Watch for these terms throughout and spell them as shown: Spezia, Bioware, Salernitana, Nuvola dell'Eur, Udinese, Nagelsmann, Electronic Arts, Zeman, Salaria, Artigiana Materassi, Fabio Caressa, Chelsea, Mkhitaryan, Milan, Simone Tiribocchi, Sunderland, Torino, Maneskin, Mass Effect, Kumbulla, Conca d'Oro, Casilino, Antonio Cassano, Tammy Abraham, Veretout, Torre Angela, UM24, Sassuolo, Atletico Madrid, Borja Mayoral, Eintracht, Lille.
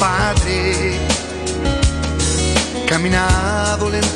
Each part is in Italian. padre. Camminavo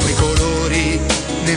Quei colori nei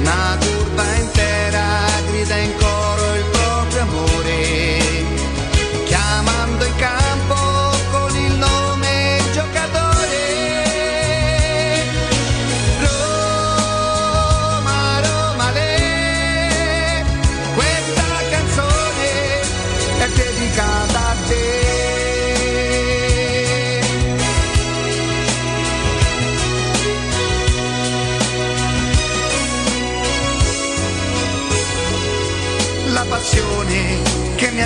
Una curva intera grida in coro il proprio amore, chiamando in campo con il nome giocatore. Roma, Roma, le, questa canzone è dedicata a te. Che mi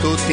tutti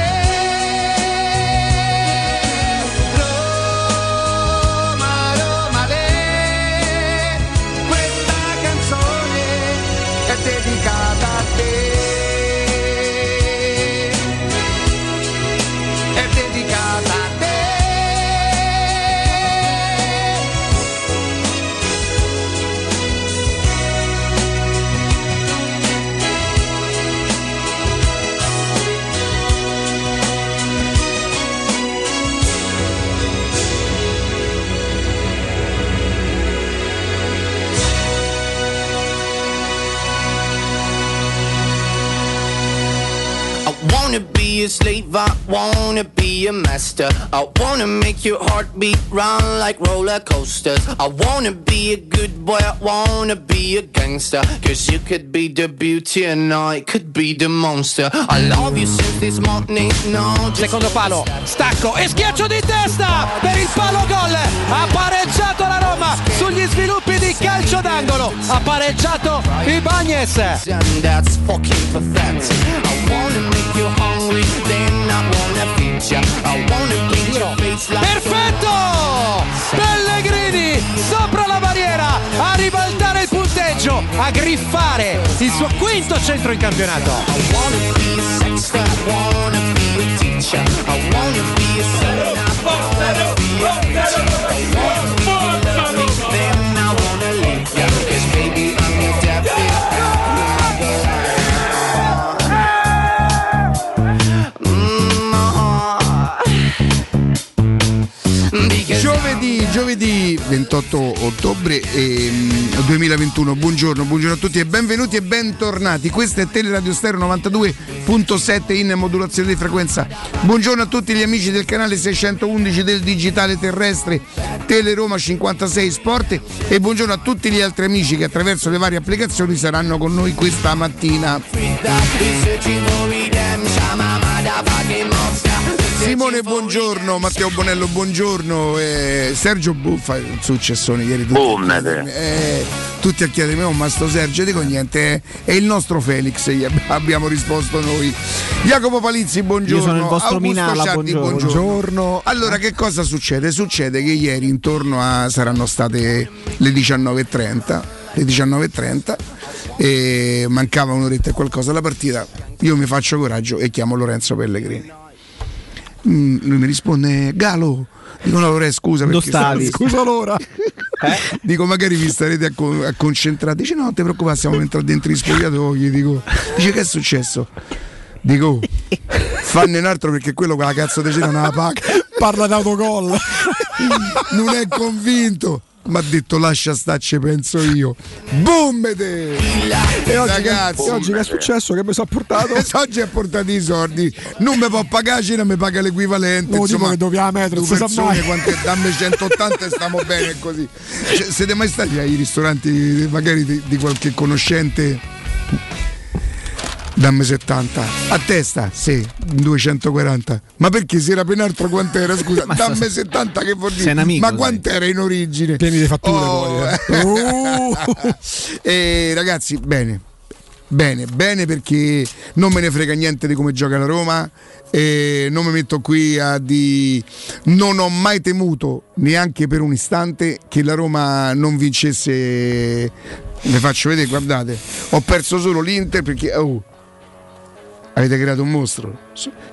A slave, I wanna be a master. I wanna make your heartbeat run like roller coasters. I wanna be a good boy, I wanna be a gangster. Cause you could be the beauty and I could be the monster. I love you since this morning, no. Secondo palo, stacco e schiaccio di testa per il palo gol. Ha pareggiato la Roma sugli sviluppi di calcio d'angolo. Ha pareggiato Ibañez. That's fucking pathetic. I wanna make you hungry. Perfetto! Pellegrini sopra la barriera a ribaltare il punteggio, a griffare il suo quinto centro in campionato. Giovedì 28 ottobre 2021, buongiorno a tutti e benvenuti e bentornati. Questo è Teleradio Stereo 92.7 in modulazione di frequenza. Buongiorno a tutti gli amici del canale 611 del digitale terrestre Teleroma 56 Sport e buongiorno a tutti gli altri amici che attraverso le varie applicazioni saranno con noi questa mattina. Simone buongiorno, Matteo Bonello buongiorno, Sergio Buffa un successone ieri, tutti a chiedermi, ma sto Sergio, dico niente, è il nostro Felix, gli abbiamo risposto noi. Jacopo Palizzi buongiorno. Io sono il vostro Minala, buongiorno. Allora, che cosa succede? Succede che ieri intorno a saranno state le 19:30. Le 19:30 e mancava un'oretta e qualcosa alla partita. Io mi faccio coraggio e chiamo Lorenzo Pellegrini. Lui mi risponde: Galo. Dico: no, Lorenzo, scusa, perché scusa l'ora. Dico: magari vi starete a concentrare. Dice: no, non ti preoccupare, stiamo entrando dentro gli spogliatoi. Dico: dice, che è successo? Dico: fanno un altro, perché quello con la cazzo di cena non parla d'autogol. Non è convinto. Mi ha detto: lascia sta, ci penso io. Boomete! E oggi, ragazzi, oggi che è successo? Che mi sono portato? Oggi ha portato i soldi. Non mi può pagare, non mi paga l'equivalente. Insomma, che dove la metro, due persone, quante, dammi 180 e stiamo bene così. Cioè, siete mai stati ai ristoranti magari di qualche conoscente? Dammi 70 a testa, sì, 240. Ma perché si era appena altro, quant'era? Scusa, dammi 70, che vuol dire? Amico, ma quant'era in origine? Pieni di fatture poi. Ragazzi, bene perché non me ne frega niente di come gioca la Roma. Non mi metto qui a di. Non ho mai temuto neanche per un istante che la Roma non vincesse. Le faccio vedere, guardate. Ho perso solo l'Inter perché. Oh. Avete creato un mostro.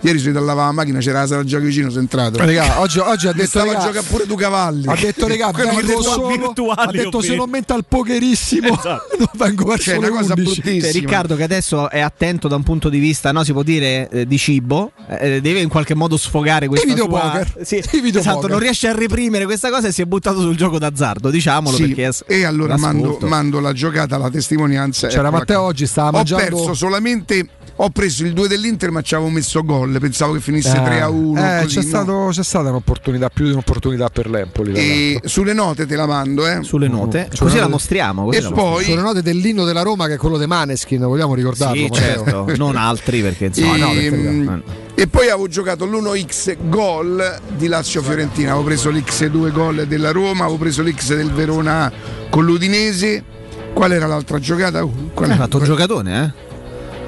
Ieri si dallava la macchina, c'era la sala giochi vicino, sono entrato. Regà, oggi ha detto a giocare pure due cavalli. Ha detto regà, ha detto se non metta al pokerissimo, esatto. Non vengo verso le 11. Riccardo, che adesso è attento da un punto di vista, no, si può dire di cibo, deve in qualche modo sfogare questo poker. Sì, esatto, non riesce a reprimere questa cosa e si è buttato sul gioco d'azzardo, diciamolo, sì, perché e allora mando la giocata, la testimonianza. C'era Matteo oggi, stava mangiando. Ho perso solamente Ho preso il 2 dell'Inter, ma ci avevo messo gol. Pensavo che finisse 3-1. Così, c'è stata un'opportunità, più di un'opportunità per l'Empoli. E sulle note te la mando, Sulle note, così la mostriamo. Così e la poi sulle note dell'inno della Roma, che è quello dei Maneskin, vogliamo ricordarlo. Sì, certo, non altri, perché insomma. E poi avevo giocato l'1x gol di Lazio Fiorentina. Avevo preso l'x2 gol della Roma, avevo preso l'x del Verona con l'Udinese. Qual era l'altra giocata? Hai fatto un giocatone,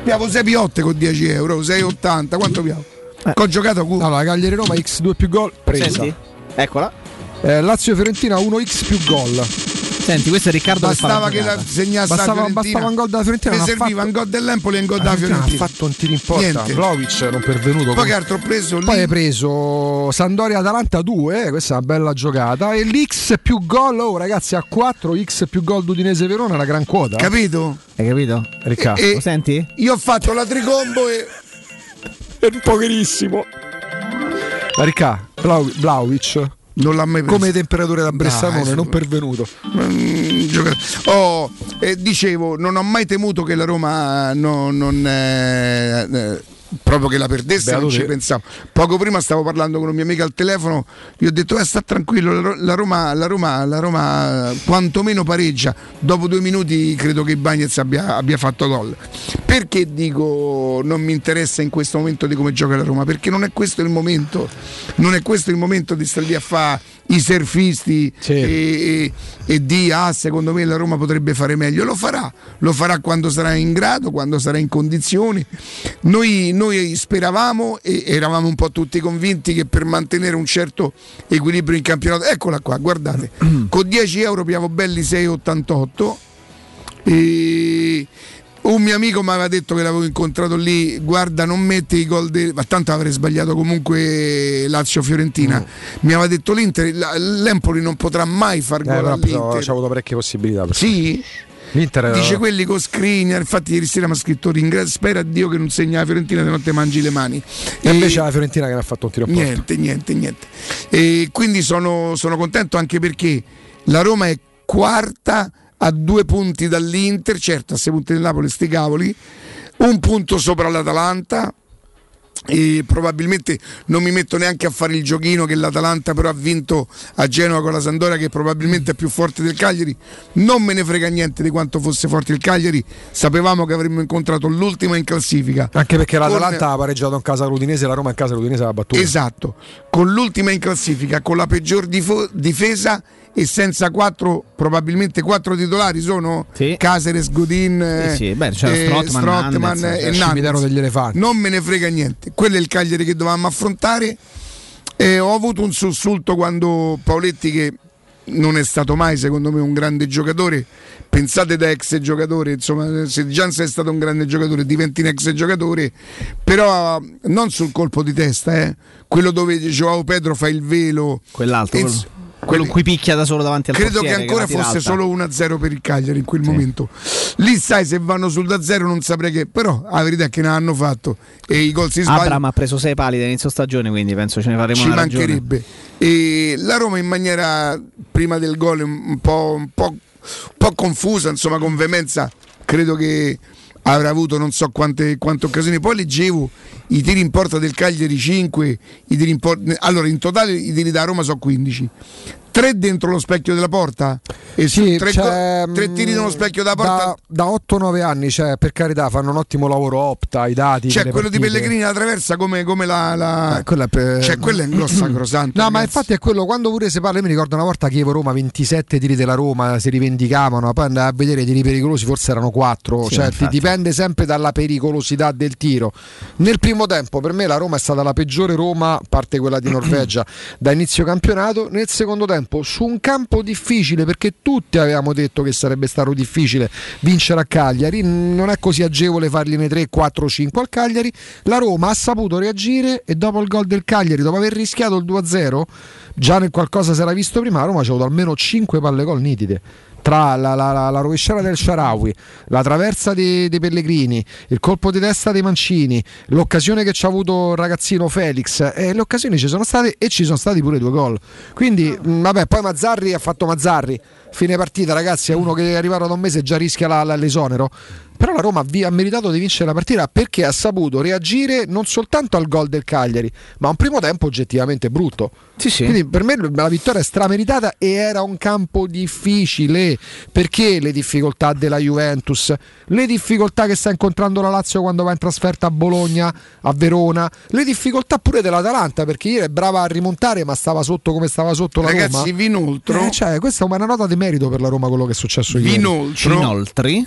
Piavo 6,8 con 10 euro, 6,80, quanto piavo? Ho giocato con allora, Cagliari Roma x2 più gol, presa. Senti? Eccola. Lazio Fiorentina 1x più gol. Senti, questo è Riccardo. Bastava che la segnasse la Fiorentina. Bastava un gol della Fiorentina. Mi serviva un gol dell'Empoli e un gol della Fiorentina. Ha fatto un tiro in porta. Vlahovic non pervenuto. Poi che altro ho preso? Poi hai preso Sampdoria Atalanta 2, questa è una bella giocata. E l'X più gol, oh ragazzi, a 4X più gol d'Udinese Verona, una gran quota. Capito? Hai capito? Riccardo, lo senti? Io ho fatto la tricombo e. È un pocherissimo. Riccardo, Vlahovic. Non l'ha mai preso. Come temperatore da Bressanone, non pervenuto. Dicevo, non ho mai temuto che la Roma proprio che la perdesse. Beh, non ci pensavo. Poco prima stavo parlando con un mio amico al telefono, gli ho detto sta tranquillo, la Roma quantomeno pareggia. Dopo 2 minuti credo che Bagnez abbia fatto gol. Perché dico non mi interessa in questo momento di come gioca la Roma? Perché non è questo il momento, di stare lì a fare i surfisti, sì. e di secondo me la Roma potrebbe fare meglio. Lo farà quando sarà in grado, quando sarà in condizioni. Noi speravamo e eravamo un po' tutti convinti che per mantenere un certo equilibrio in campionato, eccola qua, guardate, con 10 euro piavo belli 6,88. E un mio amico mi aveva detto, che l'avevo incontrato lì, guarda non metti i gol ma tanto avrei sbagliato comunque Lazio-Fiorentina. Mi aveva detto l'Inter, l'Empoli non potrà mai far gol all'Inter. C'ha avuto parecchie possibilità. Sì? L'Inter dice quelli con Skriniar, infatti ieri sera mi ha scritto spera a Dio che non segna la Fiorentina, se non te mangi le mani. E invece la Fiorentina che ne ha fatto un tiro a porta. Niente. E quindi sono contento, anche perché la Roma è quarta a 2 punti dall'Inter, certo a 6 punti del Napoli, sti cavoli, 1 punto sopra l'Atalanta, e probabilmente non mi metto neanche a fare il giochino che l'Atalanta però ha vinto a Genova con la Sampdoria, che probabilmente è più forte del Cagliari. Non me ne frega niente di quanto fosse forte il Cagliari, sapevamo che avremmo incontrato l'ultima in classifica, anche perché l'Atalanta ha pareggiato in casa l'Udinese, la Roma in casa l'Udinese l'ha battuta, esatto, con l'ultima in classifica, con la peggior difesa e senza probabilmente quattro titolari sono sì. Caceres, Godin, Strootman e Nandez. Non me ne frega niente, quello è il Cagliari che dovevamo affrontare. Ho avuto un sussulto quando Paoletti, che non è stato mai secondo me un grande giocatore, pensate da ex giocatore, insomma, se Gian sei stato un grande giocatore diventi un ex giocatore, però non sul colpo di testa, quello dove Joao Pedro fa il velo, quello in cui picchia da solo davanti al portiere. Credo che ancora fosse solo 1-0 per il Cagliari in quel momento. Lì sai, se vanno sul da 0 non saprei che, però la verità è che ne hanno fatto e i gol si sbagliano. Abraham ha preso 6 pali dall'inizio stagione, quindi penso ce ne faremo una ragione. Ci mancherebbe. E la Roma in maniera prima del gol un po' confusa, insomma, con veemenza, credo che avrà avuto non so quante occasioni. Poi leggevo i tiri in porta del Cagliari 5, allora in totale i tiri da Roma sono 15, 3 dentro lo specchio della porta e sì, 3 tiri nello specchio della porta da 8-9 anni, cioè, per carità, fanno un ottimo lavoro Opta, i dati, cioè quello partite di Pellegrini la traversa come la... quella per... cioè quella è grossa crosante, no, ragazzi. Ma infatti è quello, quando pure si parla, io mi ricordo una volta Chievo-Roma 27 tiri della Roma, si rivendicavano, poi andava a vedere i tiri pericolosi, forse erano 4, sì, cioè dipende sempre dalla pericolosità del tiro. Nel primo tempo per me la Roma è stata la peggiore Roma, a parte quella di Norvegia, da inizio campionato. Nel secondo tempo, su un campo difficile, perché tutti avevamo detto che sarebbe stato difficile vincere a Cagliari, non è così agevole fargliene 3, 4, 5 al Cagliari, la Roma ha saputo reagire e dopo il gol del Cagliari, dopo aver rischiato il 2-0, già nel qualcosa si era visto prima, la Roma ha avuto almeno 5 palle gol nitide, tra la rovesciata del Sharawi, la traversa dei Pellegrini, il colpo di testa dei Mancini, l'occasione che ci ha avuto il ragazzino Felix, le occasioni ci sono state e ci sono stati pure 2 gol, quindi vabbè, poi Mazzarri ha fatto Mazzarri, fine partita ragazzi, è uno che è arrivato da un mese e già rischia l'esonero, però la Roma ha meritato di vincere la partita perché ha saputo reagire non soltanto al gol del Cagliari, ma a un primo tempo oggettivamente brutto, sì. Quindi per me la vittoria è strameritata e era un campo difficile, perché le difficoltà della Juventus, le difficoltà che sta incontrando la Lazio quando va in trasferta a Bologna, a Verona, le difficoltà pure dell'Atalanta, perché ieri è brava a rimontare ma stava sotto come stava sotto la Roma. Ragazzi, vi inoltro, cioè, questa è una nota di merito per la Roma quello che è successo ieri. Inoltre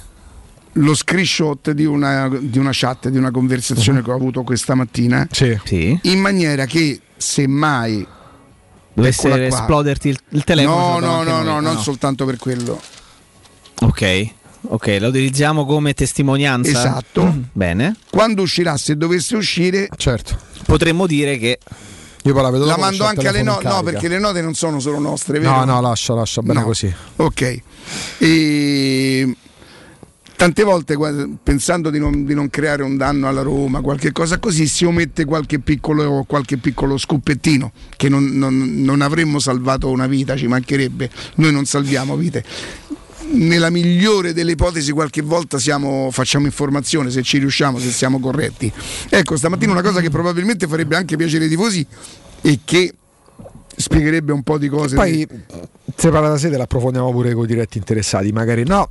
lo screenshot di una chat, di una conversazione che ho avuto questa mattina, sì. In maniera che semmai dovesse esploderti il telefono. No, non soltanto per quello. Ok, la utilizziamo come testimonianza. Esatto. Bene. Quando uscirà, se dovesse uscire, certo, potremmo dire che io poi la vedo, la mando anche alle note, no, perché le note non sono solo nostre, vero? No, lascia bene, no. Così. Ok. E tante volte, pensando di non creare un danno alla Roma, qualche cosa così, si omette qualche piccolo scuppettino, che non avremmo salvato una vita, ci mancherebbe, noi non salviamo vite. Nella migliore delle ipotesi qualche volta facciamo informazione, se ci riusciamo, se siamo corretti. Ecco, stamattina una cosa che probabilmente farebbe anche piacere ai tifosi e che spiegherebbe un po' di cose. Poi, se parla da sede, l'approfondiamo pure con i diretti interessati, magari. No,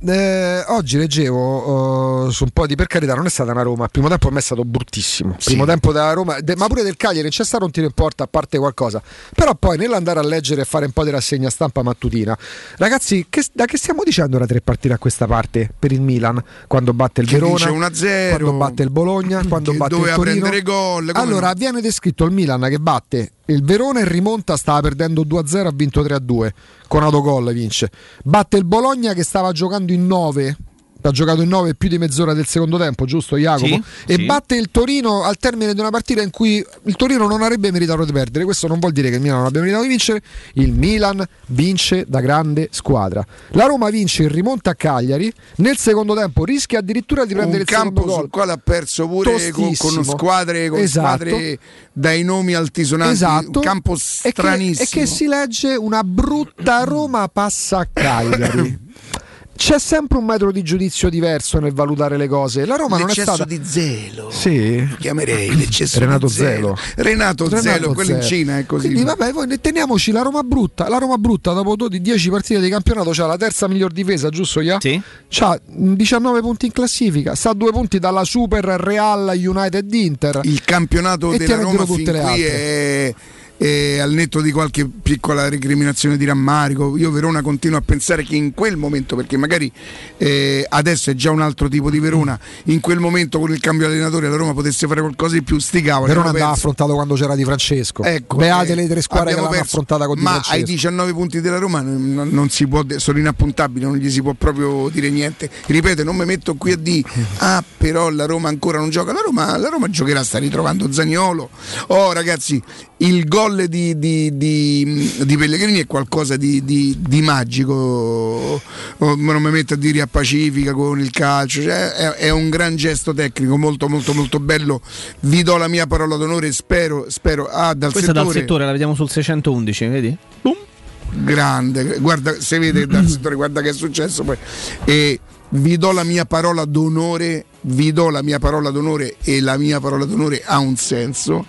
oggi leggevo su un po' di, per carità, non è stata una Roma. Il primo tempo a me è stato bruttissimo. Primo tempo della Roma, ma pure del Cagliari, c'è stato un tiro in porta, a parte qualcosa. Però poi nell'andare a leggere e fare un po' di rassegna stampa mattutina, ragazzi, da che stiamo dicendo da 3 partite a questa parte per il Milan? Quando batte il Verona, 1-0, quando batte il Bologna, quando batte il Torino. Gol, allora, viene descritto il Milan che batte il Verona e rimonta, stava perdendo 2-0, ha vinto 3-2 con autogol, vince. Batte il Bologna che stava giocando in 9, ha giocato in 9 più di mezz'ora del secondo tempo, giusto Jacopo? Sì. Batte il Torino al termine di una partita in cui il Torino non avrebbe meritato di perdere. Questo non vuol dire che il Milan non abbia meritato di vincere. Il Milan vince da grande squadra, la Roma vince in rimonta a Cagliari, nel secondo tempo rischia addirittura di prendere il secondo gol, un campo sul quale ha perso pure con squadre, squadre dai nomi altisonanti, un campo stranissimo, e che si legge una brutta Roma passa a Cagliari c'è sempre un metro di giudizio diverso nel valutare le cose. La Roma l'eccesso non è stata di zelo. Sì. Lo chiamerei l'eccesso Renato di zelo. Renato Zelo, quello in Cina è così. Quindi vabbè, voi teniamoci la Roma brutta. La Roma brutta dopo 10 partite di campionato c'ha la terza miglior difesa, giusto Ia? Sì. C'ha 19 punti in classifica, sta a 2 punti dalla Super, Real, United, Inter. Il campionato e della Roma fin qui è al netto di qualche piccola recriminazione di rammarico, io Verona continuo a pensare che in quel momento, perché magari adesso è già un altro tipo di Verona, in quel momento con il cambio allenatore la Roma potesse fare qualcosa di più. Sti cavoli, Verona andava affrontato quando c'era Di Francesco, ecco, beate le tre squadre che l'hanno affrontata con Di Francesco. Ma ai 19 punti della Roma non si può, sono inappuntabili, non gli si può proprio dire niente. Ripeto, non mi metto qui a dire però la Roma ancora non gioca. La Roma giocherà, sta ritrovando Zaniolo. Oh ragazzi, il gol di Pellegrini è qualcosa di magico, non mi metto a dire a Pacifica con il calcio, cioè, è un gran gesto tecnico molto molto molto bello. Vi do la mia parola d'onore, spero dal questa settore. Dal settore la vediamo sul 611, vedi? Boom. Grande, guarda, se vede dal settore, guarda che è successo poi. E vi do la mia parola d'onore, e la mia parola d'onore ha un senso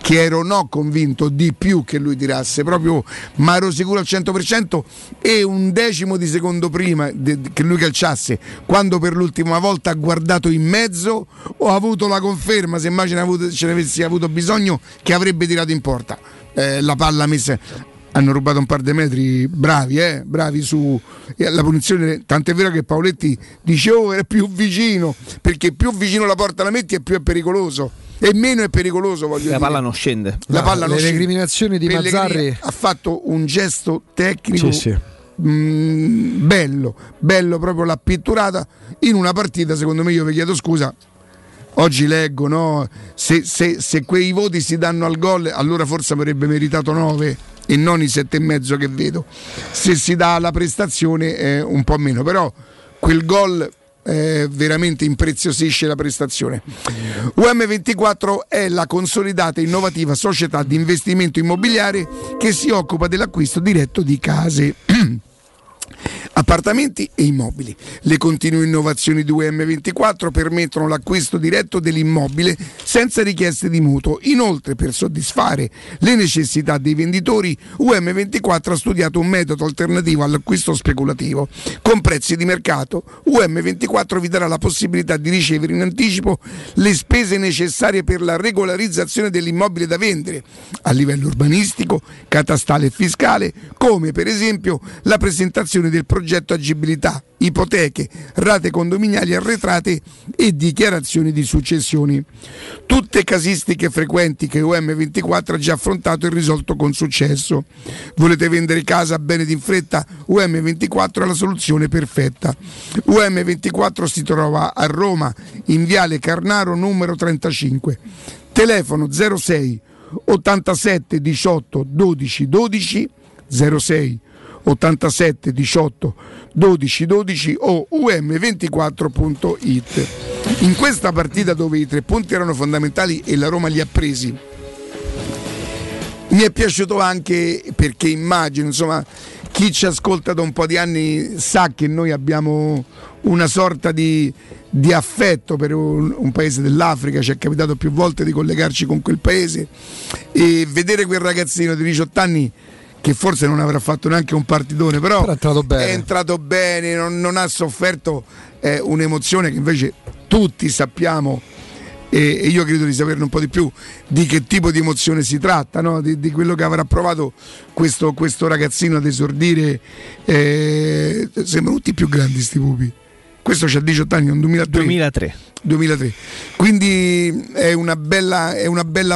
che ero no convinto di più che lui tirasse proprio, ma ero sicuro al 100%, e un decimo di secondo prima che lui calciasse, quando per l'ultima volta ha guardato in mezzo, ho avuto la conferma, se mai ce ne avessi avuto bisogno, che avrebbe tirato in porta. La palla messa, hanno rubato un par di metri, bravi su la punizione, tant'è vero che Paoletti dice era più vicino, perché più vicino la porta la metti e più è pericoloso. E meno è pericoloso, voglio dire. Palla non scende. Le recriminazioni di Pellegrini Mazzarri, ha fatto un gesto tecnico, sì, sì. Bello proprio, l'ha pitturata in una partita. Secondo me, io vi chiedo scusa, oggi leggo se quei voti si danno al gol, allora forse avrebbe meritato 9 e non i 7,5 che vedo. Se si dà alla prestazione un po' meno, però quel gol veramente impreziosisce la prestazione. UM24 è la consolidata e innovativa società di investimento immobiliare che si occupa dell'acquisto diretto di case, appartamenti e immobili. Le continue innovazioni di UM24 permettono l'acquisto diretto dell'immobile senza richieste di mutuo. Inoltre, per soddisfare le necessità dei venditori, UM24 ha studiato un metodo alternativo all'acquisto speculativo. Con prezzi di mercato, UM24 vi darà la possibilità di ricevere in anticipo le spese necessarie per la regolarizzazione dell'immobile da vendere a livello urbanistico, catastale e fiscale, come per esempio la presentazione del progetto agibilità, ipoteche, rate condominiali arretrate e dichiarazioni di successioni. Tutte casistiche frequenti che UM24 ha già affrontato e risolto con successo. Volete vendere casa bene in fretta? UM24 è la soluzione perfetta. UM24 si trova a Roma in Viale Carnaro numero 35. Telefono 06 87 18 12 12 06 87 18 12 12 o um24.it. In questa partita, dove i 3 punti erano fondamentali e la Roma li ha presi, mi è piaciuto anche perché immagino, insomma, chi ci ascolta da un po' di anni sa che noi abbiamo una sorta di affetto per un paese dell'Africa, ci è capitato più volte di collegarci con quel paese, e vedere quel ragazzino di 18 anni che forse non avrà fatto neanche un partitone, però è entrato bene, non ha sofferto un'emozione che invece tutti sappiamo, e io credo di saperne un po' di più di che tipo di emozione si tratta, no? Di quello che avrà provato questo ragazzino ad esordire. Sembrano tutti più grandi sti pupi, questo c'ha 18 anni, un 2003. Quindi è una bella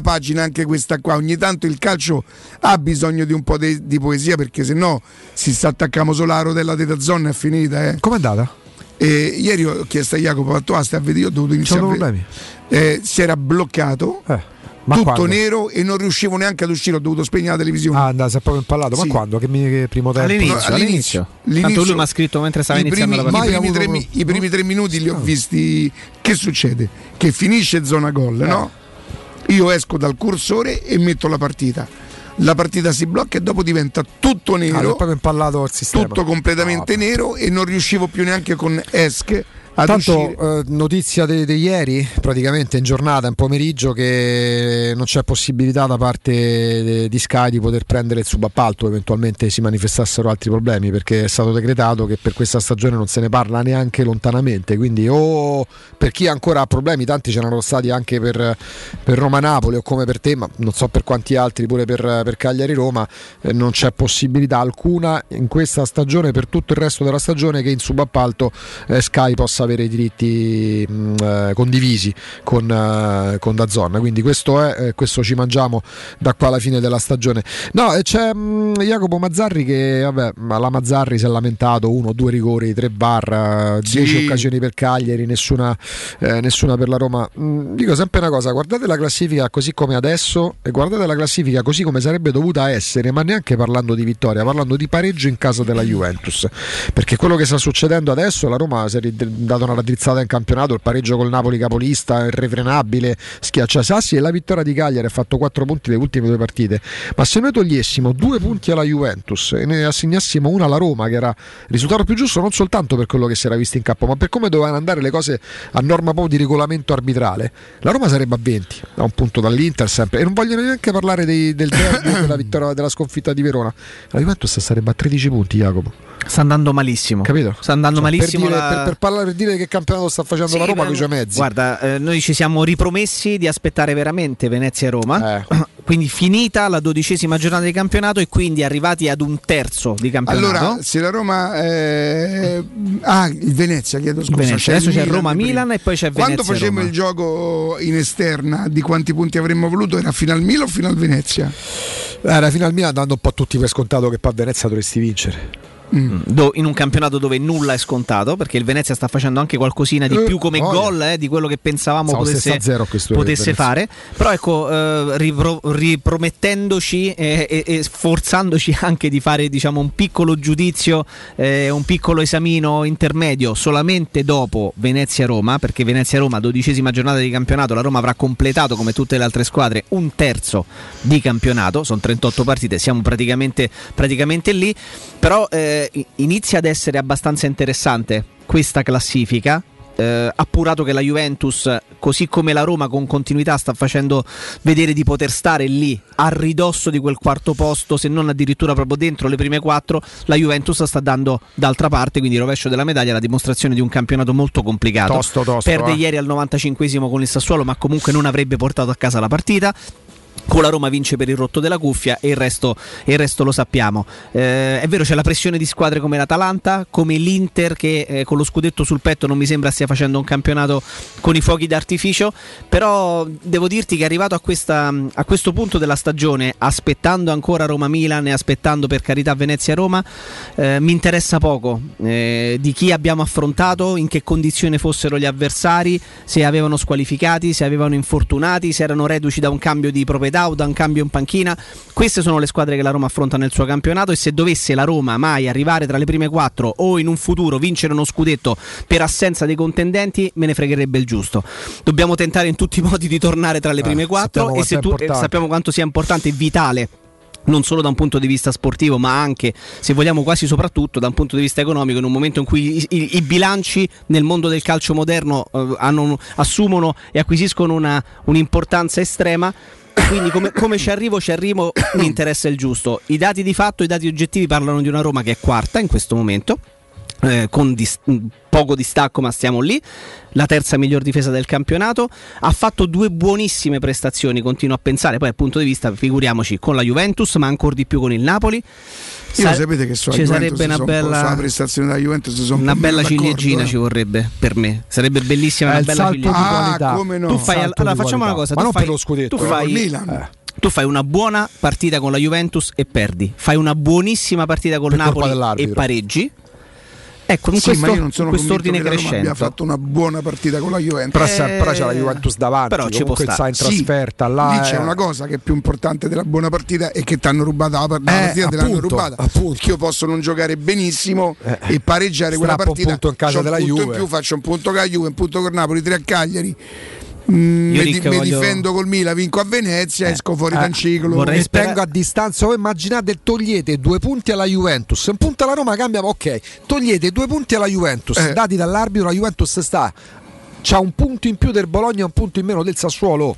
pagina anche questa qua. Ogni tanto il calcio ha bisogno di un po' di poesia, perché se no si sta attaccando solo alla rotella della zona, è finita. Com'è andata? Ieri ho chiesto a Jacopo, io ho dovuto iniziare. Si era bloccato. Ma tutto quando? Nero, e non riuscivo neanche ad uscire, ho dovuto spegnere la televisione. Si è proprio impalato. Sì. Ma quando? Che primo tempo? All'inizio. Tanto lui mi ha scritto mentre stava iniziando la partita. I primi 3 minuti li ho visti. Che succede? Che finisce zona gol, no? Io esco dal cursore e metto la partita. la partita si blocca e dopo diventa tutto nero, impallato il sistema, tutto completamente nero, e non riuscivo più neanche con esche. Tanto notizia di ieri, praticamente in giornata, in pomeriggio, che non c'è possibilità da parte di Sky di poter prendere il subappalto, eventualmente si manifestassero altri problemi, perché è stato decretato che per questa stagione non se ne parla neanche lontanamente, quindi per chi ancora ha problemi, tanti ce n'erano stati anche per Roma-Napoli, o come per te, ma non so per quanti altri, pure per Cagliari-Roma, non c'è possibilità alcuna in questa stagione, per tutto il resto della stagione, che in subappalto Sky possa avere i diritti condivisi con DAZN, quindi questo ci mangiamo da qua alla fine della stagione. No, c'è Jacopo Mazzarri che la Mazzarri si è lamentato, 1-2 rigori, 3 VAR, 10 occasioni per Cagliari, nessuna per la Roma. Dico sempre una cosa, guardate la classifica così come adesso e guardate la classifica così come sarebbe dovuta essere, ma neanche parlando di vittoria, parlando di pareggio in casa della Juventus, perché quello che sta succedendo adesso, la Roma si è dato una raddrizzata in campionato, il pareggio col Napoli capolista, irrefrenabile, schiaccia Sassi, e la vittoria di Cagliari, ha fatto 4 punti le ultime 2 partite. Ma se noi togliessimo 2 punti alla Juventus e ne assegnassimo una alla Roma, che era il risultato più giusto non soltanto per quello che si era visto in campo, ma per come dovevano andare le cose a norma di regolamento arbitrale, la Roma sarebbe a 20, a un punto dall'Inter sempre, e non voglio neanche parlare del derby, della vittoria, della sconfitta di Verona. La Juventus sarebbe a 13 punti, Jacopo. Sta andando malissimo, capito? Sta andando malissimo. Per dire che campionato sta facendo la Roma, coi mezzi. Guarda, noi ci siamo ripromessi di aspettare veramente Venezia e Roma. Quindi finita la 12ª giornata di campionato e quindi arrivati ad un terzo di campionato. Allora, se la Roma il Venezia, chiedo scusa. Venezia. Adesso c'è Roma-Milan e poi c'è Venezia. Quando facevamo il gioco in esterna di quanti punti avremmo voluto, era fino al Milan o fino al Venezia? Era fino al Milan, dando un po' tutti per scontato che poi a Venezia dovresti vincere. In un campionato dove nulla è scontato, perché il Venezia sta facendo anche qualcosina di più come gol di quello che pensavamo potesse fare, però ecco, ripromettendoci e sforzandoci anche di fare, diciamo, un piccolo giudizio, un piccolo esamino intermedio solamente dopo Venezia-Roma, perché Venezia-Roma 12ª giornata di campionato, la Roma avrà completato come tutte le altre squadre un terzo di campionato, sono 38 partite, siamo praticamente lì, però inizia ad essere abbastanza interessante questa classifica, appurato che la Juventus, così come la Roma, con continuità sta facendo vedere di poter stare lì a ridosso di quel quarto posto, se non addirittura proprio dentro le prime 4. La Juventus sta dando d'altra parte, quindi il rovescio della medaglia, la dimostrazione di un campionato molto complicato. Tosto, perde ieri al 95esimo con il Sassuolo, ma comunque non avrebbe portato a casa la partita. Con la Roma vince per il rotto della cuffia e il resto lo sappiamo. È vero, c'è la pressione di squadre come l'Atalanta, come l'Inter, che con lo scudetto sul petto non mi sembra stia facendo un campionato con i fuochi d'artificio, però devo dirti che è arrivato a questo punto della stagione, aspettando ancora Roma-Milan e aspettando per carità Venezia-Roma, mi interessa poco di chi abbiamo affrontato, in che condizione fossero gli avversari, se avevano squalificati, se avevano infortunati, se erano reduci da un cambio di proprietà, da un cambio in panchina. Queste sono le squadre che la Roma affronta nel suo campionato, e se dovesse la Roma mai arrivare tra le prime 4 o in un futuro vincere uno scudetto per assenza dei contendenti, me ne fregherebbe il giusto. Dobbiamo tentare in tutti i modi di tornare tra le prime 4, e se sappiamo quanto sia importante e vitale, non solo da un punto di vista sportivo, ma anche, se vogliamo, quasi soprattutto da un punto di vista economico, in un momento in cui i bilanci nel mondo del calcio moderno assumono e acquisiscono un'importanza estrema. Quindi come ci arrivo, mi interessa il giusto. I dati di fatto, i dati oggettivi parlano di una Roma che è quarta in questo momento, con poco distacco, ma stiamo lì, la terza miglior difesa del campionato, ha fatto 2 buonissime prestazioni, continuo a pensare, poi dal punto di vista, figuriamoci, con la Juventus, ma ancora di più con il Napoli. Sapete che ci sarebbe una bella prestazione della Juventus, una bella ciliegina, ci vorrebbe, per me sarebbe bellissima, una bella ciliegina. Come no? Allora facciamo una cosa, ma non per lo scudetto, per il Milan. Tu fai una buona partita con la Juventus e perdi, fai una buonissima partita con Napoli e pareggi. Ecco, in ma io non sono convinto che la Roma abbia fatto una buona partita con la Juventus, però c'è la Juventus davanti, però ci può stare in trasferta là, lì c'è una cosa che è più importante della buona partita, e che ti hanno rubata la partita, te l'hanno rubata, appunto. Io posso non giocare benissimo e pareggiare quella partita, un punto in casa della Juve, in più faccio un punto con la Juve, un punto con Napoli, 3 a Cagliari. difendo col Milan, vinco a Venezia, esco fuori dal ciclo, mi spengo a distanza. Voi immaginate, togliete 2 punti alla Juventus, un punto alla Roma, cambiamo, ok, togliete 2 punti alla Juventus, dati dall'arbitro, la Juventus c'ha 1 punto in più del Bologna e 1 punto in meno del Sassuolo.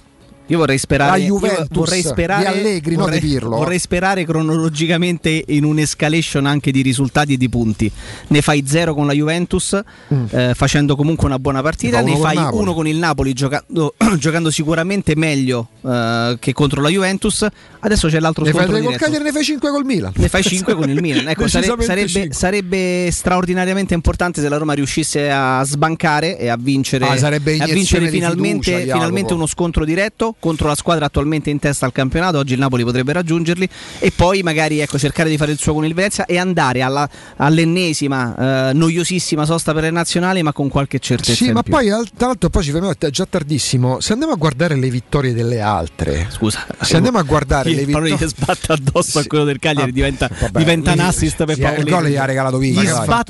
Io vorrei sperare, di Allegri, vorrei, non di Pirlo. Vorrei sperare cronologicamente in un'escalation anche di risultati e di punti. Ne fai 0 con la Juventus, facendo comunque una buona partita. Ne fai 1 con il Napoli, giocando sicuramente meglio che contro la Juventus. Adesso c'è l'altro scontro diretto. Con Cagliari ne fai 5 col Milan. Ne fai 5 con il Milan. Ecco, sarebbe straordinariamente importante se la Roma riuscisse a sbancare e a vincere, finalmente uno scontro diretto contro la squadra attualmente in testa al campionato. Oggi il Napoli potrebbe raggiungerli, e poi magari, ecco, cercare di fare il suo con il Venezia e andare all'ennesima noiosissima sosta per le nazionali, ma con qualche certezza. Sì, ma più. Poi tra l'altro poi ci fermiamo, è già tardissimo. Se andiamo a guardare le vittorie delle altre, scusa, se andiamo a guardare le vittorie, che sbatte addosso a quello del Cagliari, diventa un assist per Paolo. Il gol gli ha regalato Vigna, quello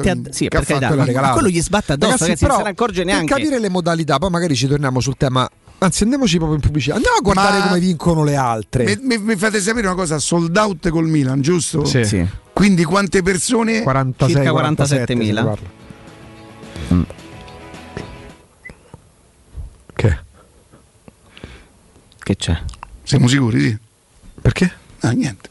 gli sbatte addosso, ragazzi, non se ne accorge neanche. Per capire le modalità, poi magari ci torniamo sul tema. Anzi, andiamoci proprio in pubblicità. Andiamo a guardare come vincono le altre. Mi fate sapere una cosa: sold out col Milan, giusto? Sì. Quindi quante persone? 46, circa 47.000. Che c'è? Siamo sicuri? Sì. Perché? Ah, niente.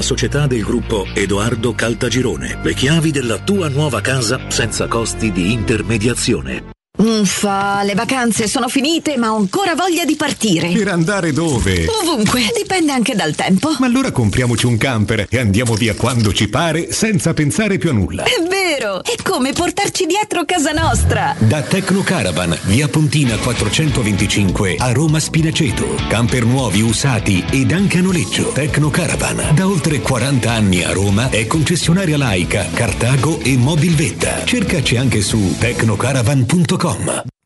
società del gruppo Edoardo Caltagirone. Le chiavi della tua nuova casa senza costi di intermediazione. Uffa, le vacanze sono finite, ma ho ancora voglia di partire. Per andare dove? Ovunque, dipende anche dal tempo. Ma allora compriamoci un camper e andiamo via quando ci pare, senza pensare più a nulla. È vero, è come portarci dietro casa nostra. Da Tecno Caravan, via Pontina 425 a Roma Spinaceto. Camper nuovi, usati ed anche a noleggio. Tecno Caravan, da oltre 40 anni a Roma, è concessionaria Laica, Cartago e Mobilvetta. Cercaci anche su tecnocaravan.com.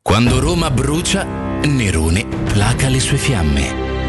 Quando Roma brucia, Nerone placa le sue fiamme.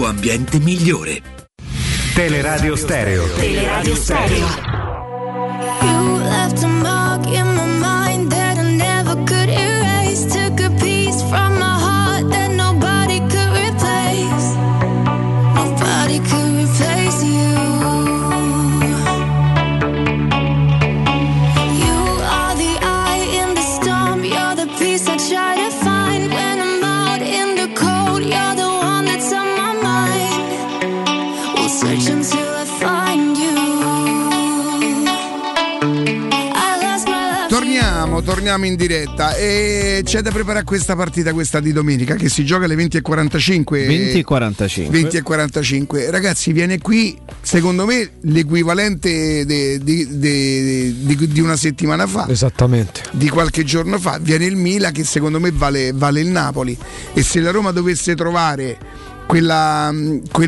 ambiente migliore. Teleradio Stereo. Teleradio Stereo. You left a mark in my mind that I never could erase. Took a piece from my heart that nobody could replace. Nobody could replace you. You are the eye in the storm. You're the peace I try to find when I'm out in the cold. You're the one that's on my mind. We'll search until I find you. Torniamo in diretta e c'è da preparare questa partita, questa di domenica, che si gioca alle 20:45. 20:45. Ragazzi, viene qui, secondo me, l'equivalente di una settimana fa. Esattamente. Di qualche giorno fa. Viene il Milan, che secondo me vale il Napoli. E se la Roma dovesse trovare quella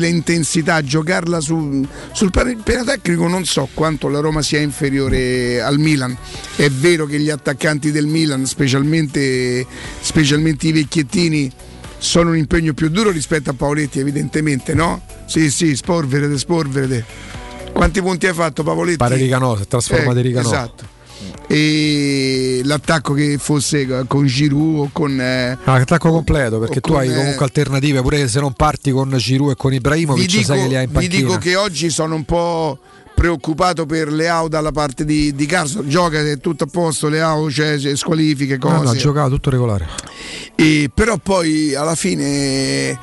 intensità, giocarla sul penatecnico, non so quanto la Roma sia inferiore al Milan. È vero che gli attaccanti del Milan, specialmente i vecchiettini, sono un impegno più duro rispetto a Pavoletti, evidentemente, no? Sì, sporverete. Quanti punti hai fatto, Pavoletti? Pare Ricanò, si è trasformato in Ricanò. Esatto. E l'attacco, che fosse con Giroud o con l'attacco completo, perché tu hai comunque alternative, pure se non parti con Giroud e con Ibrahimovic, sai che li hai in panchina. Vi dico che oggi sono un po' preoccupato per Leao dalla parte di Carso. Gioca, è tutto a posto Leao, cioè squalifiche, cose. No, giocava tutto regolare. E però poi alla fine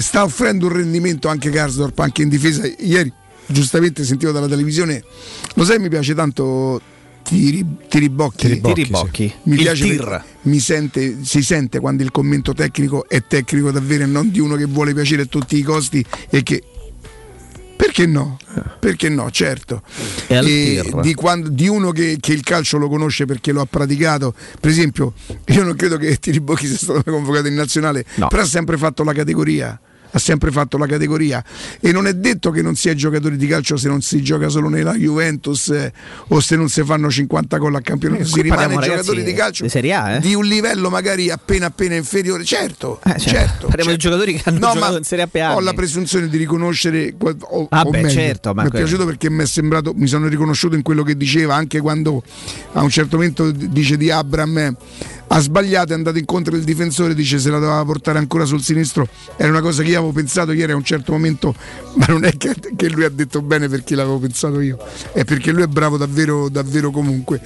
sta offrendo un rendimento anche Karsdorp, anche in difesa. Ieri giustamente sentivo dalla televisione, lo sai, mi piace tanto Tiribocchi. Sì. Mi piace si sente quando il commento tecnico è tecnico davvero e non di uno che vuole piacere a tutti i costi e che perché no, certo, e di uno che il calcio lo conosce perché lo ha praticato. Per esempio, io non credo che Tiribocchi sia stato convocato in nazionale, no. Però ha sempre fatto la categoria e non è detto che non sia giocatore di calcio se non si gioca solo nella Juventus o se non si fanno 50 gol a campionato, si rimane giocatore di calcio di Serie A, di un livello magari appena inferiore, certo. Parliamo di giocatori che hanno giocato in Serie A per anni. Ho la presunzione di riconoscere, certo, ma mi è piaciuto perché mi è sembrato, mi sono riconosciuto in quello che diceva, anche quando a un certo momento dice di Abraham ha sbagliato, è andato incontro il difensore, dice se la doveva portare ancora sul sinistro. Era una cosa che io avevo pensato ieri a un certo momento, ma non è che lui ha detto bene perché l'avevo pensato io, è perché lui è bravo davvero comunque.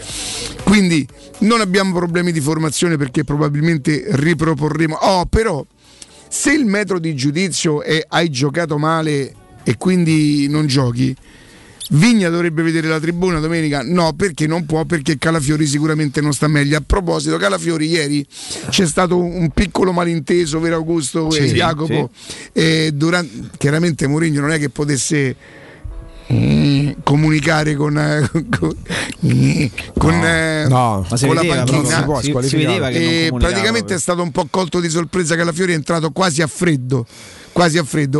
Quindi non abbiamo problemi di formazione perché probabilmente riproporremo. Però se il metro di giudizio è hai giocato male e quindi non giochi, Vigna dovrebbe vedere la tribuna domenica? No, perché non può, perché Calafiori sicuramente non sta meglio. A proposito, Calafiori, ieri c'è stato un piccolo malinteso, vero Augusto? Sì, e Jacopo, sì. Chiaramente Mourinho non è che potesse comunicare con la panchina, e praticamente è stato un po' colto di sorpresa. Calafiori è entrato quasi a freddo,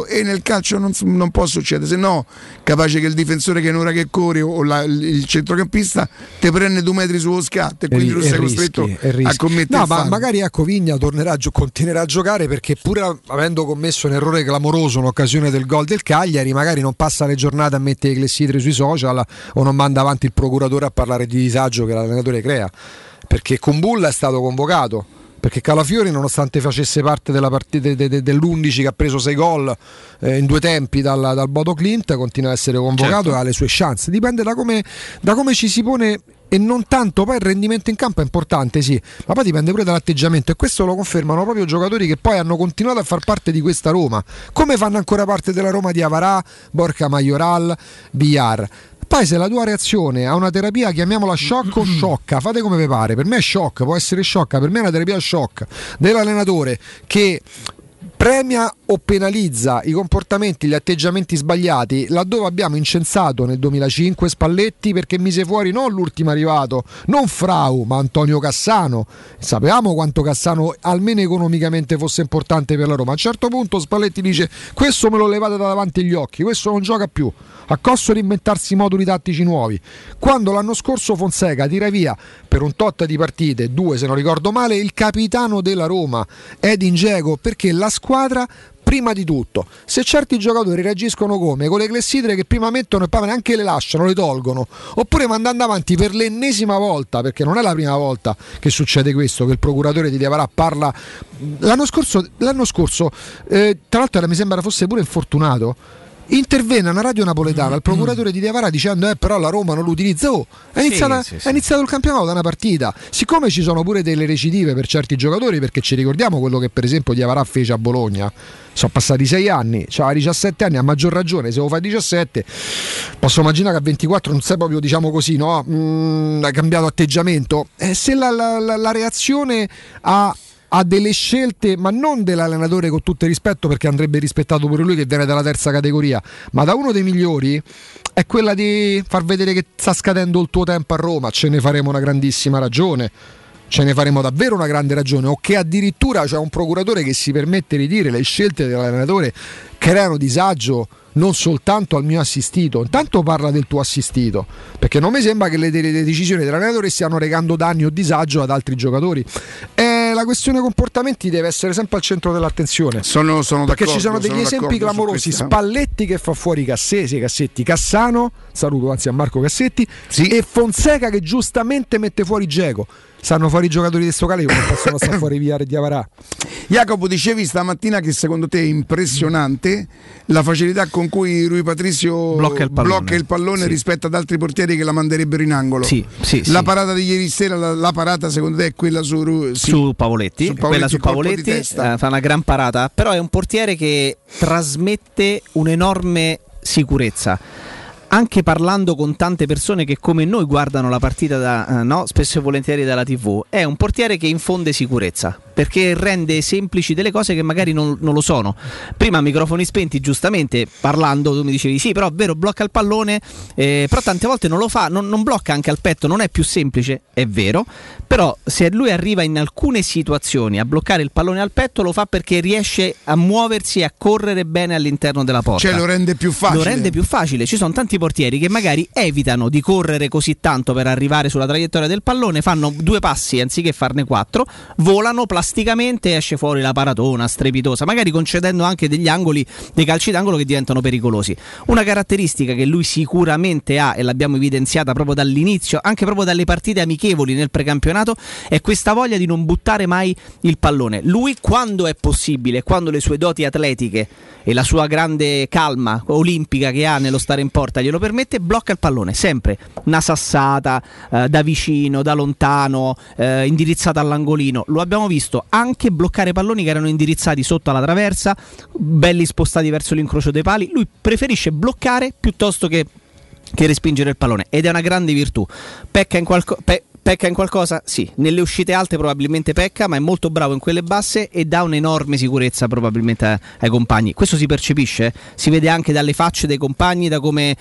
e nel calcio non può succedere, se no capace che il difensore, che è un'ora che corre, o il centrocampista te prende 2 metri sullo scatto e quindi tu sei costretto a commettere magari a Vigna continuerà a giocare, perché pur avendo commesso un errore clamoroso in occasione del gol del Cagliari, magari non passa le giornate a mettere le clessidre sui social o non manda avanti il procuratore a parlare di disagio che l'allenatore crea, perché Kumbulla è stato convocato, perché Calafiori, nonostante facesse parte della partita dell'11 che ha preso 6 gol in 2 tempi dal Bodo Glimt, continua a essere convocato, certo. E ha le sue chance, dipende da come ci si pone, e non tanto, poi il rendimento in campo è importante, sì, ma poi dipende pure dall'atteggiamento, e questo lo confermano proprio giocatori che poi hanno continuato a far parte di questa Roma, come fanno ancora parte della Roma di Avarà, Borja Mayoral, Villar. Poi se la tua reazione a una terapia, chiamiamola shock o sciocca, fate come vi pare, per me è shock, può essere sciocca, per me è una terapia shock dell'allenatore che premia o penalizza i comportamenti, gli atteggiamenti sbagliati, laddove abbiamo incensato nel 2005 Spalletti perché mise fuori non l'ultimo arrivato, non Frau, ma Antonio Cassano. Sapevamo quanto Cassano almeno economicamente fosse importante per la Roma. A un certo punto Spalletti dice: questo me lo levate da davanti agli occhi, questo non gioca più, a costo di inventarsi moduli tattici nuovi. Quando l'anno scorso Fonseca tira via per un tot di partite, 2 se non ricordo male, il capitano della Roma, Edin Dzeko, perché la squadra prima di tutto, se certi giocatori reagiscono come? Con le clessidre che prima mettono e poi neanche le lasciano, le tolgono, oppure mandando avanti per l'ennesima volta, perché non è la prima volta che succede questo, che il procuratore di Diavarà parla l'anno scorso, tra l'altro mi sembra fosse pure infortunato, intervenne una radio napoletana al procuratore di Diavarà dicendo però la Roma non lo utilizza. È iniziato il campionato da una partita, siccome ci sono pure delle recidive per certi giocatori, perché ci ricordiamo quello che per esempio Diavarà fece a Bologna, sono passati 6 anni, c'ha 17 anni, a maggior ragione se lo fai 17 posso immaginare che a 24 non sei proprio, diciamo così, no? Ha cambiato atteggiamento, se la reazione ha delle scelte, ma non dell'allenatore, con tutto il rispetto, perché andrebbe rispettato pure lui che viene dalla terza categoria, ma da uno dei migliori, è quella di far vedere che sta scadendo il tuo tempo a Roma, ce ne faremo una grandissima ragione, ce ne faremo davvero una grande ragione, o che addirittura c'è un procuratore che si permette di dire le scelte dell'allenatore creano disagio non soltanto al mio assistito. Intanto parla del tuo assistito, perché non mi sembra che le decisioni dell'allenatore stiano recando danni o disagio ad altri giocatori. La questione comportamenti deve essere sempre al centro dell'attenzione. Sono perché ci sono degli esempi clamorosi: Spalletti che fa fuori Cassetti, Cassano, saluto anzi a Marco Cassetti, sì, e Fonseca che giustamente mette fuori Dzeko. Stanno fuori i giocatori di sto calibro, non possono stare fuori via Diavarà. Jacopo, dicevi stamattina che secondo te è impressionante la facilità con cui Rui Patricio blocca il pallone sì, rispetto ad altri portieri che la manderebbero in angolo. Sì. La parata di ieri sera, la parata secondo te è quella su Pavoletti? Quella su Pavoletti fa una gran parata, però è un portiere che trasmette un'enorme sicurezza. Anche parlando con tante persone che come noi guardano la partita spesso e volentieri dalla TV, è un portiere che infonde sicurezza, perché rende semplici delle cose che magari non lo sono. Prima a microfoni spenti, giustamente parlando, tu mi dicevi sì, però è vero, blocca il pallone, però tante volte non lo fa, non blocca anche al petto, non è più semplice, è vero, però se lui arriva in alcune situazioni a bloccare il pallone al petto, lo fa perché riesce a muoversi e a correre bene all'interno della porta. Cioè lo rende più facile. Ci sono tanti portieri che magari evitano di correre così tanto per arrivare sulla traiettoria del pallone, fanno 2 passi anziché farne 4, volano plasticamente, esce fuori la paratona strepitosa, magari concedendo anche degli angoli, dei calci d'angolo che diventano pericolosi. Una caratteristica che lui sicuramente ha, e l'abbiamo evidenziata proprio dall'inizio, anche proprio dalle partite amichevoli nel precampionato, è questa voglia di non buttare mai il pallone. Lui, quando è possibile, quando le sue doti atletiche e la sua grande calma olimpica che ha nello stare in porta glielo permette, blocca il pallone sempre, una sassata da vicino, da lontano, indirizzata all'angolino. Lo abbiamo visto anche bloccare palloni che erano indirizzati sotto alla traversa, belli spostati verso l'incrocio dei pali. Lui preferisce bloccare piuttosto che respingere il pallone, ed è una grande virtù. Pecca in qualcosa? Sì, nelle uscite alte probabilmente pecca, ma è molto bravo in quelle basse e dà un'enorme sicurezza probabilmente ai compagni. Questo si percepisce, si vede anche dalle facce dei compagni, da come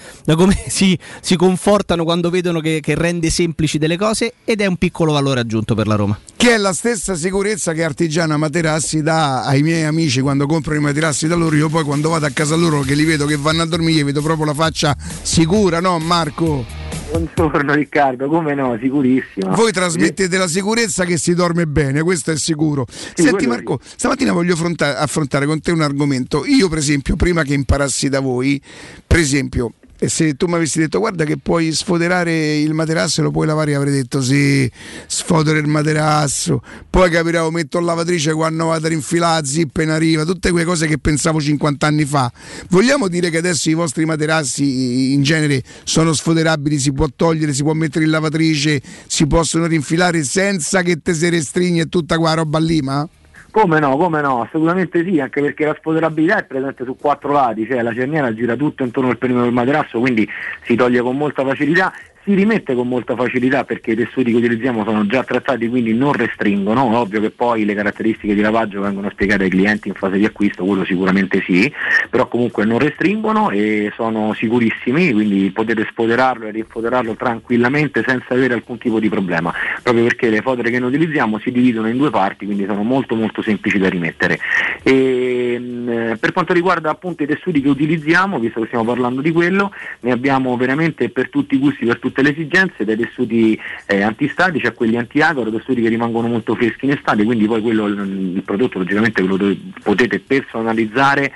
si confortano quando vedono che rende semplici delle cose, ed è un piccolo valore aggiunto per la Roma. Che è la stessa sicurezza che Artigiana Materassi dà ai miei amici quando compro i materassi da loro. Io poi quando vado a casa loro, che li vedo che vanno a dormire, vedo proprio la faccia sicura, no Marco? Buongiorno Riccardo, come no, sicurissimo. Voi trasmettete la sicurezza che si dorme bene, questo è sicuro. Sì, senti Marco, stamattina voglio affrontare con te un argomento. Io per esempio, prima che imparassi da voi, per esempio, se tu mi avessi detto guarda che puoi sfoderare il materasso e lo puoi lavare, io avrei detto sì, sfodero il materasso, poi capiravo, metto la lavatrice, quando vado a rinfilare zip in arriva, tutte quelle cose che pensavo 50 anni fa. Vogliamo dire che adesso i vostri materassi in genere sono sfoderabili, si può togliere, si può mettere in lavatrice, si possono rinfilare senza che te si restringe tutta quella roba lì, ma? Come no, assolutamente sì, anche perché la sfoderabilità è presente su 4 lati, cioè la cerniera gira tutto intorno al perimetro del materasso, quindi si toglie con molta facilità. si rimette con molta facilità perché i tessuti che utilizziamo sono già trattati, quindi non restringono. Ovvio che poi le caratteristiche di lavaggio vengono spiegate ai clienti in fase di acquisto, quello sicuramente sì, però comunque non restringono e sono sicurissimi, quindi potete sfoderarlo e rinfoderarlo tranquillamente senza avere alcun tipo di problema, proprio perché le fodere che noi utilizziamo si dividono in due parti, quindi sono molto molto semplici da rimettere. E per quanto riguarda appunto i tessuti che utilizziamo, visto che stiamo parlando di quello, ne abbiamo veramente per tutti i gusti, per tutte le esigenze, dai tessuti antistatici a quelli antiacaro, tessuti che rimangono molto freschi in estate, quindi poi quello, il prodotto logicamente lo potete personalizzare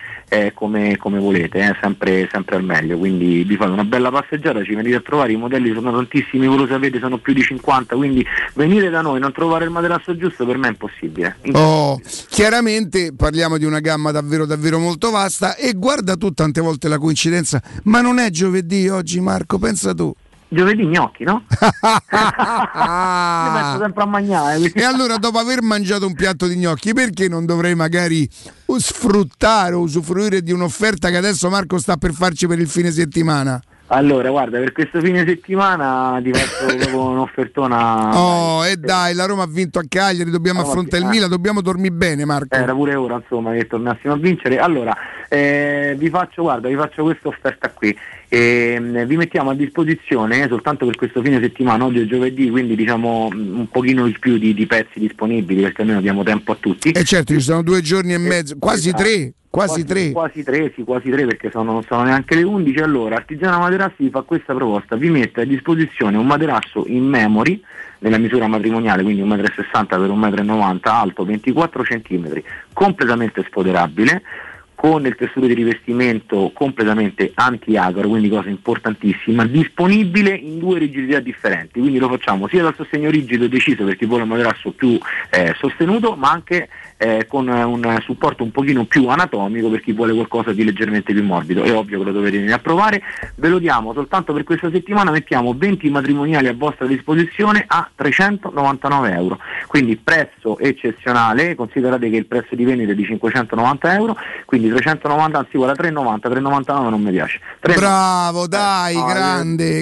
come volete, sempre al meglio, quindi vi fate una bella passeggiata, ci venite a trovare, i modelli sono tantissimi, voi lo sapete, sono più di 50, quindi venire da noi, non trovare il materasso giusto per me è impossibile. Chiaramente parliamo di una gamma davvero davvero molto vasta, e guarda tu tante volte la coincidenza, ma non è giovedì oggi, Marco, pensa tu. Giovedì gnocchi, no? Io penso sempre a mangiare. E allora, dopo aver mangiato un piatto di gnocchi, perché non dovrei magari sfruttare o usufruire di un'offerta che adesso Marco sta per farci per il fine settimana? Allora, guarda, per questo fine settimana ti faccio proprio un'offertona. Dai, la Roma ha vinto a Cagliari, dobbiamo affrontare il Milan, dobbiamo dormire bene, Marco. Era pure ora, insomma, che tornassimo a vincere. Allora, vi faccio questa offerta qui. Vi mettiamo a disposizione soltanto per questo fine settimana, oggi è giovedì, quindi diciamo un pochino di più di pezzi disponibili, perché almeno diamo tempo a tutti. E certo, ci sono 2 giorni e mezzo, quasi 3. Quasi tre, perché non sono neanche le 11. Allora, Artigiana Materassi vi fa questa proposta: vi mette a disposizione un materasso in memory nella misura matrimoniale, quindi 1,60 m x 1,90 m, alto 24 cm, completamente sfoderabile, con il tessuto di rivestimento completamente anti-acaro, quindi cosa importantissima, disponibile in 2 rigidità differenti, quindi lo facciamo sia dal sostegno rigido deciso per chi vuole un materasso più sostenuto, ma anche con un supporto un pochino più anatomico per chi vuole qualcosa di leggermente più morbido. È ovvio che lo dovete venire a provare, ve lo diamo soltanto per questa settimana, mettiamo 20 matrimoniali a vostra disposizione a 399 €, quindi prezzo eccezionale, considerate che il prezzo di vendita è di 590 €, quindi 390, anzi guarda, 399 non mi piace. 390. Bravo, dai,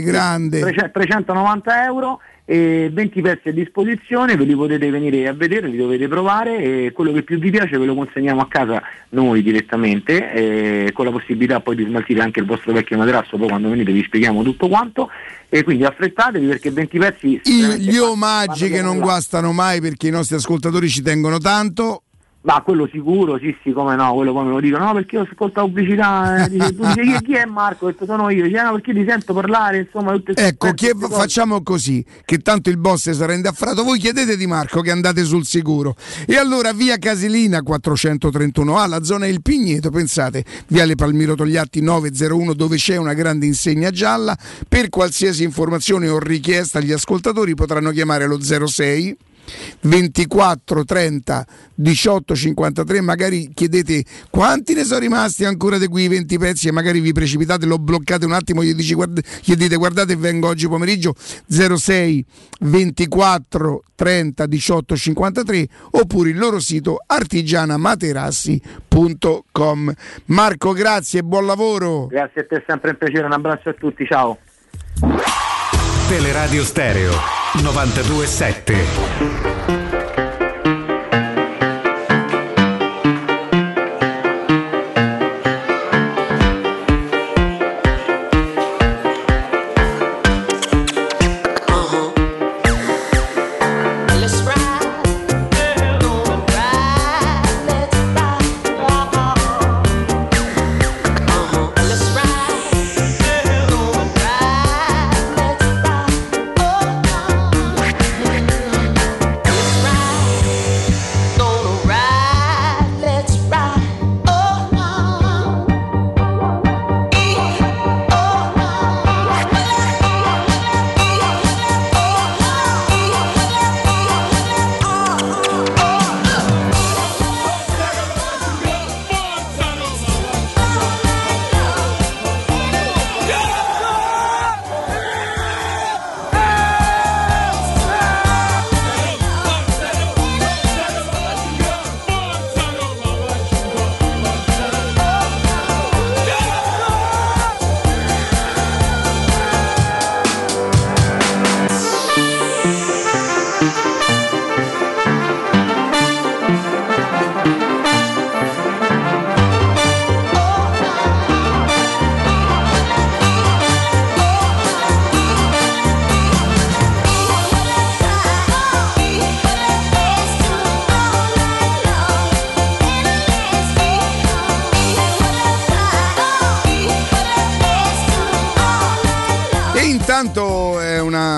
grande. 390 € e 20 pezzi a disposizione, ve li potete venire a vedere, li dovete provare e quello che più vi piace ve lo consegniamo a casa noi direttamente, con la possibilità poi di smaltire anche il vostro vecchio materasso, poi quando venite vi spieghiamo tutto quanto, e quindi affrettatevi perché 20 pezzi... Gli omaggi che non guastano mai, perché i nostri ascoltatori ci tengono tanto... Ma quello sicuro, sì, come no, quello poi me lo dicono, no, perché io ascolto pubblicità, dice, chi è Marco? Sono io, dice, no, perché ti sento parlare, insomma, tutte queste cose. Facciamo così, che tanto il boss sarà indaffrato, voi chiedete di Marco che andate sul sicuro. E allora via Casilina 431A, la zona Il Pigneto, pensate, viale Palmiro Togliatti 901, dove c'è una grande insegna gialla. Per qualsiasi informazione o richiesta gli ascoltatori potranno chiamare lo 06 24 30 18 53, magari chiedete quanti ne sono rimasti ancora di quei 20 pezzi e magari vi precipitate, lo bloccate un attimo, gli dite guardate vengo oggi pomeriggio, 06 24 30 18 53 oppure il loro sito artigianamaterassi.com. Marco, grazie e buon lavoro. Grazie a te, sempre un piacere, un abbraccio a tutti, ciao. Teleradio Stereo 92.7.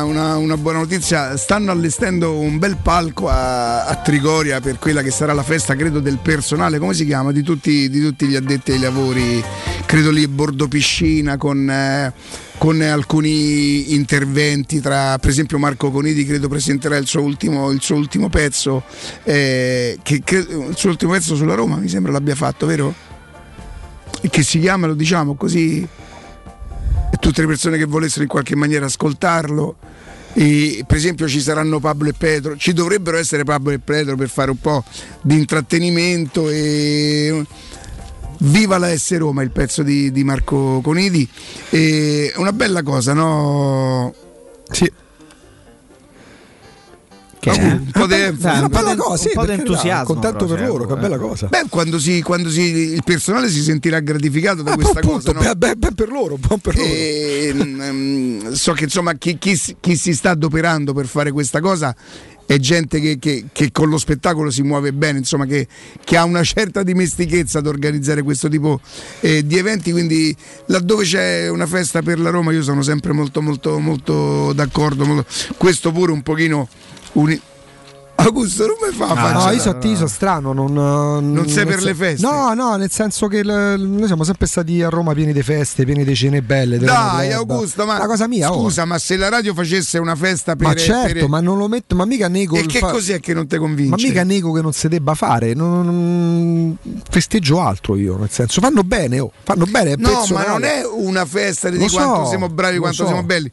una buona notizia: stanno allestendo un bel palco a Trigoria per quella che sarà la festa, credo, del personale, come si chiama? Di tutti gli addetti ai lavori, credo lì bordo piscina con alcuni interventi, tra per esempio Marco Conidi credo presenterà il suo ultimo pezzo, il suo ultimo pezzo sulla Roma, mi sembra l'abbia fatto, vero? E che si chiama, lo diciamo così, e tutte le persone che volessero in qualche maniera ascoltarlo. E per esempio ci saranno Pablo e Pedro, ci dovrebbero essere Pablo e Pedro per fare un po' di intrattenimento. E viva la S Roma, il pezzo di Marco Conidi, è una bella cosa, no? Sì. Che un po' di entusiasmo, contento per loro, che bella cosa. Beh, quando il personale si sentirà gratificato da questa cosa, no? Beh, per loro, buon per loro. So che insomma chi si sta adoperando per fare questa cosa è gente che con lo spettacolo si muove bene, insomma, che ha una certa dimestichezza ad organizzare questo tipo di eventi, quindi laddove c'è una festa per la Roma io sono sempre molto molto molto d'accordo, questo pure un pochino Augusto come fa? No, io sono attiso, strano. Non sei per le feste? No, nel senso che noi siamo sempre stati a Roma pieni di feste, pieni di cene belle. Dai, Augusto, ma la cosa mia, scusa, ma se la radio facesse una festa per... Ma certo, ma non lo metto, ma mica nego. E che cos'è che non te convince? Ma mica nego che non si debba fare, non festeggio altro io, nel senso, fanno bene. No, ma non è una festa di quanto siamo bravi, quanto siamo belli.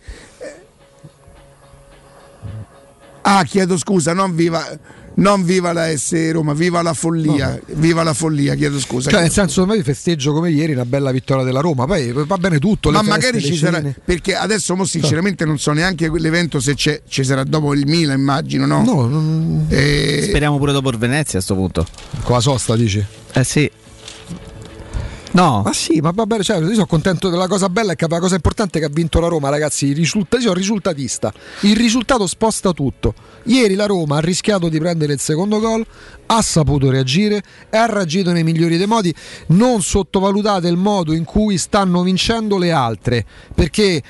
Ah, chiedo scusa, non viva la S Roma, viva la follia, no. Viva la follia, chiedo scusa. Cioè, nel senso, noi festeggio come ieri una bella vittoria della Roma, poi va bene tutto. Ma magari ci sarà, perché adesso sinceramente non so neanche l'evento se ci sarà dopo il Milan, immagino, no? No. Speriamo pure dopo il Venezia a sto punto. Con la sosta, dici? Eh sì. No. Ma sì, ma va bene, cioè, io sono contento della cosa bella, che la cosa importante è che ha vinto la Roma, ragazzi. Io sono risultatista. Il risultato sposta tutto. Ieri la Roma ha rischiato di prendere il secondo gol, ha saputo reagire e ha reagito nei migliori dei modi. Non sottovalutate il modo in cui stanno vincendo le altre, perché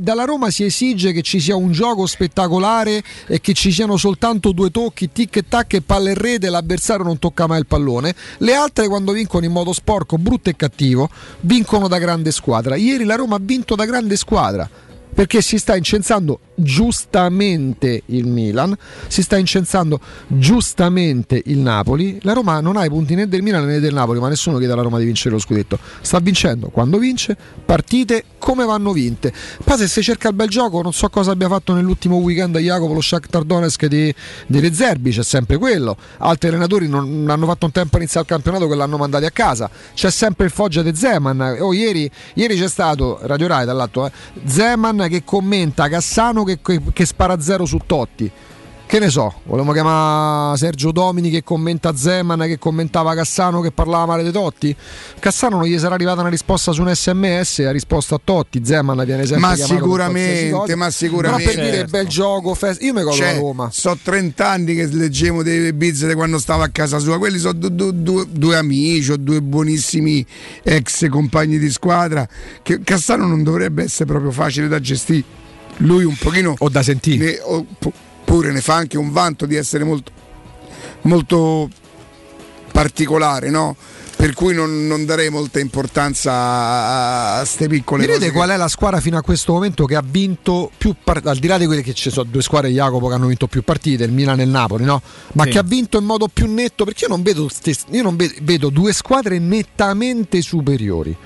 dalla Roma si esige che ci sia un gioco spettacolare e che ci siano soltanto due tocchi, tic e tac, e palle in rete, l'avversario non tocca mai il pallone. Le altre, quando vincono in modo sporco, brutto e cattivo, vincono da grande squadra. Ieri la Roma ha vinto da grande squadra, perché si sta incensando giustamente il Milan, si sta incensando giustamente il Napoli. La Roma non ha i punti né del Milan né del Napoli, ma nessuno chiede alla Roma di vincere lo scudetto. Sta vincendo quando vince, partite come vanno vinte. Poi se si cerca il bel gioco, non so cosa abbia fatto nell'ultimo weekend a Jacopo lo Shakhtar Donetsk delle Zerbi, c'è sempre quello. Altri allenatori non hanno fatto un tempo a iniziare il campionato che l'hanno mandati a casa. C'è sempre il Foggia di Zeman. Ieri c'è stato Radio Rai dall'alto, Zeman che commenta Cassano che spara zero su Totti, che ne so, volevamo chiamare Sergio Domini che commenta Zeman che commentava Cassano che parlava male di Totti. Cassano non gli sarà arrivata una risposta su un SMS, la risposta a Totti Zeman viene sempre chiamato, ma sicuramente però per dire bel gioco, io mi collo a Roma, so 30 anni che leggevo dei bizze quando stavo a casa sua, quelli sono due amici o due buonissimi ex compagni di squadra, che Cassano non dovrebbe essere proprio facile da gestire, lui un pochino o da sentire pure ne fa anche un vanto di essere molto, molto particolare, no? Per cui non darei molta importanza a queste piccole cose. Vedete qual è la squadra fino a questo momento che ha vinto più partite, al di là di quelle che ci sono due squadre, Jacopo, che hanno vinto più partite, il Milan e il Napoli, no? Ma sì, che ha vinto in modo più netto, perché io non vedo due squadre nettamente superiori.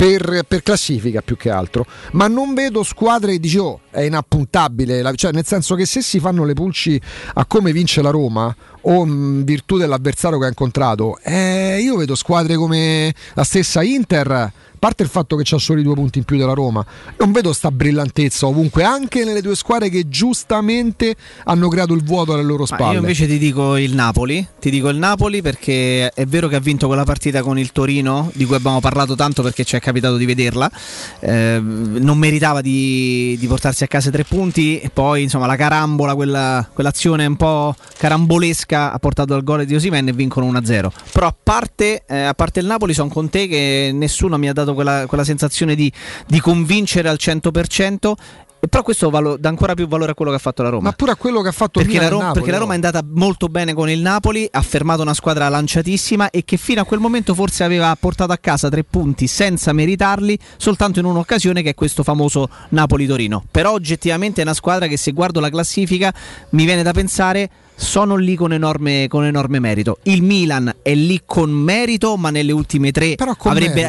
Per classifica più che altro, ma non vedo squadre che dicevo è inappuntabile, cioè nel senso che se si fanno le pulci a come vince la Roma o in virtù dell'avversario che ha incontrato, io vedo squadre come la stessa Inter, a parte il fatto che c'ha soli 2 punti in più della Roma, non vedo sta brillantezza ovunque, anche nelle due squadre che giustamente hanno creato il vuoto alle loro spalle. Ma io invece ti dico il Napoli perché è vero che ha vinto quella partita con il Torino di cui abbiamo parlato tanto perché ci è capitato di vederla, non meritava di portarsi a casa 3 punti e poi insomma la carambola, quell'azione un po' carambolesca ha portato al gol di Osimhen e vincono 1-0. Però a parte il Napoli, sono con te che nessuno mi ha dato quella sensazione di convincere al 100%, E però questo dà ancora più valore a quello che ha fatto la Roma. Ma pure a quello che ha fatto Milan, Napoli, perché la Roma è andata molto bene con il Napoli, ha fermato una squadra lanciatissima e che fino a quel momento forse aveva portato a casa 3 punti senza meritarli, soltanto in un'occasione che è questo famoso Napoli-Torino. Però oggettivamente è una squadra che, se guardo la classifica, mi viene da pensare sono lì con enorme merito. Il Milan è lì con merito, ma nelle ultime 3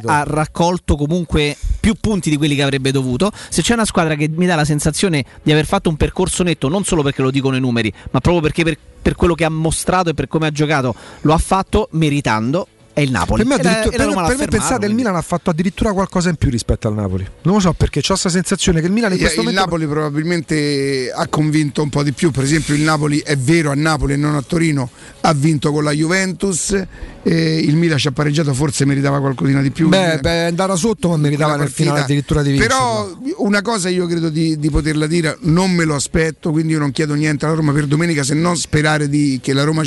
ha raccolto comunque più punti di quelli che avrebbe dovuto. Se c'è una squadra che mi dà la sensazione di aver fatto un percorso netto, non solo perché lo dicono i numeri, ma proprio perché per quello che ha mostrato e per come ha giocato lo ha fatto meritando, è il Napoli. Per me, pensate, il Milan ha fatto addirittura qualcosa in più rispetto al Napoli. Non lo so perché ho questa sensazione che il Milan in questo momento... Il Napoli probabilmente ha convinto un po' di più. Per esempio il Napoli, è vero, a Napoli e non a Torino ha vinto con la Juventus, il Milan ci ha pareggiato, forse meritava qualcosina di più. Beh, andava sotto, ma meritava nel finale addirittura di vincere. Però una cosa io credo di poterla dire, non me lo aspetto, quindi io non chiedo niente alla Roma per domenica, se non sperare che la Roma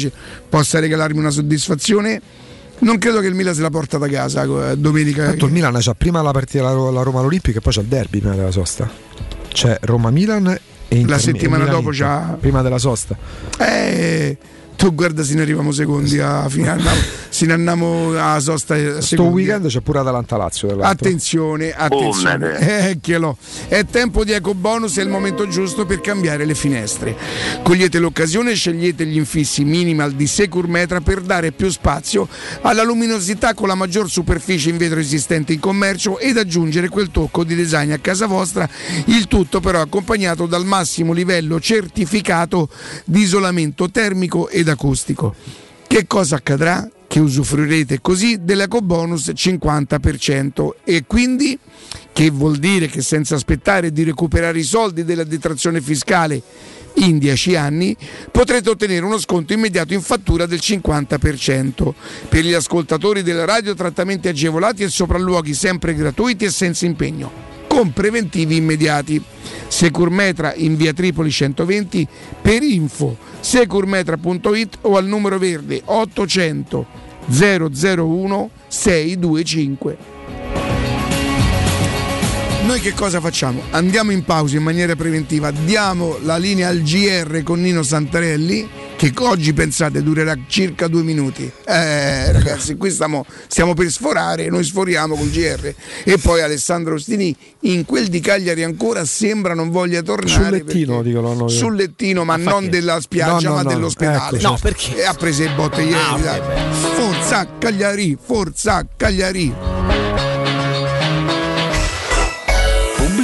possa regalarmi una soddisfazione. Non credo che il Milan se la porta da casa domenica. Tanto il Milan c'ha prima la partita la Roma all'Olimpico e poi c'ha il derby prima della sosta. C'è Roma-Milan e Inter, la settimana dopo c'ha prima della sosta. Tu guarda, se ne arriviamo secondi a finale, se ne andiamo a sosta secondi. Sto weekend c'è pure Atalanta-Lazio dell'altro. Attenzione, è tempo di ecobonus, è il momento giusto per cambiare le finestre. Cogliete l'occasione e scegliete gli infissi minimal di Securmetra per dare più spazio alla luminosità con la maggior superficie in vetro esistente in commercio ed aggiungere quel tocco di design a casa vostra, il tutto però accompagnato dal massimo livello certificato di isolamento termico ed acustico. Che cosa accadrà? Che usufruirete così dell'ecobonus 50%, e quindi che vuol dire che senza aspettare di recuperare i soldi della detrazione fiscale in 10 anni potrete ottenere uno sconto immediato in fattura del 50%. Per gli ascoltatori della radio trattamenti agevolati e sopralluoghi sempre gratuiti e senza impegno, con preventivi immediati. Securmetra in via Tripoli 120, per info securmetra.it o al numero verde 800 001 625. Noi che cosa facciamo? Andiamo in pausa in maniera preventiva, diamo la linea al GR con Nino Santarelli, che oggi pensate durerà circa 2 minuti. Ragazzi, qui stiamo per sforare, noi sforiamo col GR. E poi Alessandro Ostini, in quel di Cagliari ancora sembra non voglia tornare sul lettino, dicono, sul lettino, ma non della spiaggia, ma dell'ospedale. Ecco, no, perché? E ha preso il botte ieri. Forza Cagliari, forza Cagliari.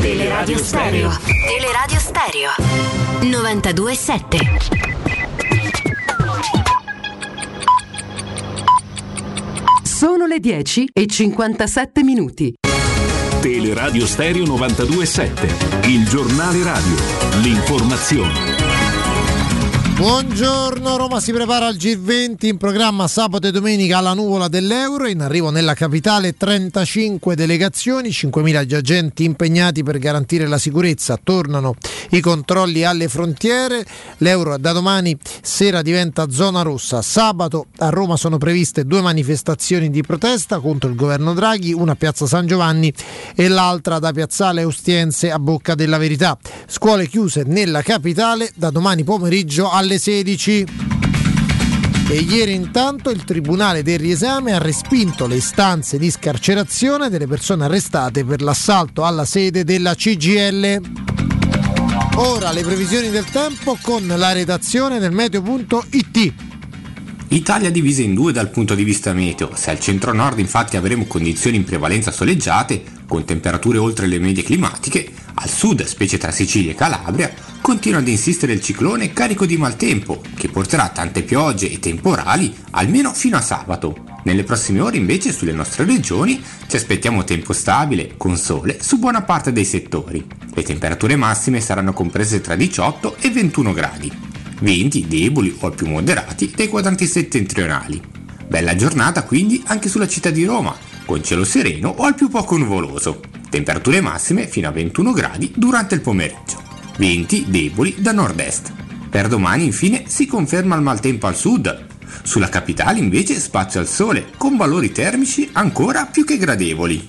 Teleradio Stereo. Teleradio Stereo 92.7. Sono le 10:57. Teleradio Stereo 92.7. Il giornale radio. L'informazione. Buongiorno, Roma si prepara al G20, in programma sabato e domenica alla nuvola dell'euro, in arrivo nella capitale 35 delegazioni, 5.000 gli agenti impegnati per garantire la sicurezza, tornano i controlli alle frontiere, l'euro da domani sera diventa zona rossa. Sabato a Roma sono previste due manifestazioni di protesta contro il governo Draghi, una a Piazza San Giovanni e l'altra da Piazzale Ostiense a Bocca della Verità. Scuole chiuse nella capitale da domani pomeriggio alle 16. E ieri intanto il Tribunale del Riesame ha respinto le istanze di scarcerazione delle persone arrestate per l'assalto alla sede della CGIL. Ora le previsioni del tempo con la redazione del meteo.it. Italia divisa in due dal punto di vista meteo. Se al centro-nord infatti avremo condizioni in prevalenza soleggiate, con temperature oltre le medie climatiche, al sud, specie tra Sicilia e Calabria, continua ad insistere il ciclone carico di maltempo, che porterà tante piogge e temporali almeno fino a sabato. Nelle prossime ore invece sulle nostre regioni ci aspettiamo tempo stabile, con sole, su buona parte dei settori. Le temperature massime saranno comprese tra 18 e 21 gradi, venti deboli o più moderati dei quadranti settentrionali. Bella giornata quindi anche sulla città di Roma, con cielo sereno o al più poco nuvoloso. Temperature massime fino a 21 gradi durante il pomeriggio. Venti deboli da nord-est. Per domani infine si conferma il maltempo al sud. Sulla capitale invece spazio al sole, con valori termici ancora più che gradevoli.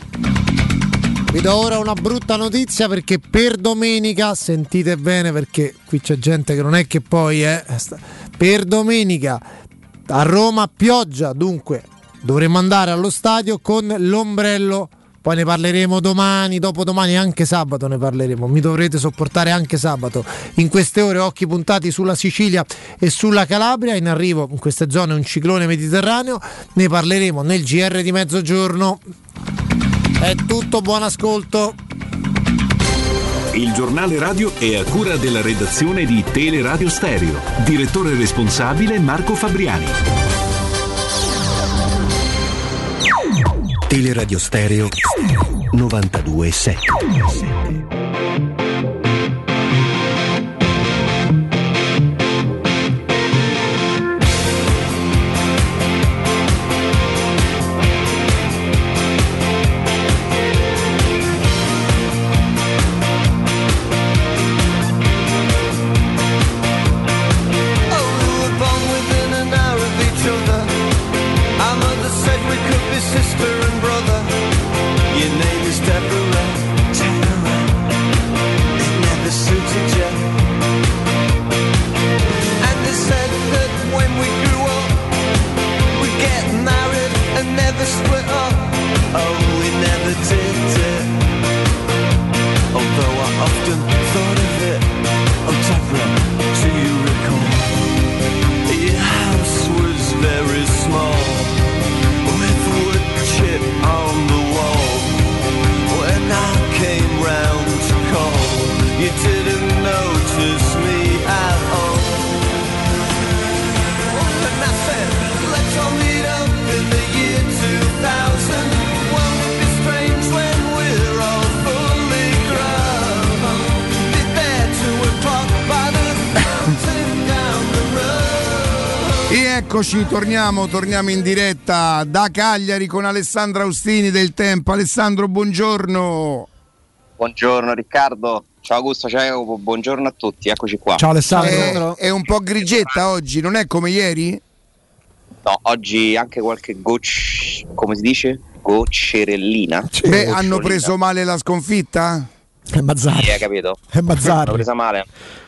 Vi do ora una brutta notizia, perché per domenica, sentite bene perché qui c'è gente che non è che poi è, per domenica a Roma pioggia, dunque dovremmo andare allo stadio con l'ombrello. Poi ne parleremo domani, dopodomani, anche sabato ne parleremo. Mi dovrete sopportare anche sabato. In queste ore occhi puntati sulla Sicilia e sulla Calabria. In arrivo in queste zone un ciclone mediterraneo. Ne parleremo nel GR di mezzogiorno. È tutto, buon ascolto. Il giornale radio è a cura della redazione di Teleradio Stereo. Direttore responsabile Marco Fabriani. Teleradio Stereo 92.7. Although I often thought of it, oh, Deborah. Eccoci, torniamo in diretta da Cagliari con Alessandro Austini del Tempo. Alessandro, buongiorno. Buongiorno Riccardo, ciao Augusto, ciao Jacopo, buongiorno a tutti, eccoci qua. Ciao Alessandro. È un po' grigetta oggi, non è come ieri? No, oggi anche qualche come si dice? Goccerellina. Beh, hanno preso male la sconfitta? È Mazzarri. Sì, hai capito? È Mazzarri. Hanno presa male.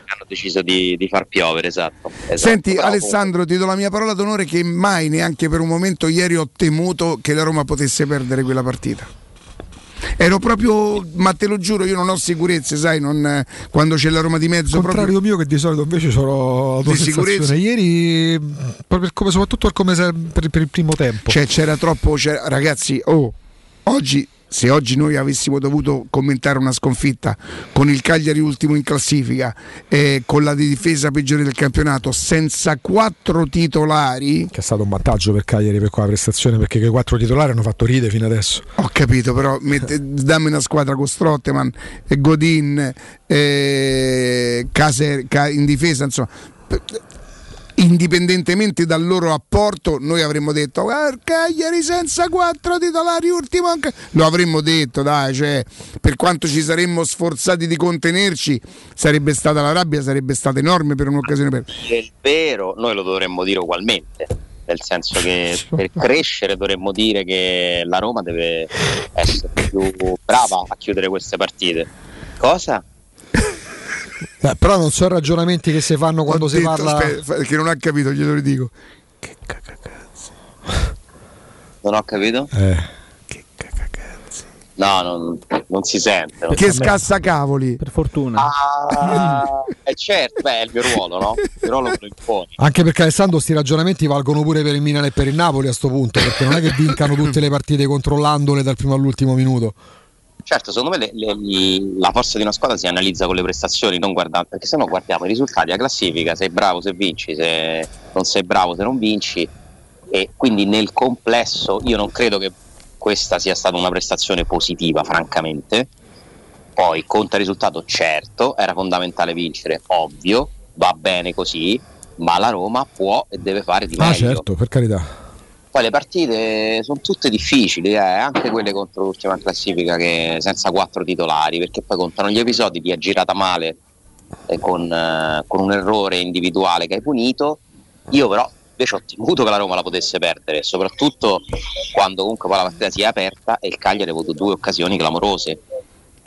Hanno deciso di far piovere, esatto. Senti, bravo. Alessandro, ti do la mia parola d'onore che mai, neanche per un momento ieri, ho temuto che la Roma potesse perdere quella partita. Ero proprio, ma te lo giuro, io non ho sicurezze, sai, non, quando c'è la Roma di mezzo. Contrario mio, che di solito invece sono di sicurezza. Ieri, soprattutto per il primo tempo. Cioè c'era troppo, ragazzi, oggi... Se oggi noi avessimo dovuto commentare una sconfitta con il Cagliari ultimo in classifica, con la difesa peggiore del campionato, senza quattro titolari, che è stato un vantaggio per Cagliari per quella prestazione, perché quei quattro titolari hanno fatto ridere fino adesso. Ho capito, però dammi una squadra con Strotteman, Godin, in difesa, insomma, indipendentemente dal loro apporto, noi avremmo detto Cagliari senza quattro titolari ultimo, lo avremmo detto, dai, cioè, per quanto ci saremmo sforzati di contenerci, sarebbe stata la rabbia, sarebbe stata enorme per un'occasione per... È vero, noi lo dovremmo dire ugualmente, nel senso che per crescere dovremmo dire che la Roma deve essere più brava a chiudere queste partite. Cosa? Però non so ragionamenti che si fanno quando si parla. Aspetta, che non ha capito, glielo ridico. Che cacacazzi. Non ho capito? Che cacacazzi. No, non si sente. Che scassacavoli. Per fortuna. Certo, beh, è il mio ruolo, no? Il mio ruolo lo impone. Anche perché, Alessandro, sti ragionamenti valgono pure per il Milan e per il Napoli a sto punto, perché non è che vincano tutte le partite controllandole dal primo all'ultimo minuto. Certo, secondo me la forza di una squadra si analizza con le prestazioni, non guardando, perché se no guardiamo i risultati, la classifica, sei bravo se vinci, se non sei bravo se non vinci, e quindi nel complesso io non credo che questa sia stata una prestazione positiva, francamente. Poi conta il risultato, certo, era fondamentale vincere, ovvio, va bene così, ma la Roma può e deve fare di meglio. Ah certo, per carità. Poi le partite sono tutte difficili, anche quelle contro l'ultima classifica che senza quattro titolari, perché poi contano gli episodi di aggirata male con un errore individuale che hai punito. Io però invece ho temuto che la Roma la potesse perdere, soprattutto quando comunque poi la partita si è aperta e il Cagliari ha avuto due occasioni clamorose.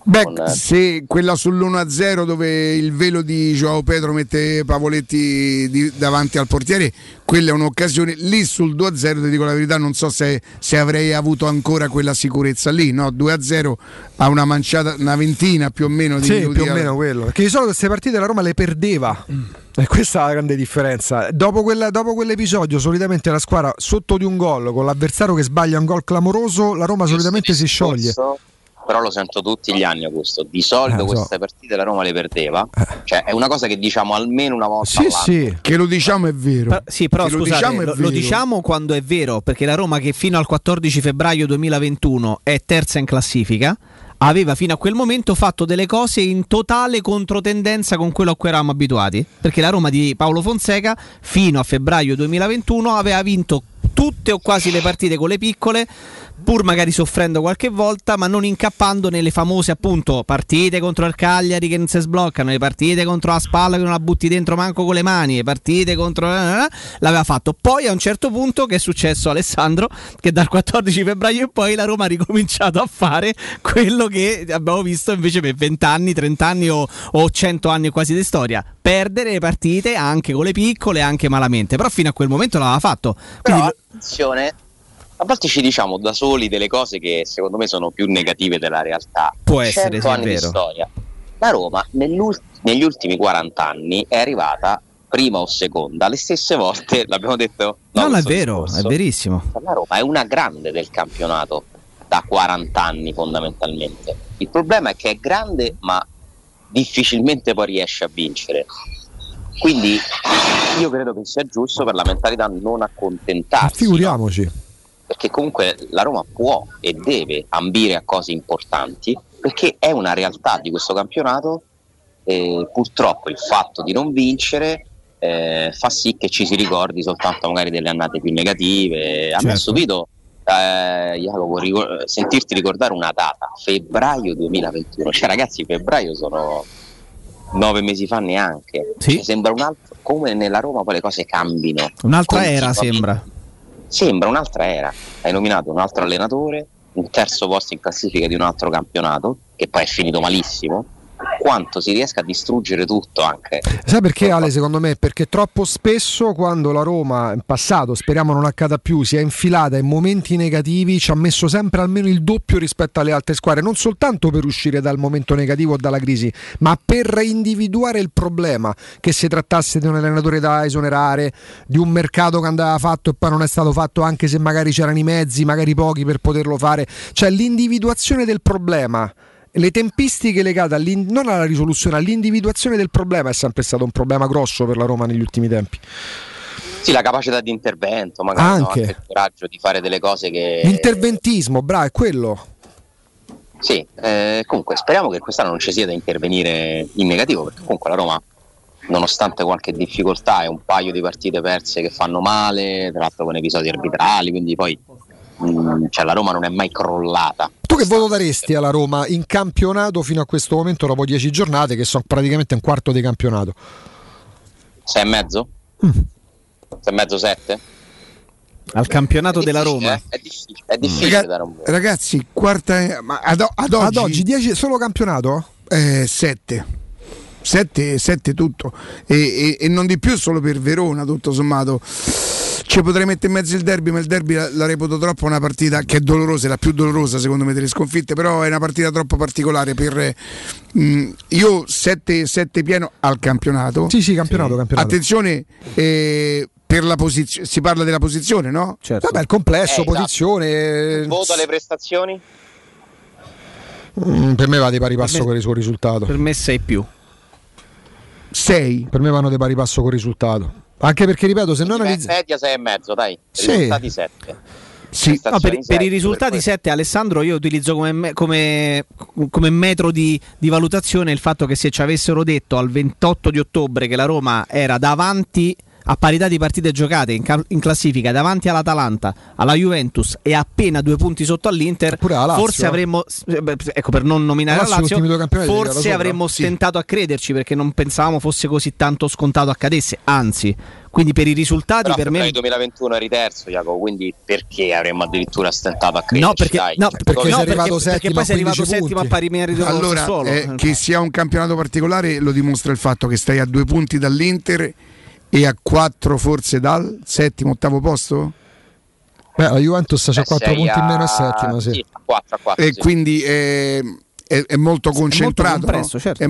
Beh, se quella sull'1-0 dove il velo di Joao Pedro mette Pavoletti davanti al portiere, quella è un'occasione. Lì sul 2-0, ti dico la verità, non so se avrei avuto ancora quella sicurezza lì, no? 2-0 a una manciata, una ventina più o meno di minuti. Sì, più o meno quello. Perché di solito queste partite la Roma le perdeva. E questa è la grande differenza. Dopo quell'episodio, solitamente la squadra sotto di un gol, con l'avversario che sbaglia un gol clamoroso, la Roma solitamente si scioglie. Però lo sento tutti gli anni, Augusto. Di solito queste partite la Roma le perdeva. Cioè è una cosa che diciamo almeno una volta all'anno. Sì, che lo diciamo è vero. Sì, però scusate, lo diciamo quando è vero, perché la Roma, che fino al 14 febbraio 2021 è terza in classifica, aveva fino a quel momento fatto delle cose in totale controtendenza con quello a cui eravamo abituati, perché la Roma di Paolo Fonseca fino a febbraio 2021 aveva vinto tutte o quasi le partite con le piccole, pur magari soffrendo qualche volta, ma non incappando nelle famose, appunto, partite contro il Cagliari che non si sbloccano, le partite contro la spalla che non la butti dentro manco con le mani, le partite contro... l'aveva fatto. Poi a un certo punto, che è successo, Alessandro, che dal 14 febbraio in poi la Roma ha ricominciato a fare quello che abbiamo visto invece per 20 anni, 30 anni o 100 anni quasi di storia, perdere le partite anche con le piccole, anche malamente. Però fino a quel momento l'aveva fatto. Quindi... Però attenzione, a volte ci diciamo da soli delle cose che secondo me sono più negative della realtà. Può essere, 100 anni vero. Di storia. La Roma negli ultimi 40 anni è arrivata prima o seconda le stesse volte, l'abbiamo detto. Non è vero, discorso. È verissimo. La Roma è una grande del campionato da 40 anni fondamentalmente. Il problema è che è grande ma difficilmente poi riesce a vincere. Quindi io credo che sia giusto per la mentalità non accontentarsi. Figuriamoci. Perché comunque la Roma può e deve ambire a cose importanti, perché è una realtà di questo campionato, e purtroppo il fatto di non vincere fa sì che ci si ricordi soltanto magari delle annate più negative. A me è stupito, Jacopo, sentirti ricordare una data, febbraio 2021. Cioè ragazzi, febbraio sono 9 mesi fa neanche. Sì. Sembra un altro, come nella Roma poi le cose cambino. Un'altra era sembra. Sembra un'altra era. Hai nominato un altro allenatore, un terzo posto in classifica di un altro campionato che poi è finito malissimo. Quanto si riesca a distruggere tutto anche. Sai perché, Ale, secondo me? Perché troppo spesso quando la Roma in passato, speriamo non accada più, si è infilata in momenti negativi, ci ha messo sempre almeno il doppio rispetto alle altre squadre, non soltanto per uscire dal momento negativo o dalla crisi, ma per individuare il problema, che si trattasse di un allenatore da esonerare, di un mercato che andava fatto e poi non è stato fatto anche se magari c'erano i mezzi, magari pochi, per poterlo fare. Cioè l'individuazione del problema, le tempistiche legate non alla risoluzione, all'individuazione del problema, è sempre stato un problema grosso per la Roma negli ultimi tempi. Sì, la capacità di intervento, magari anche, no? Anche il coraggio di fare delle cose che... L'interventismo, bravo, è quello. Sì, comunque speriamo che quest'anno non ci sia da intervenire in negativo, perché comunque la Roma, nonostante qualche difficoltà e un paio di partite perse che fanno male, tra l'altro con episodi arbitrali, quindi poi cioè la Roma non è mai crollata. Tu che voto daresti alla Roma in campionato fino a questo momento, dopo 10 giornate, che sono praticamente un quarto di campionato? 6,5? 6,5, 7? Al campionato della Roma è difficile da rompere. Ragazzi, quarta, ma ad oggi 10 solo campionato? 7 tutto e non di più, solo per Verona tutto sommato. Ci potrei mettere in mezzo il derby, ma il derby la reputo troppo una partita che è dolorosa, è la più dolorosa secondo me delle sconfitte, però è una partita troppo particolare per... io 7 pieno al campionato. Sì, campionato. Attenzione, per la posizione, si parla della posizione, no? Certo. Vabbè, il complesso, posizione... Voto alle prestazioni? Per me va di pari passo con il suo risultato. Per me 6. Per me vanno di pari passo col risultato. Anche perché, ripeto, se non analizzi... media 6,5, dai. Sì. Risultati 7. Sì. No, per i risultati per 7, Alessandro, io utilizzo come metro di valutazione il fatto che se ci avessero detto al 28 di ottobre che la Roma era davanti, a parità di partite giocate in classifica, davanti all'Atalanta, alla Juventus e appena 2 punti sotto all'Inter, forse avremmo, ecco, per non nominare la Lazio, forse avremmo stentato a crederci, perché non pensavamo fosse così tanto scontato accadesse, anzi. Quindi per i risultati, però, per me il 2021 eri terzo, Jacopo, quindi perché avremmo addirittura stentato a crederci? Perché poi sei arrivato settimo a pari merito. Allora, che sia un campionato particolare lo dimostra il fatto che stai a 2 punti dall'Inter e a 4 forse dal settimo, ottavo posto? Beh, la Juventus c'ha 4 punti in meno a settima, sì. A 4, e sì. Quindi è molto concentrato, molto compresso, no? Certo.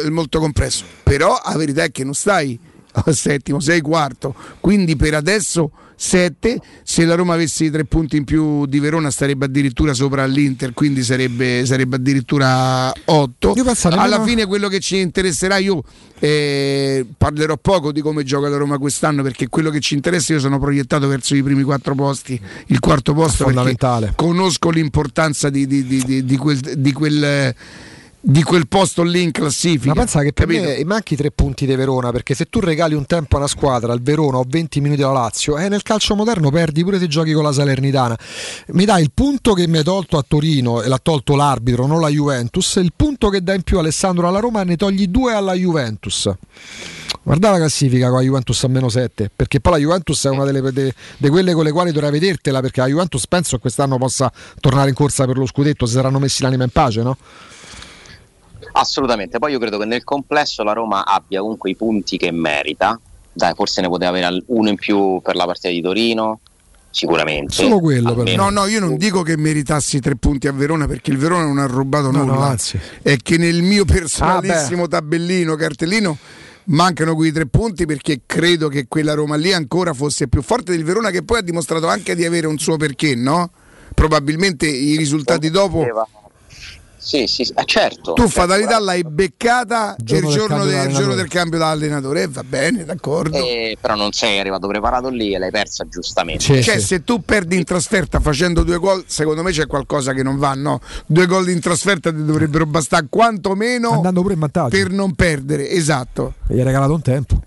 È molto compresso, però la verità è che non stai al settimo, sei quarto, quindi per adesso 7. Se la Roma avesse i 3 punti in più di Verona starebbe addirittura sopra all'Inter, quindi sarebbe addirittura 8. Alla fine quello che ci interesserà, io parlerò poco di come gioca la Roma quest'anno, perché quello che ci interessa, io sono proiettato verso i primi 4 posti, il quarto posto fondamentale, conosco l'importanza di quel posto lì in classifica. Ma pensa che per me manchi 3 punti di Verona, perché se tu regali un tempo a una squadra, al Verona, o 20 minuti alla Lazio, nel calcio moderno perdi pure se giochi con la Salernitana. Mi dai il punto che mi hai tolto a Torino, e l'ha tolto l'arbitro, non la Juventus, il punto che dà in più Alessandro alla Roma, ne togli 2 alla Juventus. Guarda la classifica con la Juventus a -7, perché poi la Juventus è una delle quelle con le quali dovrai vedertela, perché la Juventus penso che quest'anno possa tornare in corsa per lo scudetto, se saranno messi l'anima in pace, no? Assolutamente, poi io credo che nel complesso la Roma abbia comunque i punti che merita. Dai, forse ne poteva avere uno in più per la partita di Torino, sicuramente. Solo quello, però. No, io non dico che meritassi 3 punti a Verona, perché il Verona non ha rubato nulla. Anzi. È che nel mio personalissimo tabellino, cartellino, mancano quei 3 punti, perché credo che quella Roma lì ancora fosse più forte del Verona, che poi ha dimostrato anche di avere un suo perché, no? Probabilmente i risultati dopo... Sì, certo. Tu fatalità l'hai beccata il giorno del cambio dall'allenatore, va bene, d'accordo. Però non sei arrivato preparato lì e l'hai persa giustamente. Sì. Se tu perdi in trasferta facendo 2 gol, secondo me c'è qualcosa che non va, no? 2 gol in trasferta ti dovrebbero bastare quantomeno, andando pure in vantaggio, per non perdere, esatto. E gli hai regalato un tempo.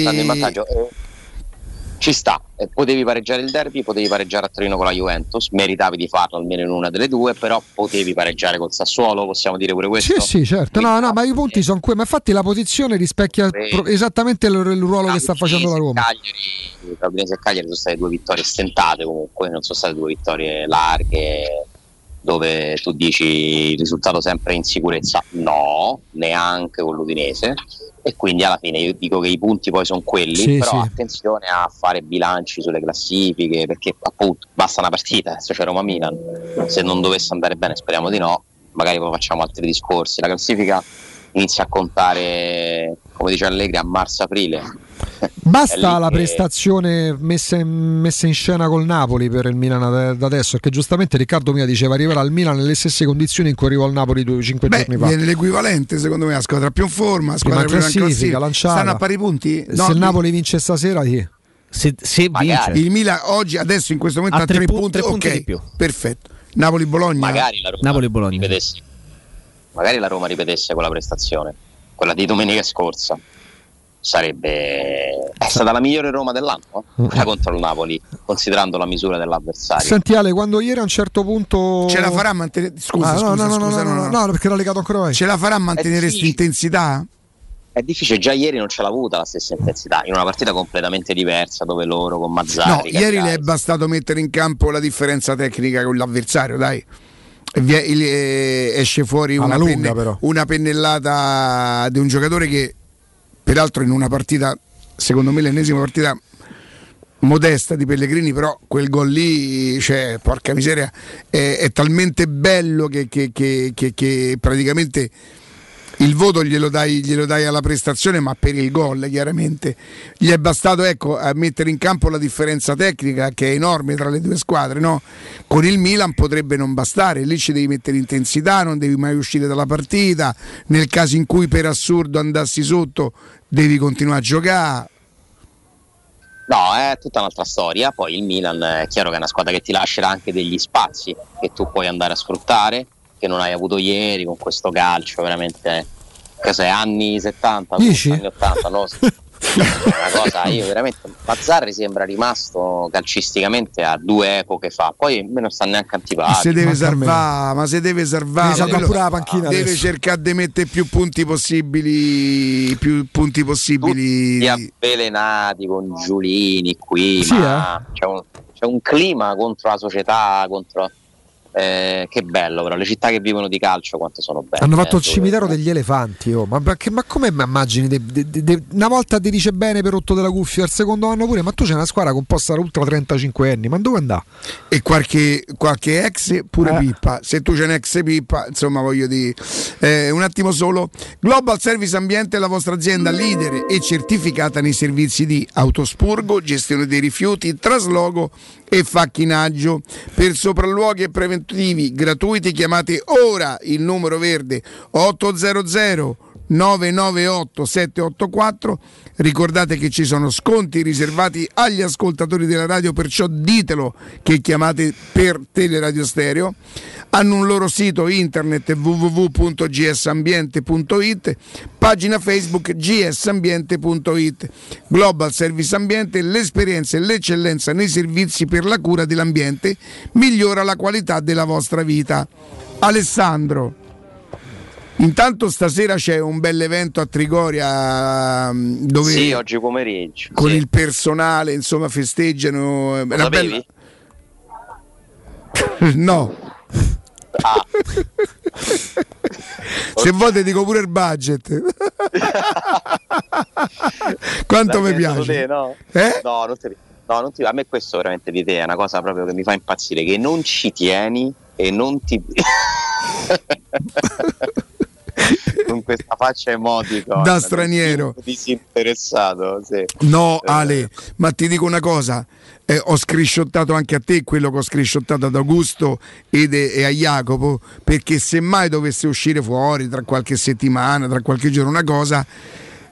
Stanno in vantaggio, ci sta, potevi pareggiare il derby, potevi pareggiare a Torino con la Juventus, meritavi di farlo almeno in una delle due, però potevi pareggiare col Sassuolo, possiamo dire pure questo. Sì, sì, certo. No, no, ma i punti sono quelli, ma infatti la posizione rispecchia esattamente il ruolo che sta facendo la Roma. Cagliari e Cagliari sono state due vittorie stentate, comunque non sono state due vittorie larghe dove tu dici il risultato sempre in sicurezza, no, neanche con l'Udinese, e quindi alla fine io dico che i punti poi sono quelli, sì, però sì, attenzione a fare bilanci sulle classifiche, perché appunto basta una partita, adesso c'è Roma-Milan, se non dovesse andare bene, speriamo di no, magari poi facciamo altri discorsi, la classifica inizia a contare, come dice Allegri, a marzo-aprile. Basta la prestazione messa in scena col Napoli per il Milan da adesso, perché giustamente Riccardo Mia diceva arriverà al Milan nelle stesse condizioni in cui arrivò al Napoli 5 giorni fa. Viene l'equivalente secondo me, la squadra più in forma, la squadra più in classifica, stanno a pari punti? No, se il Napoli vince stasera se vince il Milan oggi, adesso in questo momento ha 3 punti, ok, di più. Perfetto. Napoli-Bologna, magari la Roma ripetesse quella prestazione, quella di domenica scorsa, sarebbe è stata la migliore Roma dell'anno, quella contro il Napoli, considerando la misura dell'avversario. Senti Ale, quando ieri a un certo punto ce la farà a mantenere, scusa, perché l'ha legato ancora, ce la farà a mantenere questa intensità? È difficile, già ieri non ce l'ha avuta la stessa intensità, in una partita completamente diversa dove loro con Mazzari, no, ieri le è bastato mettere in campo la differenza tecnica con l'avversario, dai, esce fuori una pennellata di un giocatore che peraltro in una partita, secondo me l'ennesima partita modesta di Pellegrini, però quel gol lì, cioè, porca miseria, è talmente bello che praticamente il voto glielo dai alla prestazione, ma per il gol chiaramente gli è bastato, ecco, a mettere in campo la differenza tecnica che è enorme tra le due squadre, no? Con il Milan potrebbe non bastare, lì ci devi mettere intensità, non devi mai uscire dalla partita, nel caso in cui per assurdo andassi sotto devi continuare a giocare. No, è tutta un'altra storia. Poi il Milan è chiaro che è una squadra che ti lascerà anche degli spazi che tu puoi andare a sfruttare, che non hai avuto ieri con questo calcio veramente, cos'è, anni 70, anni 80, no? Una cosa, io veramente, Mazzarri sembra rimasto calcisticamente a due epoche fa, poi me non sta neanche antipatico. Ma se deve salvare, deve cercare di mettere più punti possibili. Gli avvelenati con Giulini qui, sì, ma c'è un clima contro la società, contro... che bello, però le città che vivono di calcio quanto sono belle. Hanno fatto il cimitero degli elefanti, oh. Ma come immagini? Una volta ti dice bene per rotto della cuffia, al secondo anno pure, ma tu c'è una squadra composta da ultra 35 anni, ma dove andà? E qualche ex pure pippa. Se tu c'è un ex pippa, insomma, voglio dire, un attimo solo. Global Service Ambiente è la vostra azienda leader e certificata nei servizi di autospurgo, gestione dei rifiuti, trasloco e facchinaggio. Per sopralluoghi e preventivi gratuiti chiamate ora il numero verde 800 998 784. Ricordate che ci sono sconti riservati agli ascoltatori della radio, perciò ditelo che chiamate per Teleradio Stereo. Hanno un loro sito internet www.gsambiente.it, pagina Facebook gsambiente.it. Global Service Ambiente, l'esperienza e l'eccellenza nei servizi per la cura dell'ambiente migliora la qualità della vostra vita. Alessandro, intanto stasera c'è un bel evento a Trigoria, dove sì, oggi pomeriggio con il personale, insomma, festeggiano. Lo sapevi? Bella... no. Ah. Se vuoi ti dico pure il budget. Quanto mi piace. Te, no? No, non ti... a me questo veramente di te è una cosa proprio che mi fa impazzire, che non ci tieni e non ti con questa faccia emotica da straniero disinteressato, sì. No Ale, ma ti dico una cosa, ho scrisciottato anche a te quello che ho scrisciottato ad Augusto e a Jacopo, perché se mai dovesse uscire fuori tra qualche settimana, tra qualche giorno una cosa,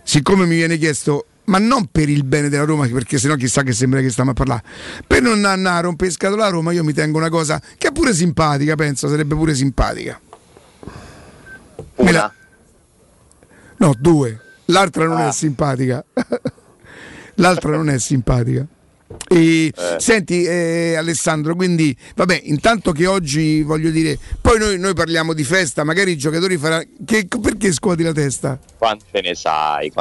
siccome mi viene chiesto, ma non per il bene della Roma, perché sennò chissà che sembra che stiamo a parlare, per non andare a rompere scatola la Roma, io mi tengo una cosa che è pure simpatica, penso sarebbe pure simpatica. Una? No, due. L'altra non è simpatica. l'altra non è simpatica. Senti, Alessandro, quindi vabbè, intanto che oggi, voglio dire, poi noi parliamo di festa, magari i giocatori faranno, perché scuoti la testa? Quante ne sai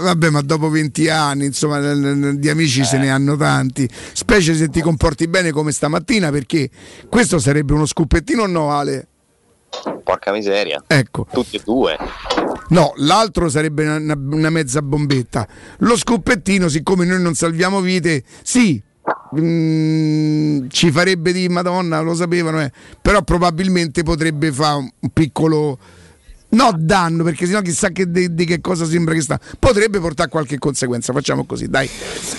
vabbè, ma dopo 20 anni insomma di amici se ne hanno tanti, specie se ti comporti bene come stamattina, perché questo sarebbe uno scuppettino o no, Ale? Porca miseria, ecco, tutti e due. No, l'altro sarebbe una mezza bombetta. Lo scuppettino, siccome noi non salviamo vite, sì, ci farebbe di Madonna, lo sapevano, però probabilmente potrebbe fare un piccolo, no, danno, perché sennò chissà che di che cosa sembra che sta, potrebbe portare qualche conseguenza. Facciamo così, dai.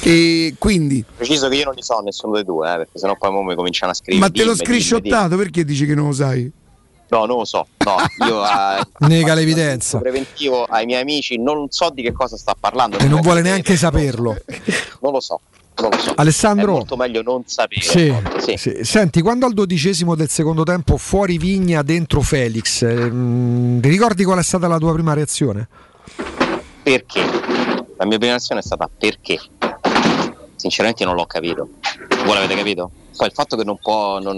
E quindi preciso che io non li so nessuno dei due, perché sennò poi mi cominciano a scrivere. Ma te l'ho scrisciottato, perché dici che non lo sai? No, non lo so, no, io nega l'evidenza. Preventivo ai miei amici, non so di che cosa sta parlando. E non vuole neanche saperlo. Non lo so. Alessandro, è molto meglio non sapere. Sì. Senti, quando al 12° del secondo tempo fuori Vigna, dentro Felix, ti ricordi qual è stata la tua prima reazione? Perché? La mia prima reazione è stata perché? Sinceramente non l'ho capito. Voi l'avete capito? Poi il fatto che non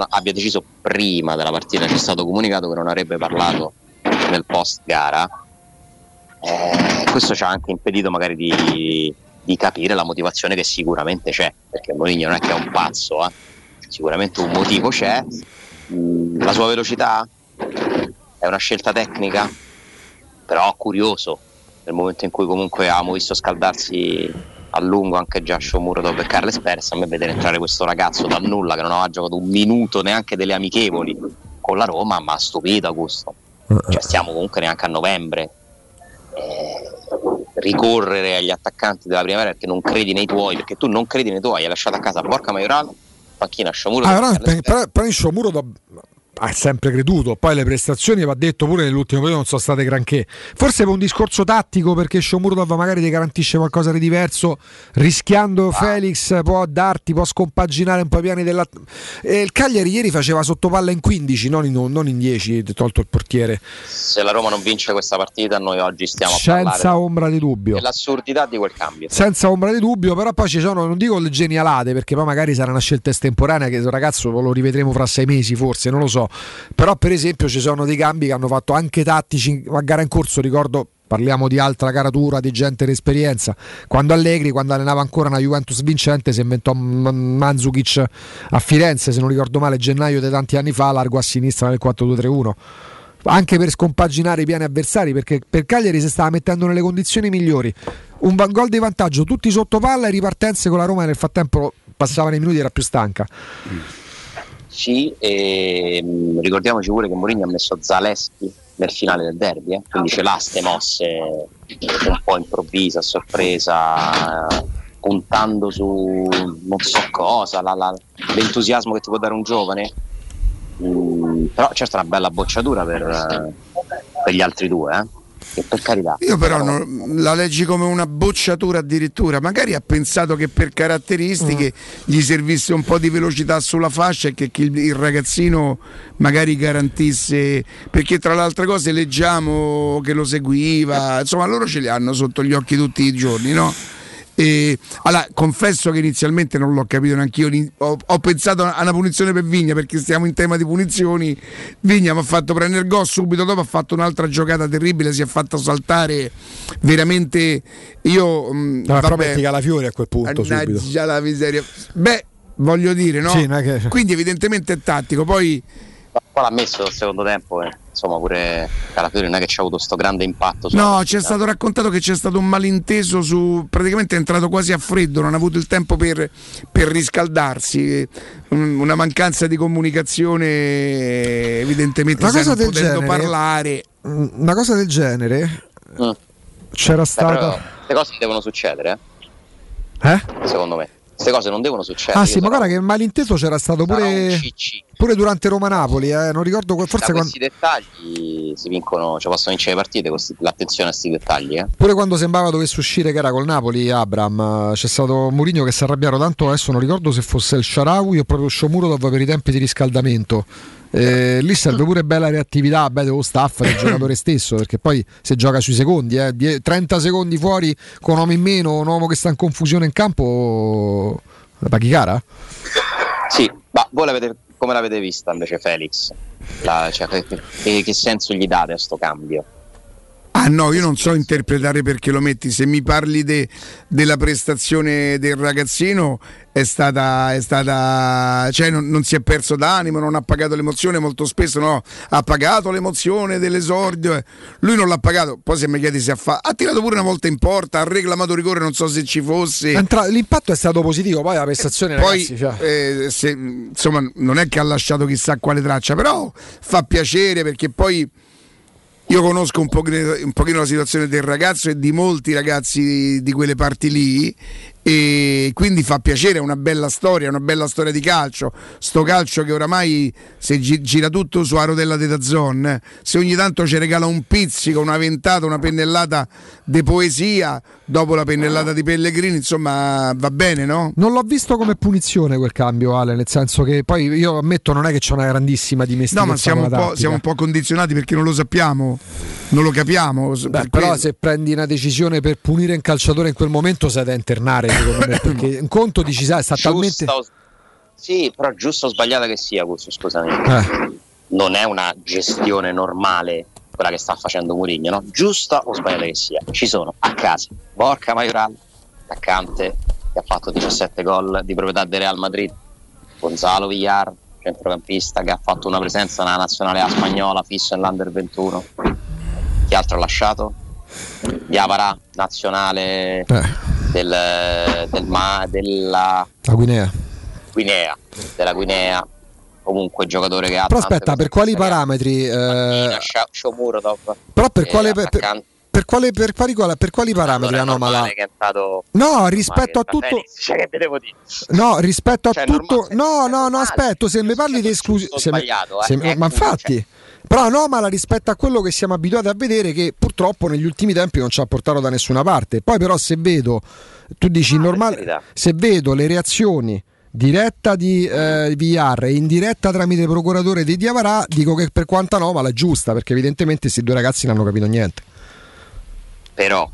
abbia deciso prima della partita, ci è stato comunicato che non avrebbe parlato nel post gara, questo ci ha anche impedito magari di capire la motivazione che sicuramente c'è, perché Mourinho non è che è un pazzo, sicuramente un motivo c'è. La sua velocità è una scelta tecnica, però curioso, nel momento in cui comunque abbiamo visto scaldarsi a lungo anche Giascio Muro dopo il Carles Persa, a me vedere entrare questo ragazzo dal nulla che non aveva giocato un minuto neanche delle amichevoli con la Roma mi ha stupito. Augusto, cioè stiamo comunque neanche a novembre, ricorrere agli attaccanti della primavera perché non credi nei tuoi, perché tu non credi nei tuoi, hai lasciato a casa Borca Maioral, panchina Sciomuro, però in Sciomuro ha sempre creduto, poi le prestazioni, va detto pure, nell'ultimo periodo non sono state granché, forse per un discorso tattico, perché Shomurodov magari ti garantisce qualcosa di diverso, rischiando Felix può scompaginare un po' i piani della... il Cagliari ieri faceva sottopalla in 15, non in 10, tolto il portiere. Se la Roma non vince questa partita noi oggi stiamo senza ombra di dubbio, l'assurdità di quel cambio, senza ombra di dubbio, però poi ci sono, non dico le genialate, perché poi magari sarà una scelta estemporanea che ragazzo lo rivedremo fra 6 mesi forse, non lo so, però per esempio ci sono dei cambi che hanno fatto anche tattici a gara in corso, ricordo, parliamo di altra caratura, di gente d'esperienza, quando Allegri, quando allenava ancora una Juventus vincente, si inventò Mandzukic a Firenze, se non ricordo male, gennaio di tanti anni fa, largo a sinistra nel 4-2-3-1, anche per scompaginare i piani avversari, perché per Cagliari si stava mettendo nelle condizioni migliori, un gol di vantaggio, tutti sotto palla e ripartenze con la Roma, nel frattempo passavano i minuti, era più stanca. Sì, e ricordiamoci pure che Mourinho ha messo Zalewski nel finale del derby, quindi c'è l'aste mosse un po' improvvisa, sorpresa, puntando su non so cosa, l'entusiasmo che ti può dare un giovane, però c'è stata una bella bocciatura per gli altri due, che per carità. Io però non la leggi come una bocciatura addirittura, magari ha pensato che per caratteristiche gli servisse un po' di velocità sulla fascia e che il ragazzino magari garantisse, perché tra le altre cose leggiamo che lo seguiva, insomma loro ce li hanno sotto gli occhi tutti i giorni, no? E, allora, confesso che inizialmente non l'ho capito neanche io, ho pensato a una punizione per Vigna, perché stiamo in tema di punizioni. Vigna mi ha fatto prendere il gol, subito dopo ha fatto un'altra giocata terribile, si è fatto saltare veramente, io la Fiore a quel punto subito. Già la miseria. Beh, voglio dire, no? Sì, che... quindi evidentemente è tattico, poi l'ha messo al secondo tempo, insomma pure Calafiori non è che c'ha avuto sto grande impatto sulla partita. C'è stato raccontato che c'è stato un malinteso su, praticamente è entrato quasi a freddo, non ha avuto il tempo per riscaldarsi, una mancanza di comunicazione evidentemente, una cosa del genere c'era stata. Le cose devono succedere, secondo me queste cose non devono succedere. Ma guarda che il malinteso c'era stato pure durante Roma-Napoli, non ricordo, forse questi dettagli si vincono, cioè possono vincere le partite, l'attenzione a questi dettagli. Pure quando sembrava dovesse uscire che era col Napoli Abraham, c'è stato Mourinho che si arrabbiarono tanto, adesso non ricordo se fosse il Shaarawy o proprio Shomurodov per i tempi di riscaldamento, Lì serve pure bella reattività, beh, dello staff, del giocatore stesso, perché poi se gioca sui secondi, 30 secondi fuori con un uomo in meno, un uomo che sta in confusione in campo, la paghicara? Sì, ma voi l'avete, come l'avete vista invece Felix? Che senso gli date a sto cambio? Ah no, io non so interpretare perché lo metti. Se mi parli della prestazione del ragazzino, è stata cioè non si è perso d'animo, non ha pagato l'emozione molto spesso, no, ha pagato l'emozione dell'esordio, lui non l'ha pagato. Poi se mi chiedi se ha tirato pure una volta in porta, ha reclamato rigore, non so se ci fosse. L'impatto è stato positivo, poi la prestazione ragazzi, cioè. Se, insomma, non è che ha lasciato chissà quale traccia, però fa piacere perché poi io conosco un pochino la situazione del ragazzo e di molti ragazzi di quelle parti lì, e quindi fa piacere, è una bella storia di calcio, sto calcio che oramai se gira tutto sulla rotella di Dazzon, se ogni tanto ci regala un pizzico, una ventata, una pennellata di poesia dopo la pennellata di Pellegrini, insomma va bene, no? Non l'ho visto come punizione quel cambio, Ale, nel senso che poi io ammetto non è che c'è una grandissima dimestichezza. No, ma siamo un po' condizionati perché non lo sappiamo, non lo capiamo. Beh, però se prendi una decisione per punire un calciatore in quel momento sei da internare, secondo me, perché un conto dici sai, sta talmente... Sì, però giusta o sbagliata che sia, questo, scusami, non è una gestione normale quella che sta facendo Mourinho, no? Giusta o sbagliata che sia, ci sono a casa Borca Majoral, attaccante che ha fatto 17 gol di proprietà del Real Madrid, Gonzalo Villar, centrocampista che ha fatto una presenza nella nazionale A spagnola, fisso nell'Under 21. Chi altro ha lasciato? Diawara, nazionale della Guinea. Comunque giocatore che ha... Però aspetta, per quali parametri? Però per quali parametri anomala? No, rispetto a tutto. Cioè, che te devo dire? No, rispetto a tutto. No, aspetto, se mi parli di esclusione sbagliato, ma infatti, però anomala rispetto a quello che siamo abituati a vedere, che purtroppo negli ultimi tempi non ci ha portato da nessuna parte. Poi però se vedo, tu dici normale, se vedo le reazioni diretta di VR e in diretta tramite procuratore di Diawara, dico che per quanto anomala è giusta, perché evidentemente questi due ragazzi non hanno capito niente. Però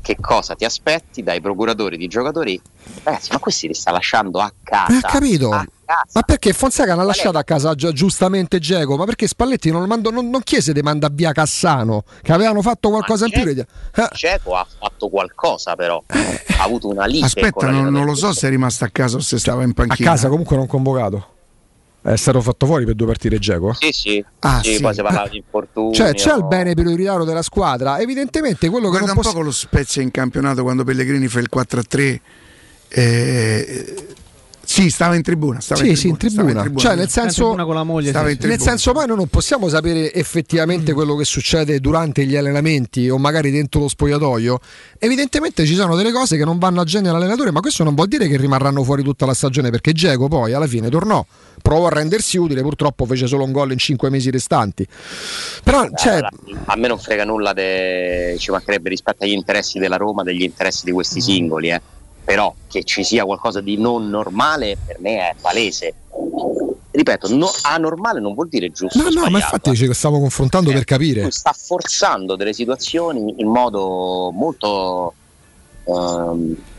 che cosa ti aspetti dai procuratori di giocatori? Ragazzi, ma questi li sta lasciando a casa. Ha capito? A casa. Ma perché Fonseca l'ha lasciato a casa giustamente Dzeko? Ma perché Spalletti non chiese di mandare via Cassano, che avevano fatto qualcosa in più? Dzeko ha fatto qualcosa, però ha avuto una lite. Aspetta, non lo so se è rimasto a casa o se stava in panchina. A casa comunque non convocato. È stato fatto fuori per 2 partite Dzeko? Sì. Poi si parlava di infortuni. Cioè c'è il bene prioritario della squadra. Evidentemente quello guarda che non un po' con lo Spezia in campionato, quando Pellegrini fa il 4-3 sì, stava in tribuna. Cioè nel senso con la moglie, nel senso poi noi non possiamo sapere effettivamente quello che succede durante gli allenamenti o magari dentro lo spogliatoio. Evidentemente ci sono delle cose che non vanno a genere all'allenatore, ma questo non vuol dire che rimarranno fuori tutta la stagione, perché Dzeko poi alla fine tornò, provò a rendersi utile, purtroppo fece solo un gol in 5 mesi restanti. Però a me non frega nulla ci mancherebbe, rispetto agli interessi della Roma, degli interessi di questi singoli, però che ci sia qualcosa di non normale per me è palese. Ripeto, anormale non vuol dire giusto. No, ma infatti ci stavo confrontando per capire. Tu sta forzando delle situazioni in modo molto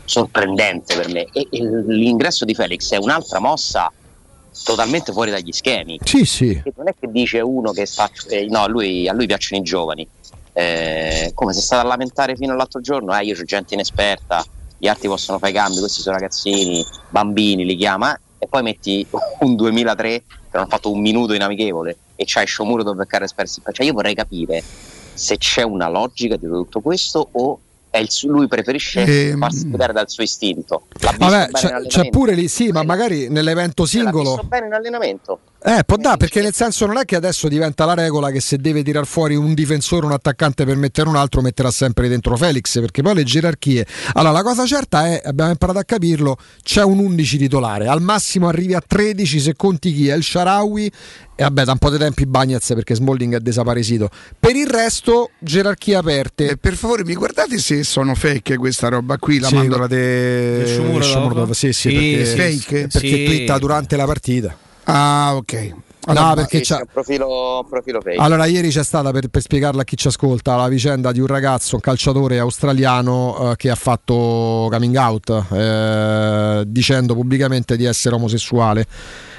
sorprendente per me, e l'ingresso di Felix è un'altra mossa totalmente fuori dagli schemi. Sì. Non è che dice uno che sta... no, a lui piacciono i giovani. Come se stava a lamentare fino all'altro giorno, io c'ho gente inesperta, gli altri possono fare i cambi, questi sono ragazzini, bambini, li chiama, e poi metti un 2003 che non ha fatto un minuto in amichevole e c'hai Shomuro dove beccare Spersi. Cioè io vorrei capire se c'è una logica di tutto questo o lui preferisce farsi guidare dal suo istinto. Vabbè, c'è pure lì, sì, ma magari nell'evento singolo l'ha visto bene in allenamento. Può dare, perché nel senso non è che adesso diventa la regola che se deve tirar fuori un difensore, un attaccante per mettere un altro, metterà sempre dentro Felix, perché poi le gerarchie. Allora la cosa certa è, abbiamo imparato a capirlo, c'è un 11 titolare, al massimo arrivi a 13 se conti chi è il Shaarawy, e vabbè da un po' di tempi Bagnez perché Smalling è desaparesito, per il resto gerarchie aperte. E per favore mi guardate se sono fake questa roba qui, la mandorla de Shomurov, perché fake, perché twitta durante la partita. Ah, ok. No, perché c'è un profilo fake. Allora, ieri c'è stata, per spiegarla a chi ci ascolta, la vicenda di un ragazzo, un calciatore australiano, che ha fatto coming out dicendo pubblicamente di essere omosessuale.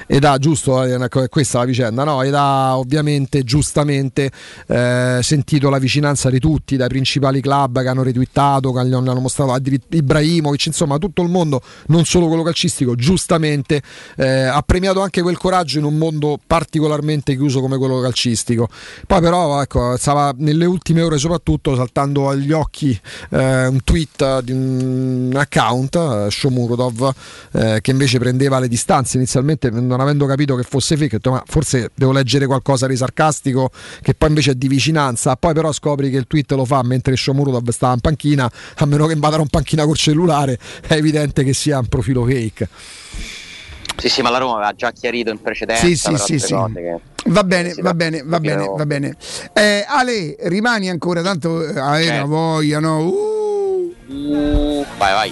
Ed ha, giusto, questa è la vicenda, no? Ed ha ovviamente, giustamente, sentito la vicinanza di tutti, dai principali club che hanno retweetato, che gli hanno mostrato Ibrahimovic, insomma tutto il mondo, non solo quello calcistico, giustamente ha premiato anche quel coraggio in un mondo particolarmente chiuso come quello calcistico. Poi però, ecco, stava nelle ultime ore soprattutto saltando agli occhi un tweet di un account, Shomurodov, che invece prendeva le distanze inizialmente, non avendo capito che fosse fake, ma forse devo leggere qualcosa di sarcastico che poi invece è di vicinanza. Poi però scopri che il tweet lo fa mentre Shomurodov stava in panchina, a meno che invadano in panchina col cellulare, è evidente che sia un profilo fake. Sì, sì, ma la Roma aveva già chiarito in precedenza. Sì. Va bene. Ale, rimani ancora, tanto aveva voglia, no? Vai.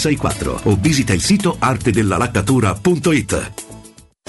O visita il sito artedellalaccatura.it.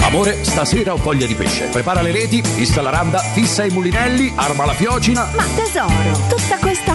Amore, stasera ho voglia di pesce. Prepara le reti, fissa la randa, fissa i mulinelli, arma la fiocina. Ma tesoro, tutta questa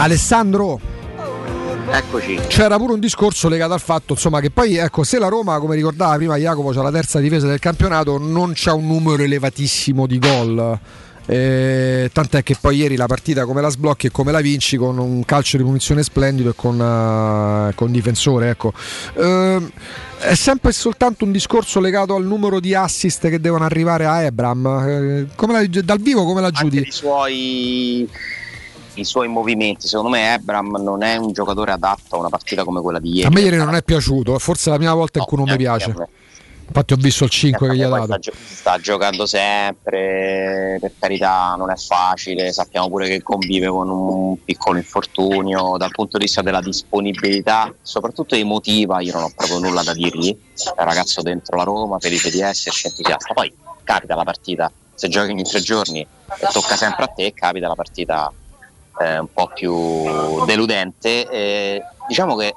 Alessandro, eccoci. C'era pure un discorso legato al fatto, insomma, che poi, ecco, se la Roma, come ricordava prima Jacopo, c'ha la terza difesa del campionato, non c'ha un numero elevatissimo di gol. Tant'è che poi ieri la partita come la sblocchi e come la vinci, con un calcio di punizione splendido e con difensore, ecco. È sempre soltanto un discorso legato al numero di assist che devono arrivare a Ebram. Dal vivo come la giudichi? Anche i suoi movimenti, secondo me Ebram non è un giocatore adatto a una partita come quella di ieri. A me ieri non è piaciuto, forse è la prima volta in cui non mi piace. Infatti ho visto il 5 che gli ha dato. Sta giocando sempre, per carità, non è facile, sappiamo pure che convive con un piccolo infortunio. Dal punto di vista della disponibilità, soprattutto emotiva, io non ho proprio nulla da dirgli. È un ragazzo dentro la Roma, felice di esserci, entusiasta. Poi capita la partita, se giochi ogni 3 giorni e tocca sempre a te, capita la partita un po' più deludente. Diciamo che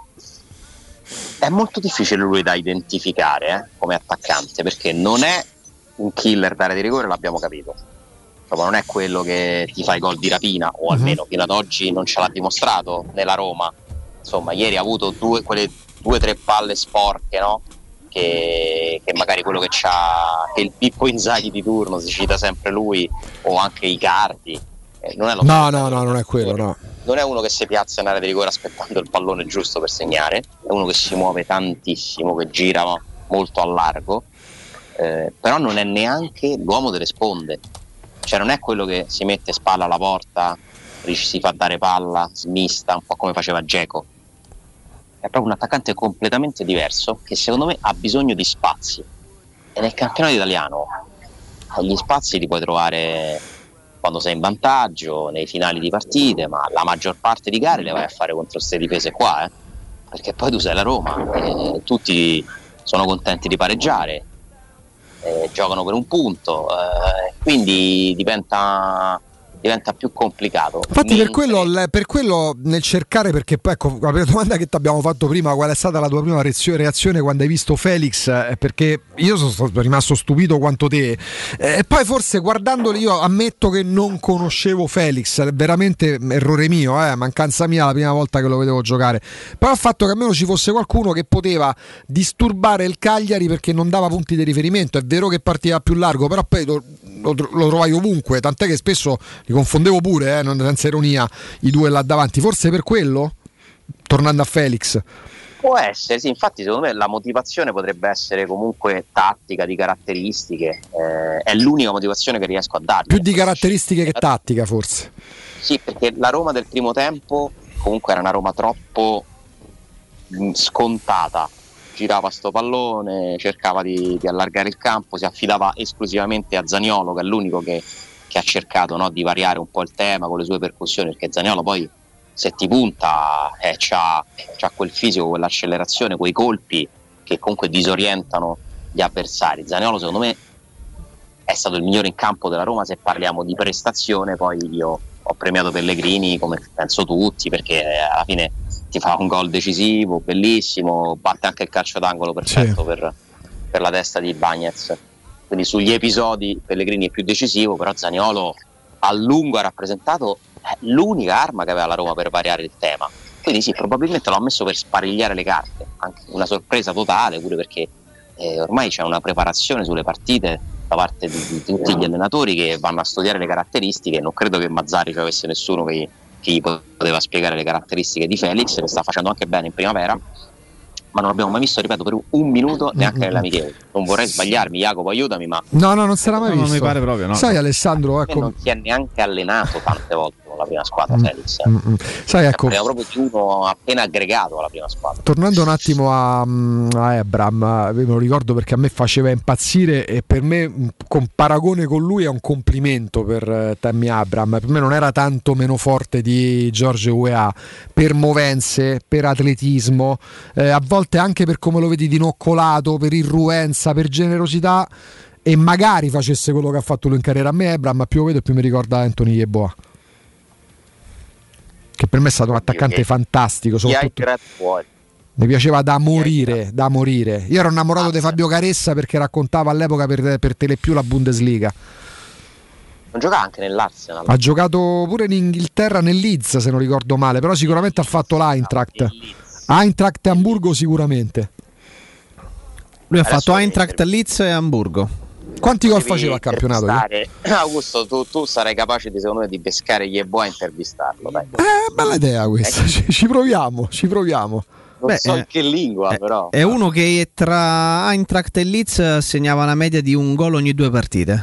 è molto difficile lui da identificare come attaccante, perché non è un killer d'area di rigore, l'abbiamo capito. Insomma, non è quello che ti fa i gol di rapina, o almeno fino ad oggi non ce l'ha dimostrato nella Roma. Insomma, ieri ha avuto quelle due o tre palle sporche, no? Che magari quello che c'ha, che il Pippo Inzaghi di turno, si cita sempre lui, o anche Icardi. Non è quello, no. Non è uno che si piazza in area di rigore aspettando il pallone giusto per segnare, è uno che si muove tantissimo, che gira molto a largo, però non è neanche l'uomo delle sponde, cioè non è quello che si mette spalla alla porta, si fa dare palla, smista, un po' come faceva Dzeko. È proprio un attaccante completamente diverso, che secondo me ha bisogno di spazi, e nel campionato italiano gli spazi li puoi trovare quando sei in vantaggio, nei finali di partite, ma la maggior parte di gare le vai a fare contro queste difese qua, perché poi tu sei la Roma, tutti sono contenti di pareggiare, giocano per un punto, quindi diventa più complicato. Infatti per quello nel cercare, perché poi, ecco, la prima domanda che ti abbiamo fatto prima, qual è stata la tua prima reazione quando hai visto Felix, perché io sono rimasto stupito quanto te, e poi forse guardandoli, io ammetto che non conoscevo Felix, veramente errore mio, mancanza mia la prima volta che lo vedevo giocare, però il fatto che almeno ci fosse qualcuno che poteva disturbare il Cagliari, perché non dava punti di riferimento. È vero che partiva più largo, però poi lo trovai ovunque, tant'è che spesso li confondevo pure, senza ironia, i due là davanti. Forse per quello, tornando a Felix, può essere, sì. Infatti secondo me la motivazione potrebbe essere comunque tattica, di caratteristiche, è l'unica motivazione che riesco a dargli. Più di caratteristiche che tattica, forse. Sì, perché la Roma del primo tempo comunque era una Roma troppo scontata, girava sto pallone, cercava di allargare il campo, si affidava esclusivamente a Zaniolo, che è l'unico che ha cercato, no, di variare un po' il tema con le sue percussioni, perché Zaniolo poi, se ti punta, c'ha quel fisico, quell'accelerazione, quei colpi che comunque disorientano gli avversari. Zaniolo secondo me è stato il migliore in campo della Roma, se parliamo di prestazione. Poi io ho premiato Pellegrini, come penso tutti, perché alla fine ti fa un gol decisivo, bellissimo, batte anche il calcio d'angolo perfetto, sì, per la testa di Bagnez. Quindi sugli episodi Pellegrini è più decisivo, però Zaniolo a lungo ha rappresentato l'unica arma che aveva la Roma per variare il tema. Quindi sì, probabilmente l'ho messo per sparigliare le carte, anche una sorpresa totale, pure perché ormai c'è una preparazione sulle partite da parte di tutti gli allenatori, che vanno a studiare le caratteristiche. Non credo che Mazzarri ci avesse nessuno che gli poteva spiegare le caratteristiche di Felix, che sta facendo anche bene in primavera, ma non abbiamo mai visto, ripeto, per un minuto neanche nell'amichevole. Non vorrei sbagliarmi, Jacopo, aiutami, ma no, non sarà mai visto. Non mi pare proprio, no. Sai, Alessandro, ecco, non si è neanche allenato tante volte con la prima squadra, Felix. Sai, ecco, era proprio uno appena aggregato alla prima squadra. Tornando un attimo a Ebram, ve lo ricordo perché a me faceva impazzire, e per me con paragone con lui è un complimento per Tammy Abraham. Per me non era tanto meno forte di George Weah per movenze, per atletismo, a volte anche per come lo vedi dinoccolato, per irruenza, per generosità, e magari facesse quello che ha fatto lui in carriera. A me Ebram, ma più lo vedo più mi ricorda Anthony Yeboah, che per me è stato un attaccante fantastico, soprattutto mi piaceva da morire. Io ero innamorato di Fabio Caressa perché raccontava all'epoca per Telepiù la Bundesliga. non gioca anche nel Lazio, ha giocato pure in Inghilterra, nel Leeds se non ricordo male, però sicuramente ha fatto l'Eintracht, Eintracht e Hamburgo sicuramente. Lui ha fatto Eintracht, Leeds e Hamburgo. Quanti gol faceva al campionato? Augusto, tu sarai capace di, secondo me, di pescare chi è buono e intervistarlo. Dai. Bella idea questa, ci proviamo. Non so in che lingua, però. È uno che tra Eintracht e Leeds segnava una media di un gol ogni due partite.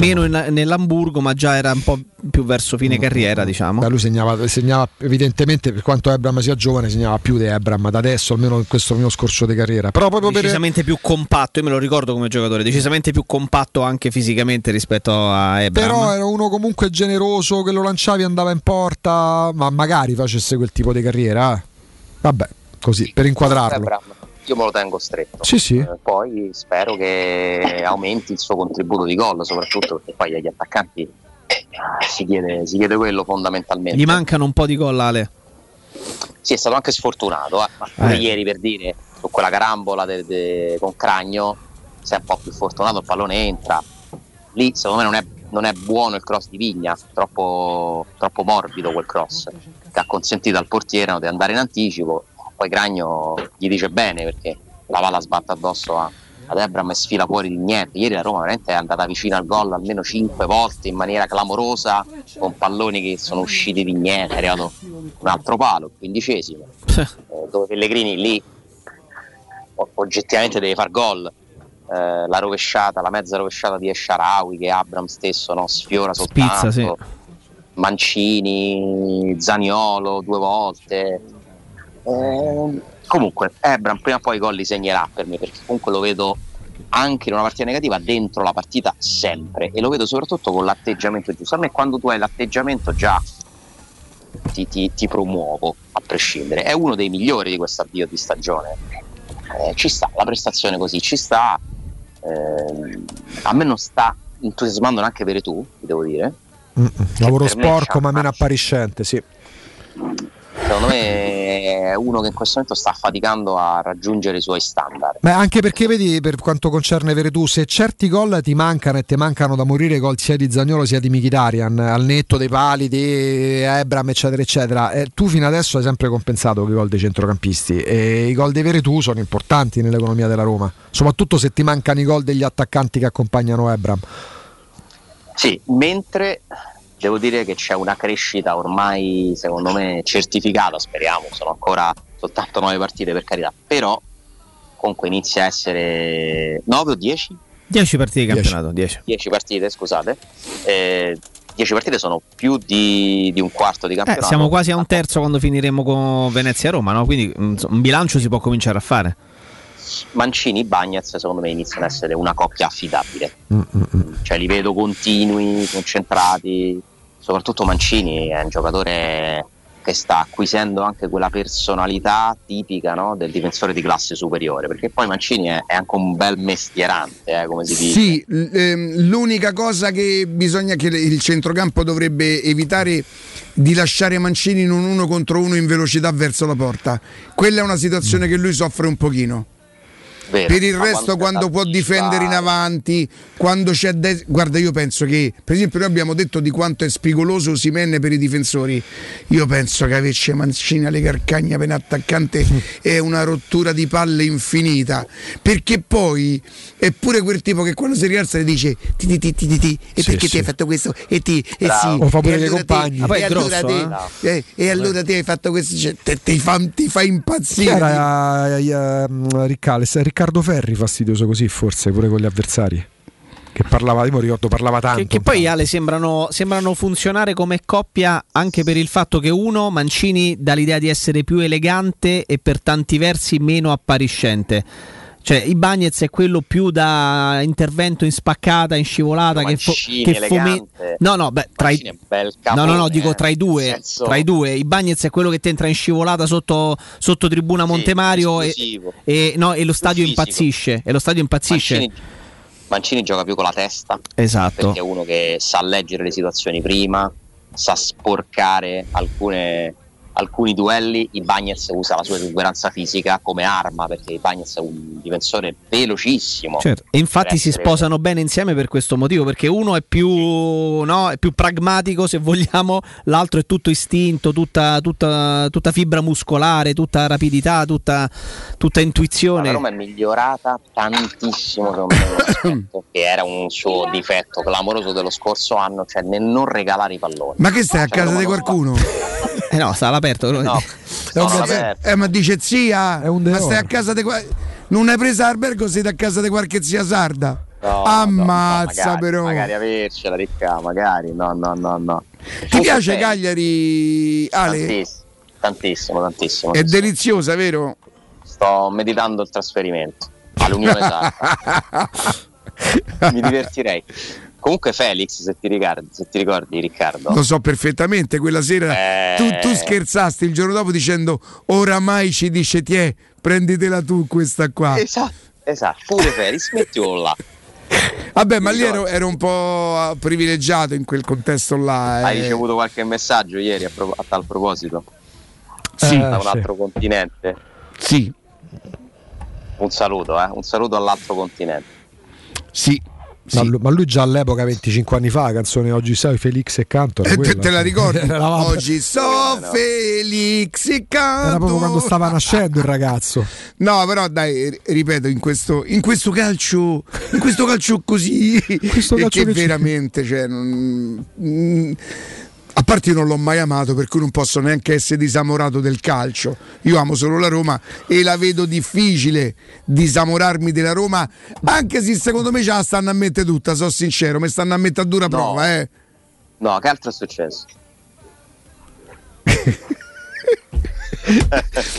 Meno nell'Hamburgo, ma già era un po' più verso fine carriera, diciamo. Beh, lui segnava evidentemente, per quanto Ebram sia giovane, segnava più di Ebram da adesso, almeno in questo mio scorcio di carriera. Però proprio decisamente più compatto, io me lo ricordo come giocatore, decisamente più compatto anche fisicamente rispetto a Ebram. Però era uno comunque generoso, che lo lanciavi andava in porta, ma magari facesse quel tipo di carriera. Vabbè, così per inquadrarlo io me lo tengo stretto, sì. Poi spero che aumenti il suo contributo di gol, soprattutto perché poi agli attaccanti si chiede quello fondamentalmente. Gli mancano un po' di gol, Ale. Sì, è stato anche sfortunato, ma pure ieri, per dire, con quella carambola con Cragno si è un po' più fortunato, il pallone entra. Lì secondo me non è buono il cross di Vigna, troppo morbido quel cross, che ha consentito al portiere di andare in anticipo. Poi Cragno gli dice bene, perché la palla sbatta addosso ad Ebram e sfila fuori di niente. Ieri la Roma veramente è andata vicino al gol almeno 5 volte in maniera clamorosa, con palloni che sono usciti di niente. È arrivato un altro palo, il 15esimo, dove Pellegrini lì oggettivamente deve far gol. La mezza rovesciata di Esharawi, che Abram stesso sfiora soltanto. Spizza, sì. Mancini, Zaniolo due volte. Comunque Ebram prima o poi i gol li segnerà, per me, perché comunque lo vedo anche in una partita negativa dentro la partita sempre, e lo vedo soprattutto con l'atteggiamento giusto. A me, quando tu hai l'atteggiamento, già ti promuovo a prescindere. È uno dei migliori di questo avvio di stagione, ci sta la prestazione così, ci sta. A me non sta entusiasmando neanche per tu, ti devo dire. Lavoro sporco ma meno appariscente, sì. Secondo me è uno che in questo momento sta faticando a raggiungere i suoi standard. Beh, anche perché vedi, per quanto concerne Veretù, se certi gol ti mancano, e ti mancano da morire, gol sia di Zaniolo sia di Mkhitaryan, al netto dei pali di Ebram eccetera eccetera, tu fino adesso hai sempre compensato con i gol dei centrocampisti, e i gol di Veretù sono importanti nell'economia della Roma, soprattutto se ti mancano i gol degli attaccanti che accompagnano Ebram. Sì, mentre devo dire che c'è una crescita ormai, secondo me, certificata, speriamo, sono ancora soltanto 9 partite, per carità, però comunque inizia a essere 9 o 10? 10 partite di campionato, 10 partite, scusate, 10 partite sono più di un quarto di campionato. Siamo quasi a un terzo quando finiremo con Venezia-Roma, no? Quindi un bilancio si può cominciare a fare. Mancini, Bagnez secondo me iniziano ad essere una coppia affidabile, cioè li vedo continui, concentrati. Soprattutto Mancini è un giocatore che sta acquisendo anche quella personalità tipica, no, del difensore di classe superiore, perché poi Mancini è anche un bel mestierante, come si dice. Sì, l'unica cosa che bisogna, che il centrocampo dovrebbe evitare di lasciare Mancini in un 1 contro 1 in velocità verso la porta. Quella è una situazione che lui soffre un pochino. Vero, per il resto, quando può difendere in avanti, quando c'è guarda, io penso che, per esempio, noi abbiamo detto di quanto è spigoloso Osimhen per i difensori. Io penso che averci Mancini alle carcagna per attaccante è una rottura di palle infinita, perché poi è pure quel tipo che quando si rialza le dice ti e sì, perché sì, ti hai fatto questo e ti e sì, o fa pure le compagni, e allora ti hai fatto questo, cioè, ti fa impazzire. Era Riccardo Ferri fastidioso così, forse pure con gli avversari, che parlava, io mi ricordo, parlava tanto. Che poi, Ale, sembrano funzionare come coppia, anche per il fatto che uno, Mancini, dà l'idea di essere più elegante e per tanti versi meno appariscente. Cioè Ibañez è quello più da intervento in spaccata, in scivolata, tra i due Ibañez è quello che ti entra in scivolata sotto tribuna Montemario, sì, e lo stadio impazzisce, Mancini gioca più con la testa, esatto, perché è uno che sa leggere le situazioni prima, sa sporcare alcune alcuni duelli il Bagnez usa la sua esuberanza fisica come arma, perché il Bagnez è un difensore velocissimo. Certo. E infatti si sposano bene insieme per questo motivo, perché uno è più, no, è più pragmatico, se vogliamo, l'altro è tutto istinto, tutta fibra muscolare, tutta rapidità, tutta intuizione. La Roma è migliorata tantissimo, secondo me, che era un suo difetto clamoroso dello scorso anno, cioè nel non regalare i palloni. Ma che stai a casa di qualcuno? No, sta all'aperto. No, ma dice zia, ma stai a casa di non hai preso albergo, siete a casa di qualche zia sarda. No, ammazza, no, magari, però magari avercela, Ricca, magari no. Ti piace Cagliari, Ale? Tantissimo. È deliziosa, vero? Sto meditando il trasferimento all'Unione Sarda. Mi divertirei. Comunque Felix, se ti ricordi Riccardo, lo so perfettamente, quella sera tu scherzasti il giorno dopo dicendo oramai ci dice tiè, prenditela tu questa qua. Esatto, pure Felix, mettilo là. Vabbè, ma lì ero un po' privilegiato in quel contesto là. Hai ricevuto qualche messaggio ieri a tal proposito? Sì, da un altro continente. Sì. Un saluto all'altro continente. Sì. Sì. Ma lui già all'epoca, 25 anni fa, la canzone Oggi Sai Felix e Canto era quella. Te la ricordi? Oggi so Felix e Canto. Era proprio quando stava nascendo il ragazzo. No, però dai, ripeto, in questo calcio così, che veramente cioè, a parte io non l'ho mai amato, per cui non posso neanche essere disamorato del calcio. Io amo solo la Roma e la vedo difficile disamorarmi della Roma, anche se secondo me ce la stanno a mettere tutta, sono sincero, mi stanno a mettere a dura prova, eh. No, che altro è successo?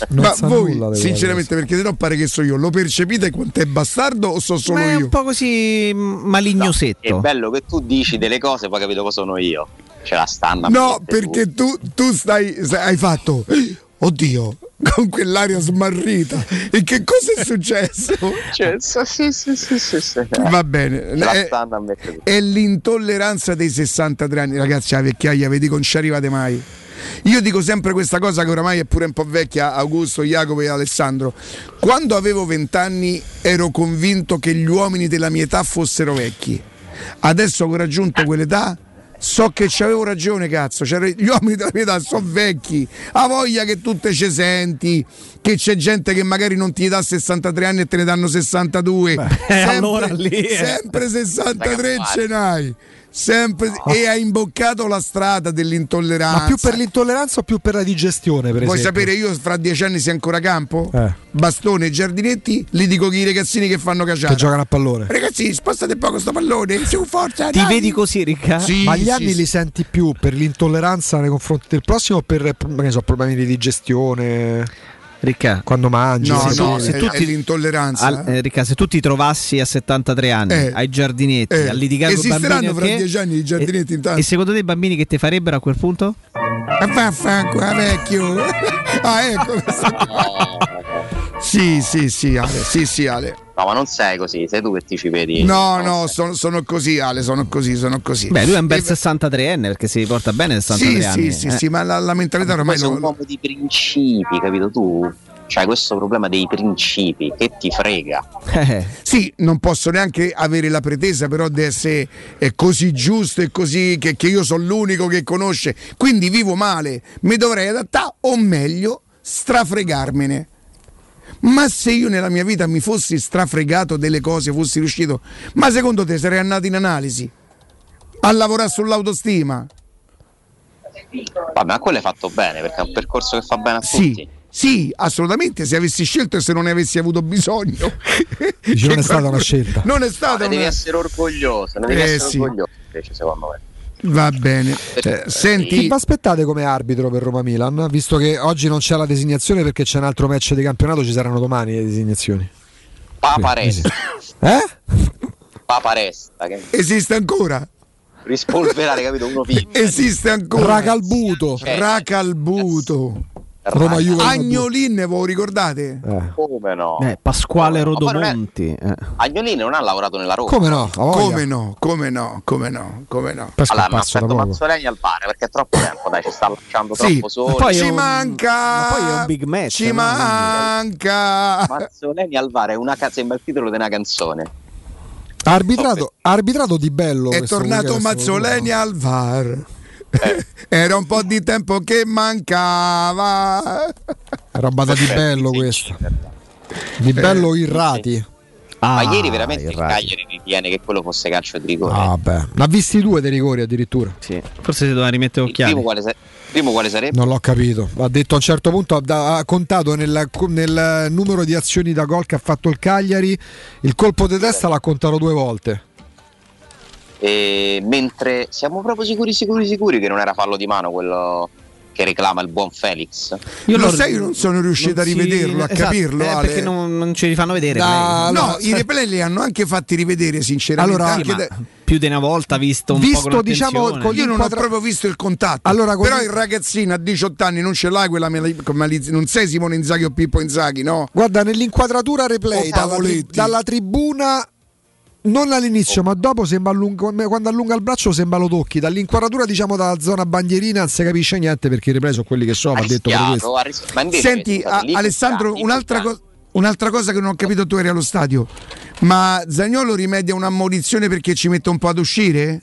Ma voi sinceramente, perché se no pare che so io, lo percepite quanto è bastardo o so solo io? Ma è un po' così malignosetto. No, è bello che tu dici delle cose, poi capito cosa sono io. Ce la stanno. No, perché tu hai fatto oddio con quell'aria smarrita. E che cosa è successo? Sì. Va bene. È l'intolleranza dei 63 anni, ragazzi, la vecchiaia, vedi, non ci arrivate mai. Io dico sempre questa cosa che oramai è pure un po' vecchia, Augusto, Jacopo e Alessandro. Quando avevo 20 anni ero convinto che gli uomini della mia età fossero vecchi. Adesso che ho raggiunto quell'età so che c'avevo ragione, cazzo, gli uomini della mia età sono vecchi. Ha voglia che tu te ci senti, che c'è gente che magari non ti dà 63 anni e te ne danno 62. Beh, sempre, allora lì sempre 63 ce n'hai. Sempre, no. E ha imboccato la strada dell'intolleranza. Ma più per l'intolleranza o più per la digestione, per vuoi esempio? Sapere io fra 10 anni sei ancora a campo? Bastone e Giardinetti, li dico che i ragazzini che fanno cacciare, che giocano a pallone. Ragazzi, spostate un po' questo pallone, su, forza. Ti dai. Vedi così, Ricca? Sì, ma gli anni li senti più per l'intolleranza nei confronti del prossimo o per, ne so, problemi di digestione? Ricca, quando mangi, se tu l'intolleranza. Ricca, se tu ti trovassi a 73 anni ai Giardinetti a litigare con i bambini, esisteranno fra 10 anni i Giardinetti intanto. E secondo te i bambini che te farebbero a quel punto? Vaffanculo, vecchio. Ah, ecco. Sì, Ale. No, ma non sei così, sei tu che ti ci vedi. No, sono così, Ale. Beh, lui è un bel 63enne, perché si porta bene 63 anni. Sì, ma la mentalità ormai sono un uomo di principi, capito tu? C'hai questo problema dei principi, che ti frega. Sì, non posso neanche avere la pretesa però di essere così giusto e così che io sono l'unico che conosce, quindi vivo male, mi dovrei adattare, o meglio strafregarmene. Ma se io nella mia vita mi fossi strafregato delle cose, fossi riuscito, ma secondo te sarei andato in analisi a lavorare sull'autostima? Vabbè, ma quello è fatto bene, perché è un percorso che fa bene a tutti. Sì, assolutamente, se avessi scelto e se non ne avessi avuto bisogno. Non è stata una scelta. Non è stata una... Devi essere orgoglioso, orgoglioso invece, secondo me. Va bene, senti, vi aspettate come arbitro per Roma-Milan? Visto che oggi non c'è la designazione perché c'è un altro match di campionato, ci saranno domani le designazioni. Paparesta. Paparesta. Che... esiste ancora? Rispolverare, capito? Uno film. Esiste ancora. Racalbuto. Roma Juve Agnolin, ve lo ricordate? Come no? Pasquale Rodomonti. Agnolin non ha lavorato nella Roma. Come no? Come no? Allora, ma aspetto Mazzoleni al bar perché è troppo tempo, dai, ci sta lasciando troppo solo. Poi ci manca. Poi è un big match. Ci manca. Mazzoleni al bar è una sembra il titolo di una canzone. Arbitrato di bello. È tornato Mazzoleni al VAR. Era un po' di tempo che mancava. Roba da Di Bello questo. Di Bello Irrati. Ma ieri veramente il Cagliari ritiene che quello fosse calcio di rigore. Vabbè, l'ha visti due dei rigori addirittura. Sì. Forse si doveva rimettere occhiali. Primo quale sarebbe? Non l'ho capito. Ha detto a un certo punto, ha contato nel numero di azioni da gol che ha fatto il Cagliari, il colpo di testa l'ha contato due volte. E mentre siamo proprio sicuri che non era fallo di mano quello che reclama il buon Felix. Io non sono riuscito a rivederlo, a capirlo, perché non ci rifanno vedere. I replay li hanno anche fatti rivedere sinceramente. Allora, sì, più di una volta visto un po' con diciamo, io non ho proprio visto il contatto. Allora, però il ragazzino a 18 anni non ce l'hai quella non sei Simone Inzaghi o Pippo Inzaghi, no? Guarda, nell'inquadratura replay dalla tribuna, non all'inizio, ma dopo sembra quando allunga il braccio sembra lo tocchi. Dall'inquadratura, diciamo, dalla zona bandierina non si capisce niente perché i replay sono quelli che so. Ha detto senti, Alessandro, un'altra cosa che non ho capito, tu eri allo stadio, ma Zaniolo rimedia un'ammonizione perché ci mette un po' ad uscire?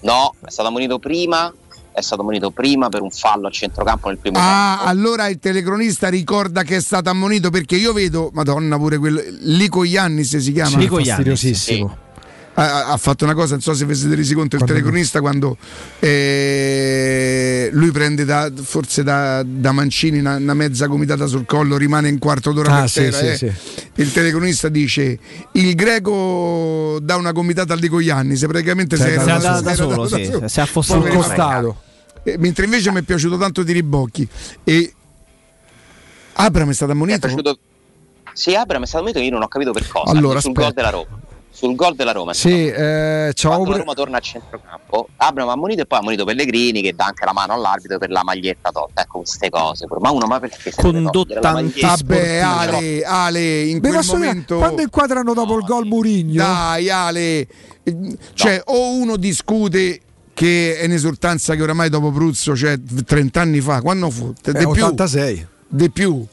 No, è stato ammonito prima per un fallo a centrocampo nel primo tempo. Allora il telecronista ricorda che è stato ammonito, perché io vedo, madonna, pure quello Lico Iannis si chiama, fastidiosissimo. Sì. Ha fatto una cosa, non so se vi siete resi conto, il telecronista quando lui prende da Mancini una mezza gomitata sul collo, rimane in quarto d'ora per terra. Sì. Il telecronista dice il Greco dà una gomitata al Di Cogliani, se praticamente si è da solo. Si è affossato sul costato. Mentre invece mi è piaciuto tanto di Ribocchi e Abraham è stato ammonito. Sì, Abraham è stato ammonito, io non ho capito per cosa. Allora, sul gol della Roma. Sì, quando la Roma torna a centrocampo, Abraham ha ammonito e poi ha ammonito Pellegrini, che dà anche la mano all'arbitro per la maglietta tolta. Ecco, queste cose. Ma perché? Condotta sportiva. Ale, in quel momento, quando inquadrano dopo il gol Mourinho. Dai, Ale, cioè o uno discute, che è un'esortanza che oramai dopo Pruzzo, cioè 30 anni fa, quando fu? Di 86. Di più.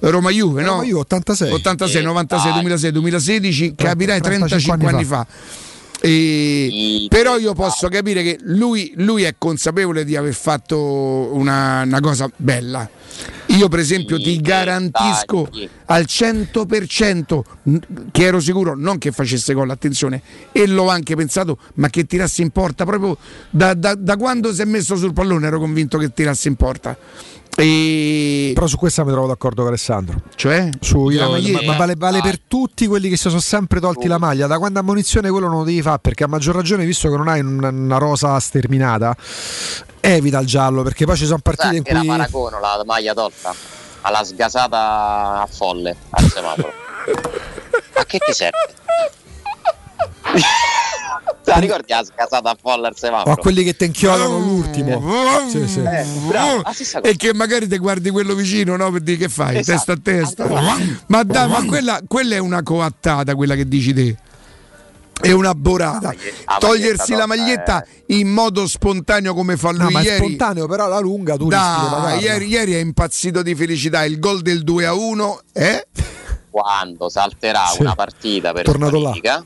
Roma Juve, no? Roma Juve 86, 96, 2006, 2016, capirai 35 anni fa. Però io posso capire che lui è consapevole di aver fatto una cosa bella. Io per esempio ti garantisco al 100% che ero sicuro non che facesse gol, attenzione, e l'ho anche pensato, ma che tirasse in porta. Proprio da quando si è messo sul pallone ero convinto che tirasse in porta. Però su questa mi trovo d'accordo con Alessandro, cioè ma vale per tutti quelli che si sono sempre tolti la maglia. Da quando ammonizione quello non lo devi fare, perché a maggior ragione, visto che non hai una rosa sterminata, evita il giallo, perché poi ci sono partite in cui era Paragono la maglia tolta alla sgasata a folle al semaforo. A che ti serve? La ricordi la scasata a folla al semaforo? A quelli che ti inchiodano l'ultimo. Sì. Bravo. E che magari ti guardi quello vicino, no? Per dire che fai? Esatto. Testa a testa. Allora. Ma quella è una coattata, quella che dici te. È una borata. Togliersi la maglietta in modo spontaneo come fa lui ieri. Ma spontaneo, però alla lunga tu ieri è impazzito di felicità. Il gol del 2-1 è quando salterà una partita per politica.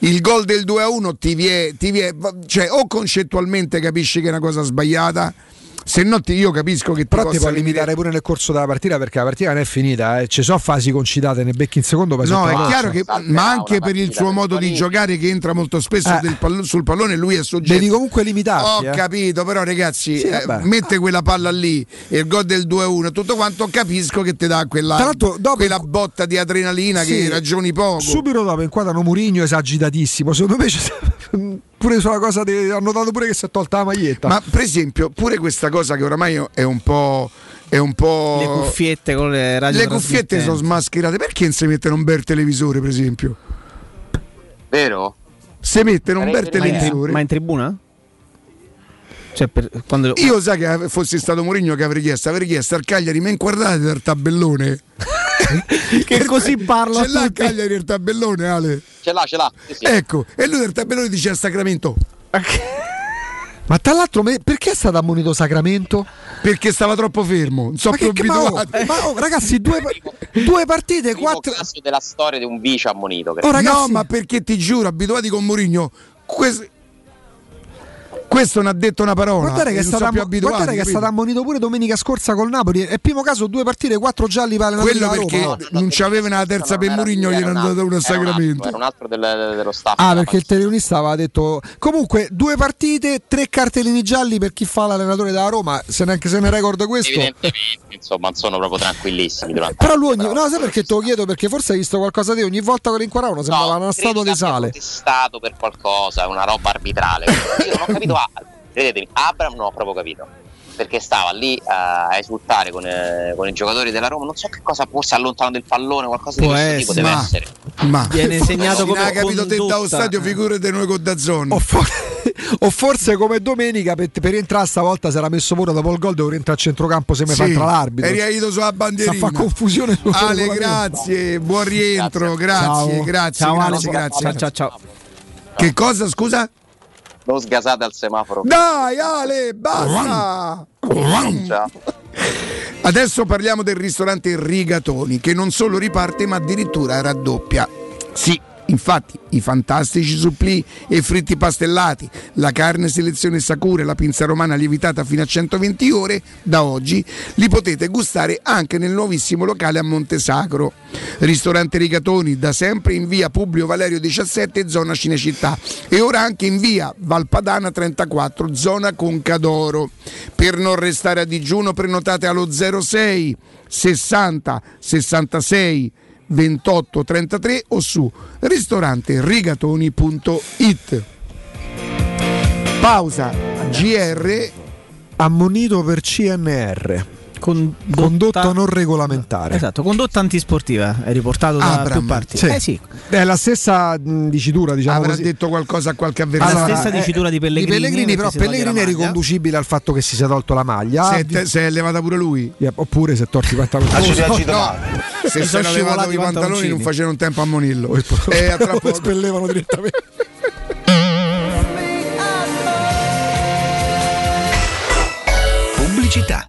Il gol del 2-1 cioè o concettualmente capisci che è una cosa sbagliata, se no io capisco che però ti puoi limitare pure nel corso della partita, perché la partita non è finita, ci sono fasi concitate, ne becchi in secondo, no, è chiaro che, ma anche per il suo modo di giocare che entra molto spesso sul pallone, lui è soggetto, devi comunque limitarti. Ho capito, però ragazzi, mette quella palla lì e il gol del 2-1 tutto quanto, capisco che ti dà quella botta di adrenalina, che ragioni poco. Subito dopo inquadrano Mourinho esagitatissimo, secondo me pure sulla cosa ho notato pure che si è tolta la maglietta. Ma per esempio pure questa cosa che oramai è un po' le cuffiette con le radio, le cuffiette sono smascherate, perché non si mettono un bel televisore, per esempio? Vero? Se mettono un bel televisore, ma in tribuna? Cioè quando... Io sai che fossi stato Mourinho che avrei chiesto al Cagliari, ma guardate dal tabellone che così parla. Ce l'ha Cagliari il tabellone, Ale? Ce l'ha. Sì. Ecco, e lui del tabellone dice a Sacramento. Ma tra l'altro perché è stato ammonito Sacramento? Perché stava troppo fermo, non so più abituato. Ma ragazzi, due partite, il quattro. Il caso della storia di un vice ammonito. Oh, ragazzi... No, ma perché ti giuro, abituati con Mourinho, questo non ha detto una parola. Guardate che è stato ammonito pure domenica scorsa col Napoli. È primo caso, 2 partite, 4 gialli. Quello perché Roma. Non c'aveva la terza per Mourinho, gli era andata una a Sacramento. Era un altro dello staff. Ah, perché il telecronista aveva detto. Comunque 2 partite, 3 cartellini gialli per chi fa l'allenatore della Roma. Se neanche se ne record questo. Evidentemente, insomma, sono proprio tranquillissimi. Però lui no, sai perché te lo chiedo? Perché forse hai visto qualcosa di ogni volta che lo inquadravano sembrava una statua di sale. È stato per qualcosa, una roba arbitrale. Io non ho capito. Credetemi, Abraham non ho proprio capito perché stava lì a esultare con i giocatori della Roma. Non so che cosa, forse all'ontano del pallone, qualcosa di questo tipo deve essere. Ma viene segnato come ha capito te dallo stadio, figurate noi con Dazzone. O forse come domenica per rientrare stavolta si era messo pure dopo il gol, devo rientrare a centrocampo se mi fa tra l'arbitro. È riaito sulla bandierina. Fa confusione. Ale, grazie, buon rientro, grazie. Ciao. Che cosa, scusa? Non sgasate al semaforo. Dai Ale, basta. Ciao. Adesso parliamo del ristorante Rigatoni, che non solo riparte ma addirittura raddoppia. Sì, infatti i fantastici supplì e fritti pastellati, la carne selezione Sakura e la pinza romana lievitata fino a 120 ore da oggi li potete gustare anche nel nuovissimo locale a Montesacro. Ristorante Rigatoni, da sempre in via Publio Valerio 17 zona Cinecittà e ora anche in via Valpadana 34 zona Concadoro. Per non restare a digiuno prenotate allo 06 60 66 28 33 o su ristoranterigatoni.it. Pausa. GR ammonito per CNR, condotta non regolamentare. Esatto, condotta antisportiva, è riportato da più parti. Sì. Sì. È la stessa dicitura, diciamo. Avrà così detto qualcosa a qualche avversario. Allora, la stessa dicitura di Pellegrini, però Pellegrini è riconducibile al fatto che si sia tolto la maglia. Se è levata pure lui, oppure se è torto i pantaloni. Se si era levato i pantaloni non facevano tempo a ammonirlo e a troppo spellevano direttamente. Pubblicità.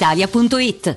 Italia.it.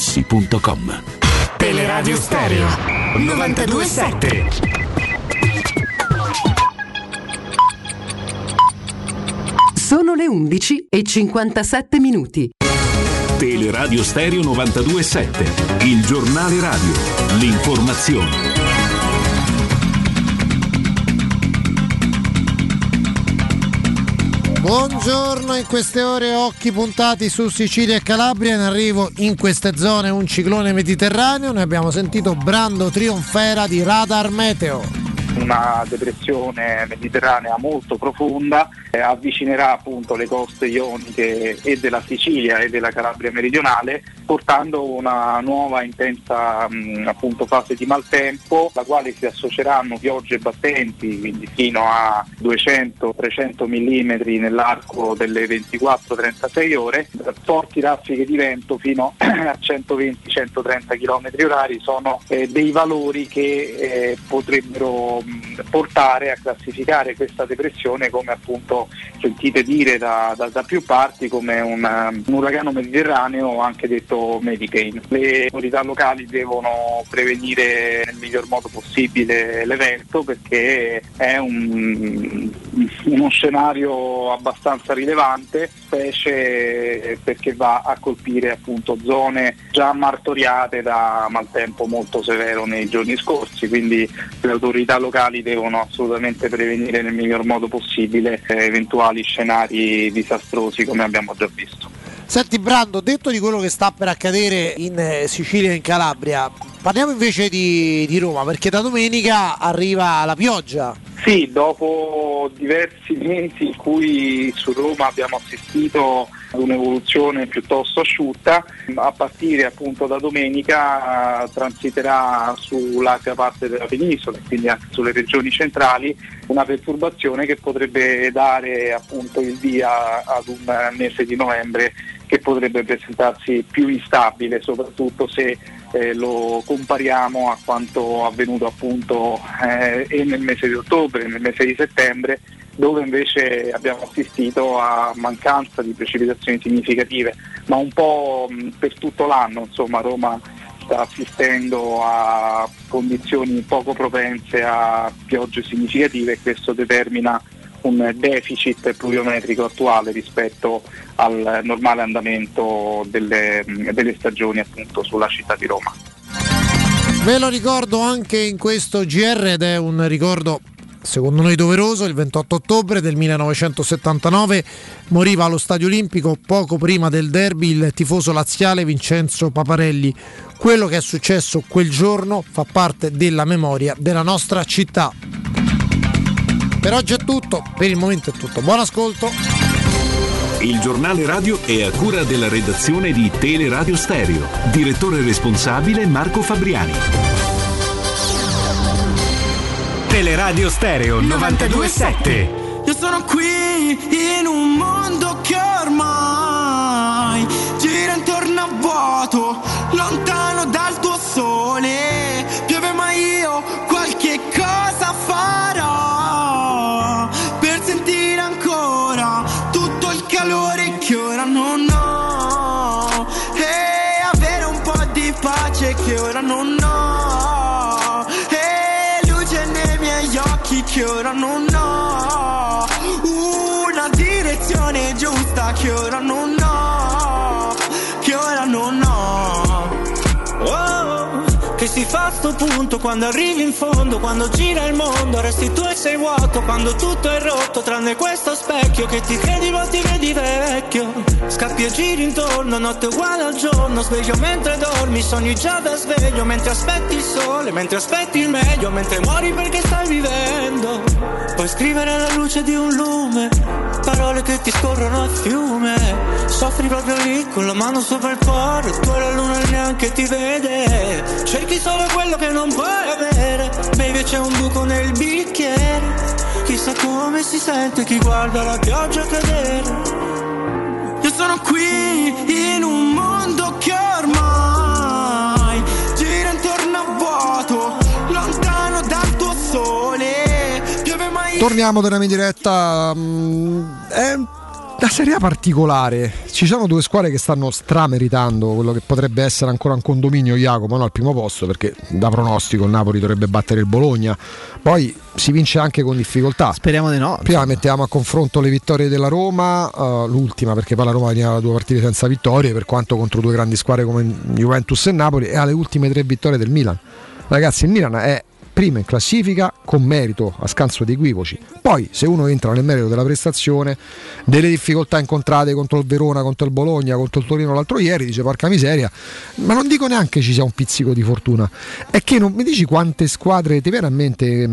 Teleradio Stereo 92.7. Sono le 11:57. Teleradio Stereo 92.7, il giornale radio, l'informazione. Buongiorno, in queste ore occhi puntati su Sicilia e Calabria, in arrivo in queste zone un ciclone mediterraneo, ne abbiamo sentito Brando Trionfera di Radar Meteo. Una depressione mediterranea molto profonda avvicinerà appunto le coste ioniche e della Sicilia e della Calabria meridionale, portando una nuova intensa appunto fase di maltempo, la quale si associeranno piogge battenti, quindi fino a 200-300 mm nell'arco delle 24-36 ore, forti raffiche di vento fino a 120-130 km/h sono dei valori che potrebbero portare a classificare questa depressione, come appunto sentite dire da più parti, come un uragano mediterraneo, anche detto Medicane. Le autorità locali devono prevenire nel miglior modo possibile l'evento, perché è uno scenario abbastanza rilevante, specie perché va a colpire appunto zone già martoriate da maltempo molto severo nei giorni scorsi, quindi le autorità locali devono assolutamente prevenire nel miglior modo possibile eventuali scenari disastrosi come abbiamo già visto. Senti Brando, detto di quello che sta per accadere in Sicilia e in Calabria, parliamo invece di Roma, perché da domenica arriva la pioggia. Sì, dopo diversi mesi in cui su Roma abbiamo assistito ad un'evoluzione piuttosto asciutta, a partire appunto da domenica transiterà sull'altra parte della penisola, quindi anche sulle regioni centrali, una perturbazione che potrebbe dare appunto il via ad un mese di novembre che potrebbe presentarsi più instabile, soprattutto se lo compariamo a quanto avvenuto appunto e nel mese di ottobre, nel mese di settembre, dove invece abbiamo assistito a mancanza di precipitazioni significative, ma un po' per tutto l'anno, insomma, Roma sta assistendo a condizioni poco propense a piogge significative, e questo determina un deficit pluviometrico attuale rispetto al normale andamento delle stagioni appunto sulla città di Roma. Ve lo ricordo anche in questo GR, ed è un ricordo secondo noi doveroso: il 28 ottobre del 1979 moriva allo Stadio Olimpico, poco prima del derby, il tifoso laziale Vincenzo Paparelli. Quello che è successo quel giorno fa parte della memoria della nostra città. Per oggi è tutto, per il momento è tutto, buon ascolto. Il giornale radio è a cura della redazione di Teleradio Stereo, direttore responsabile Marco Fabriani. Teleradio Stereo 92.7. Io sono qui in un mondo che ormai gira intorno a vuoto, lontano dal tuo sole, piove ma io qualche cosa farò per sentire ancora tutto il calore che ora non ho, e avere un po' di pace che ora non ho, e luce nei miei occhi che ora non ho, una direzione giusta che ora non ho, che ora non ho, oh. un punto, quando arrivi in fondo, quando gira il mondo, resti tu e sei vuoto, quando tutto è rotto, tranne questo specchio che ti credi ma ti vedi vecchio. Scappi e giri intorno, notte uguale al giorno, sveglio mentre dormi, sogni già da sveglio, mentre aspetti il sole, mentre aspetti il meglio, mentre muori perché stai vivendo. Puoi scrivere alla luce di un lume, parole che ti scorrono a fiume, soffri proprio lì con la mano sopra il cuore, tu e la luna neanche ti vede, cerchi solo quello che non puoi avere, baby c'è un buco nel bicchiere, chissà come si sente chi guarda la pioggia cadere. Io sono qui in un mondo che ormai gira intorno a vuoto, lontano dal tuo sole, piove mai. Torniamo dalla mia diretta. La Serie A particolare, ci sono due squadre che stanno strameritando quello che potrebbe essere ancora un condominio, Jacopo, no, al primo posto, perché da pronostico il Napoli dovrebbe battere il Bologna, poi si vince anche con difficoltà, speriamo di no. Prima mettiamo a confronto le vittorie della Roma, l'ultima, perché poi la Roma veniva da due partite senza vittorie, per quanto contro due grandi squadre come Juventus e Napoli, e alle ultime tre vittorie del Milan. Ragazzi, il Milan è prima in classifica con merito, a scanso di equivoci. Poi se uno entra nel merito della prestazione, delle difficoltà incontrate contro il Verona, contro il Bologna, contro il Torino l'altro ieri, dice porca miseria, ma non dico neanche ci sia un pizzico di fortuna, è che non mi dici quante squadre, ti viene a mente a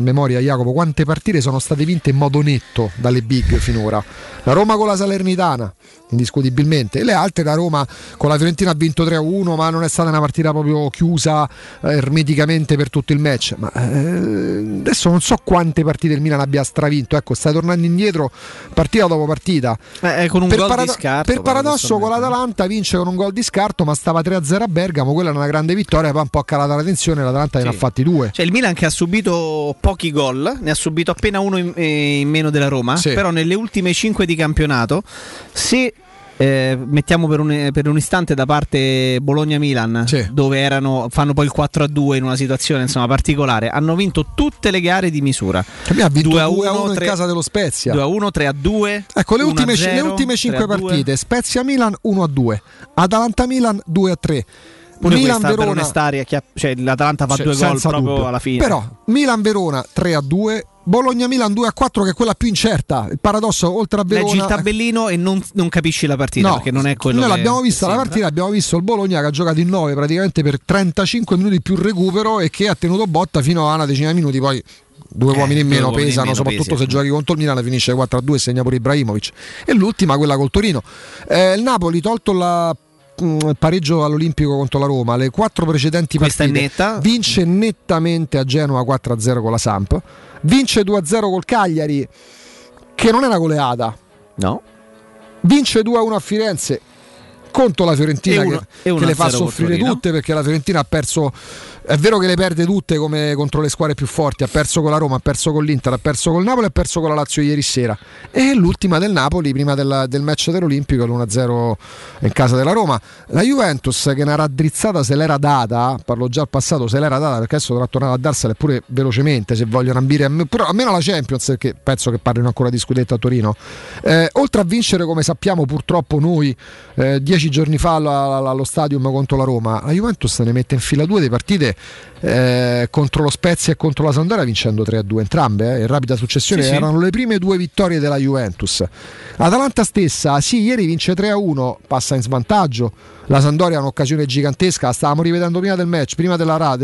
memoria, Jacopo, quante partite sono state vinte in modo netto dalle big finora? La Roma con la Salernitana indiscutibilmente, e le altre, la Roma con la Fiorentina ha vinto 3-1, ma non è stata una partita proprio chiusa ermeticamente per tutto il match. Ma adesso non so quante partite il Milan abbia stravinto, ecco, sta tornando indietro partita dopo partita, con un gol di scarto, per paradosso con l'Atalanta vince con un gol di scarto, ma stava 3-0 a Bergamo, quella era una grande vittoria, poi un po' calata la tensione, l'Atalanta sì, ne ha fatti due, cioè il Milan che ha subito pochi gol, ne ha subito appena uno in meno della Roma, sì. Però nelle ultime 5 di campionato, se mettiamo per un istante da parte Bologna-Milan, sì, dove fanno poi il 4-2 in una situazione insomma particolare, hanno vinto tutte le gare di misura, abbiamo vinto 2-1 in casa dello Spezia, 2-1, 3-2, ecco le ultime 5 partite, Spezia-Milan 1-2, Atalanta-Milan 2-3, pure Milan questa, Verona, per onestaria, cioè l'Atalanta fa due gol proprio dubbio, alla fine. Però Milan-Verona 3-2, Bologna-Milan 2-4, che è quella più incerta. Il paradosso, oltre a Verona, leggi il tabellino e non capisci la partita, no, perché non è quello. Noi l'abbiamo vista la partita, abbiamo visto il Bologna che ha giocato in 9 praticamente per 35 minuti più recupero, e che ha tenuto botta fino a una decina di minuti. Poi due uomini in meno pesano, soprattutto se giochi contro il Milan, finisce 4-2 e segna pure Ibrahimovic. E l'ultima, quella col Torino, il Napoli, tolto il pareggio all'Olimpico contro la Roma, le 4 precedenti partite vince nettamente a Genova 4-0 con la Samp, vince 2-0 col Cagliari, che non è una goleata, no, vince 2-1 a Firenze contro la Fiorentina, che le fa soffrire tutte, perché la Fiorentina ha perso, è vero che le perde tutte come contro le squadre più forti, ha perso con la Roma, ha perso con l'Inter, ha perso col Napoli, ha perso con la Lazio ieri sera, e l'ultima del Napoli prima del match dell'Olimpico, l'1-0 in casa della Roma. La Juventus, che una raddrizzata se l'era data, parlo già al passato, se l'era data, perché adesso dovrà tornare a darsela pure velocemente se vogliono ambire però almeno la Champions, perché penso che parlino ancora di scudetto a Torino, oltre a vincere, come sappiamo purtroppo noi, 10 giorni fa allo Stadium contro la Roma, la Juventus ne mette in fila due di partite, contro lo Spezia e contro la Sampdoria, vincendo 3-2 entrambe, in rapida successione, sì, erano le prime due vittorie della Juventus. L'Atalanta stessa, sì, ieri vince 3-1, passa in svantaggio. La Sampdoria ha un'occasione gigantesca, la stavamo rivedendo prima del match, prima della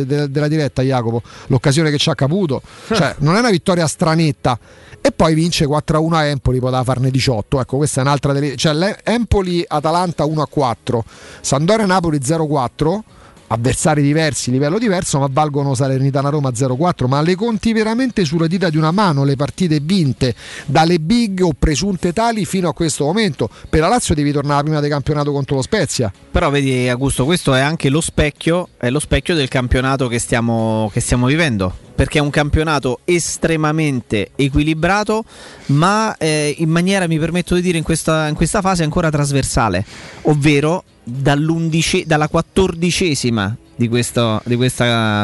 diretta, Jacopo, l'occasione che ci ha caputo, cioè non è una vittoria stranetta, e poi vince 4-1 a Empoli, poteva farne 18, ecco, questa è un'altra delle, cioè Empoli-Atalanta 1-4, Sampdoria-Napoli 0-4, avversari diversi, livello diverso, ma valgono Salernitana-Roma 0-4, ma le conti veramente sulle dita di una mano le partite vinte dalle big o presunte tali fino a questo momento. Per la Lazio devi tornare prima del campionato contro lo Spezia, però vedi Augusto, questo è anche lo specchio del campionato che stiamo vivendo, perché è un campionato estremamente equilibrato, ma in maniera, mi permetto di dire, in questa fase ancora trasversale, ovvero dalla 14ª di questa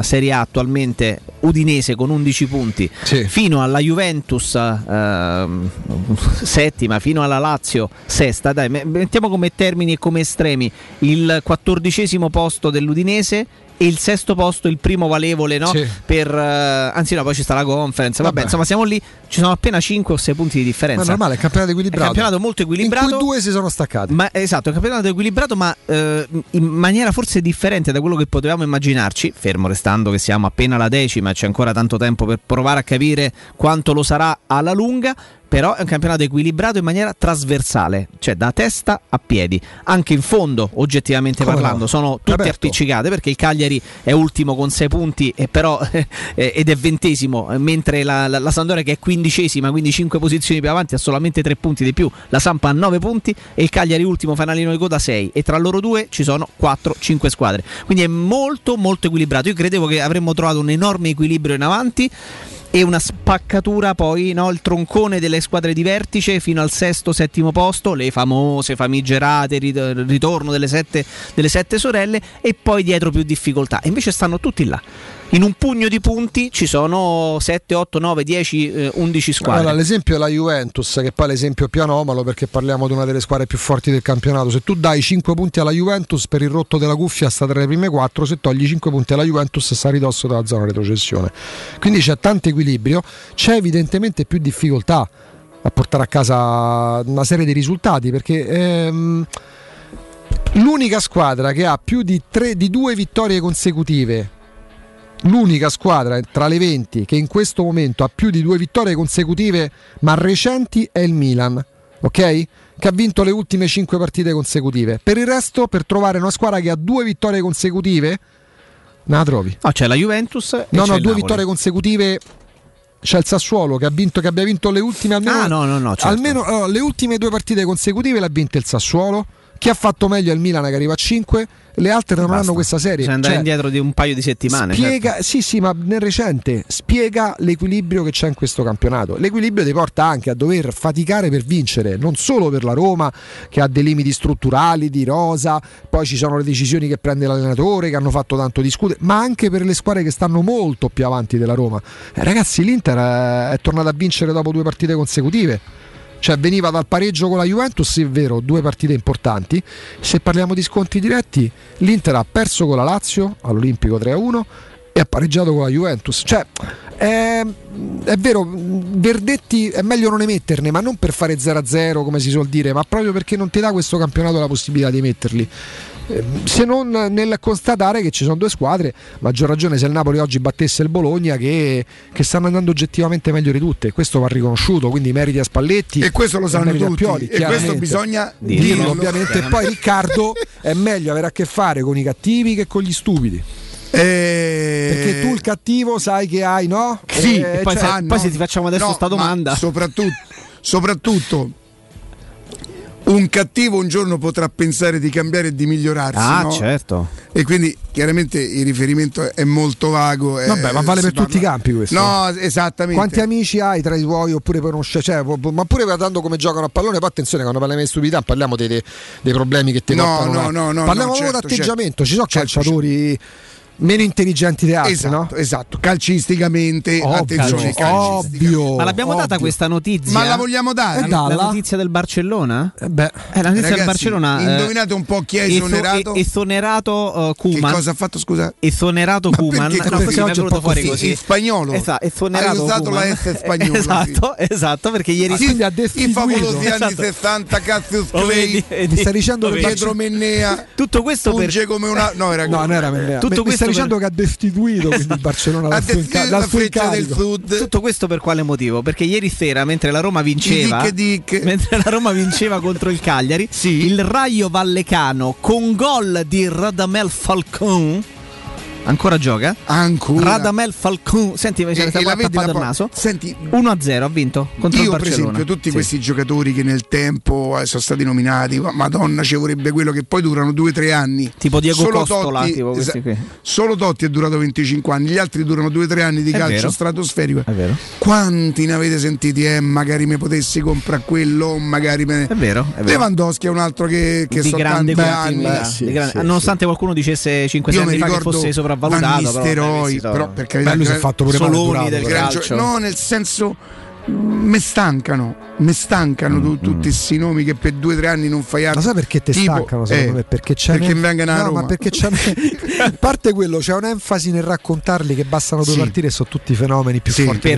Serie A attualmente Udinese con 11 punti, sì, fino alla Juventus settima, fino alla Lazio sesta, dai, mettiamo come termini e come estremi il 14° posto dell'Udinese e il 6° posto, il primo valevole, no? Sì. Per, anzi no, poi ci sta la Conference, vabbè, insomma siamo lì, ci sono appena 5 o 6 punti di differenza. Ma è normale, è campionato equilibrato. È campionato molto equilibrato. In cui due si sono staccati. Ma, esatto, è campionato equilibrato, ma in maniera forse differente da quello che potevamo immaginarci, fermo restando che siamo appena alla 10ª, c'è ancora tanto tempo per provare a capire quanto lo sarà alla lunga. Però è un campionato equilibrato in maniera trasversale, cioè da testa a piedi, anche in fondo oggettivamente come parlando, no? Sono tutte appiccicate, perché il Cagliari è ultimo con 6 punti e però, ed è 20°, mentre la Sampdoria, che è 15°, quindi 5 posizioni più avanti, ha solamente 3 punti di più, la Samp ha 9 punti e il Cagliari ultimo fanalino di coda 6, e tra loro due ci sono 4-5 squadre, quindi è molto molto equilibrato. Io credevo che avremmo trovato un enorme equilibrio in avanti e una spaccatura poi, no? Il troncone delle squadre di vertice fino al 6º, 7º posto, le famose famigerate ritorno delle sette sorelle, e poi dietro più difficoltà, e invece stanno tutti là. In un pugno di punti ci sono 7, 8, 9, 10, 11 squadre. Allora, l'esempio è la Juventus, che poi è l'esempio più anomalo perché parliamo di una delle squadre più forti del campionato. Se tu dai 5 punti alla Juventus, per il rotto della cuffia sta tra le prime 4, se togli 5 punti alla Juventus sta a ridosso della zona retrocessione. Quindi c'è tanto equilibrio, c'è evidentemente più difficoltà a portare a casa una serie di risultati, perché... l'unica squadra che ha più di 2 vittorie consecutive, l'unica squadra tra le 20 che in questo momento ha più di 2 vittorie consecutive ma recenti, è il Milan, ok? Che ha vinto le ultime 5 partite consecutive. Per il resto, per trovare una squadra che ha 2 vittorie consecutive, non la trovi. Ah, c'è la Juventus e no, c'è il 2 Napoli. Vittorie consecutive. C'è il Sassuolo che abbia vinto le ultime almeno, certo, almeno le ultime 2 partite consecutive l'ha vinta il Sassuolo. Chi ha fatto meglio è il Milan, che arriva a 5, le altre non hanno questa serie. Bisogna andare indietro di un paio di settimane. Spiega, certo. Sì, ma nel recente spiega l'equilibrio che c'è in questo campionato. L'equilibrio ti porta anche a dover faticare per vincere, non solo per la Roma, che ha dei limiti strutturali, di rosa, poi ci sono le decisioni che prende l'allenatore, che hanno fatto tanto discutere, ma anche per le squadre che stanno molto più avanti della Roma. Ragazzi, l'Inter è tornata a vincere dopo 2 partite consecutive. Cioè veniva dal pareggio con la Juventus, è vero, 2 partite importanti. Se parliamo di scontri diretti, l'Inter ha perso con la Lazio all'Olimpico 3-1 e ha pareggiato con la Juventus. Cioè è vero, verdetti è meglio non emetterne, ma non per fare 0-0 come si suol dire, ma proprio perché non ti dà questo campionato la possibilità di emetterli, se non nel constatare che ci sono 2 squadre, maggior ragione se il Napoli oggi battesse il Bologna, che stanno andando oggettivamente meglio di tutte. Questo va riconosciuto, quindi meriti a Spalletti e questo lo sanno tutti, Pioli, e questo bisogna dirlo ovviamente. Poi Riccardo, è meglio avere a che fare con i cattivi che con gli stupidi. Perché tu il cattivo sai che hai, no? Sì, poi, cioè, poi se ti facciamo adesso sta domanda, soprattutto un cattivo un giorno potrà pensare di cambiare e di migliorarsi, no? Certo. E quindi chiaramente il riferimento è molto vago. Vabbè, ma vale per tutti i campi questo. No, esattamente. Quanti amici hai tra i tuoi, oppure per uno, cioè, ma pure guardando come giocano a pallone. Poi attenzione, quando parliamo di stupidità parliamo dei problemi che ti portano. No, parliamo certo, proprio d'atteggiamento. Ci sono calciatori meno intelligenti di altri, esatto, no? Esatto, calcisticamente, attenzione, ovvio. Ma l'abbiamo data questa notizia? Ma la vogliamo dare? La notizia del Barcellona? È la notizia, ragazzi, del Barcellona. Indovinate un po' chi è esonerato? Esonerato Koeman. Che cosa ha fatto, scusa? Esonerato Koeman. No, perché oggi è venuto fuori così. In spagnolo. Esonerato. Ha usato Koeman. La S spagnola. Esatto, perché ieri ha i favolosi anni 60, Cassius Clay, sta dicendo Pietro Mennea. Tutto questo per come una non era Mennea. Tutto questo dicendo che ha destituito, quindi, il Barcellona la freccia del sud. Tutto questo per quale motivo? Perché ieri sera, mentre la Roma vinceva contro il Cagliari, sì, il Rayo Vallecano, con gol di Radamel Falcón, ancora gioca? Radamel Falcón, senti, mi c'è stata tappato il naso. Senti, 1-0 ha vinto contro il Barcellona. Per esempio, tutti questi giocatori che nel tempo sono stati nominati, madonna, ci vorrebbe quello che poi durano 2-3 anni. Tipo Diego Costola, tipo questi qui. Solo Totti è durato 25 anni, gli altri durano 2-3 anni di calcio stratosferico. È vero. Quanti ne avete sentiti? Magari mi potessi comprare quello, magari me... È vero. Lewandowski è un altro che di grande, anni, nonostante qualcuno dicesse 5 anni fa che fosse sopra sovravvalutato. Misteroi, però perché lui si è fatto pure Soloni del calcio. No, nel senso, mi stancano tutti questi nomi che per 2-3 anni non fai altro. Ma sai perché ti stancano? Secondo me perché c'è vengano a Roma, ma perché c'è a parte quello, c'è un'enfasi nel raccontarli che bastano due partite e sono tutti fenomeni più forti.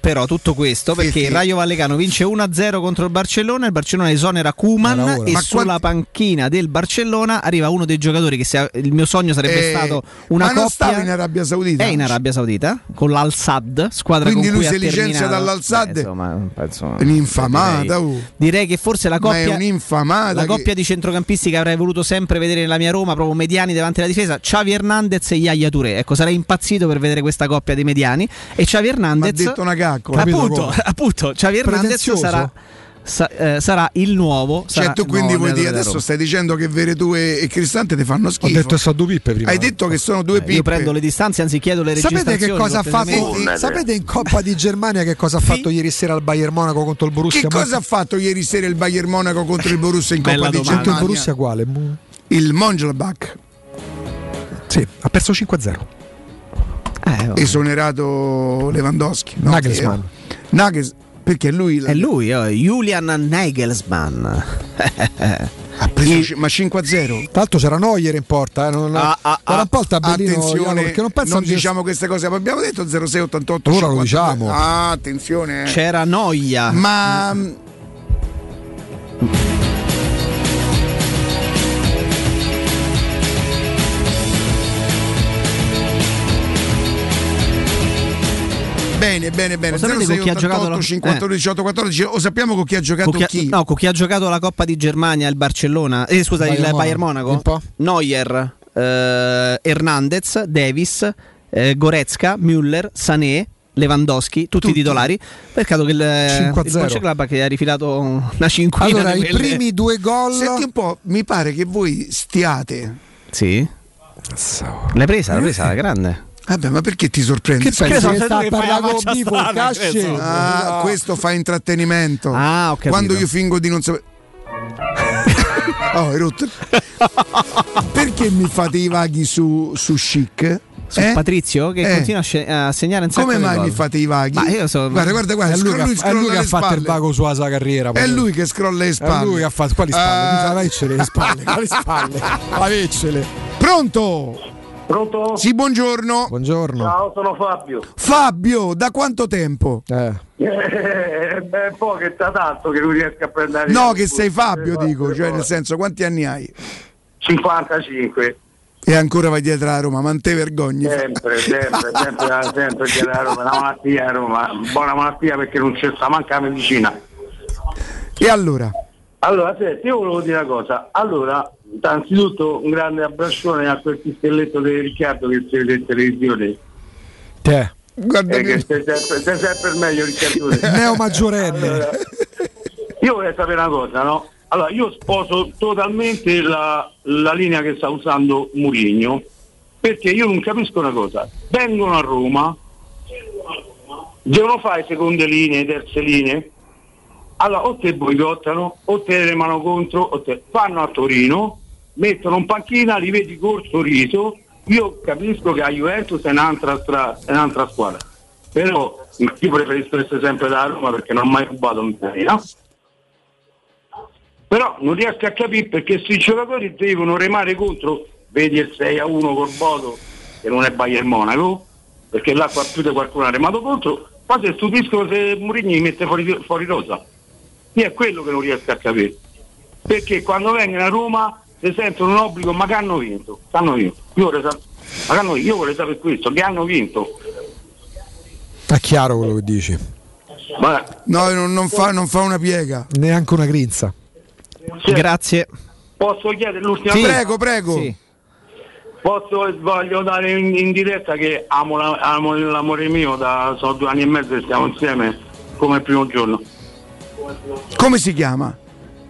Però tutto questo perché il Rayo Vallecano vince 1-0 contro il Barcellona, il Barcellona esonera Koeman e sulla panchina del Barcellona arriva uno dei giocatori che il mio sogno sarebbe stato una coppia. Ma non stava in Arabia Saudita? È in Arabia Saudita con l'Al Sadd, squadra quindi con cui ha terminato. Quindi lui si licenzia dall'Al Sadd. Insomma, un'infamata, direi che forse la coppia di centrocampisti che avrei voluto sempre vedere nella mia Roma, proprio mediani davanti alla difesa, Xavi Hernandez e Yaya Touré. Ecco, sarei impazzito per vedere questa coppia dei mediani e Xavi Hernandez. Ma ha detto una caccola, appunto Xavi Hernandez sarà il nuovo. Sarà, certo, quindi vuol dire adesso stai dicendo che Veretù e Cristante ti fanno schifo. Ho detto sono due pippe prima. Hai detto che sono due pippe. Io prendo le distanze, anzi chiedo le registrazioni. Sapete che cosa ha fatto? Sapete in Coppa di Germania che cosa ha fatto ieri sera il Bayern Monaco contro il Borussia? Che cosa ha fatto ieri sera il Bayern Monaco contro il Borussia in Coppa di Germania? Il Borussia quale? Il Mönchengladbach. Sì, ha perso 5-0. Esonerato Lewandowski, no? Nagelsmann. Perché lui è lui, Julian Nagelsmann. Ha preso, ma 5-0. Tra l'altro c'era Neuer in porta, un po' il tabellino, attenzione, perché non diciamo queste cose, ma abbiamo detto 0-6-88. Ora lo diciamo. Ah, attenzione. C'era noia. Ma bene. 0-6-88-58-18-14. O sappiamo con chi ha giocato chi? No, con chi ha giocato la Coppa di Germania, il Barcellona. Scusa, il Bayern Monaco. Neuer, Hernandez, Davis, Goretzka, Müller, Sané, Lewandowski, tutti i titolari. Peccato che il Mönchengladbach che ha rifilato una cinquina. Allora, i primi due gol. Senti un po', mi pare che voi stiate. Sì. L'hai presa la grande. Vabbè, ma perché ti sorprendi? Che pensi che sta a parlare con Bivo? Questo fa intrattenimento. Quando io fingo di non sapere. Hai rotto. Perché mi fate i vaghi su Chic? Su Patrizio che continua a segnare un sacco di gol. Come mai mi fate i vaghi? Ma io guarda, è lui che ha fatto il vago sulla sua carriera. È lui che scrolla le spalle. È lui che ha fatto quali spalle? Quali spalle? Aveccele. Pronto? Pronto? Sì, buongiorno. Ciao, sono Fabio. Fabio, da quanto tempo? È po' che da tanto che lui riesca a prendere. No, che sei Fabio, dico, cioè nel senso, quanti anni hai? 55. E ancora vai dietro a Roma, ma non te vergogni. Sempre dietro a Roma, la malattia a Roma, buona malattia perché non c'è sta manca la medicina. E allora? Allora, senti, io volevo dire una cosa. Allora, innanzitutto un grande abbraccione a quel pistelletto di Riccardo che si vede in televisione. Guarda che sei sempre meglio Riccardo. Neo maggiorenne. Allora, io vorrei sapere una cosa, no? Allora, io sposo totalmente la linea che sta usando Mourinho, perché io non capisco una cosa. Vengono a Roma, devono fare seconde linee, terze linee. Allora o te boicottano, o te remano contro, o te fanno a Torino, mettono in panchina, li vedi col sorriso. Io capisco che a Juventus è un'altra squadra, però io preferisco essere sempre da Roma perché non ho mai rubato un terreno. Però non riesco a capire perché questi giocatori devono remare contro, vedi il 6-1 col Bodo, che non è Bayern Monaco, perché là più di qualcuno ha remato contro, poi si stupiscono se Mourinho li mette fuori rosa. Io è quello che non riesco a capire, perché quando vengono a Roma si sentono un obbligo, ma che hanno vinto? Io vorrei sapere questo, che hanno vinto. È chiaro quello che dici. Ma no, non fa una piega, neanche una grinza. Sì. Grazie. Posso chiedere l'ultima? Sì. Prego. Sì. Voglio dare in diretta che amo l'amore mio, sono 2 anni e mezzo che stiamo insieme come il primo giorno. Come si chiama?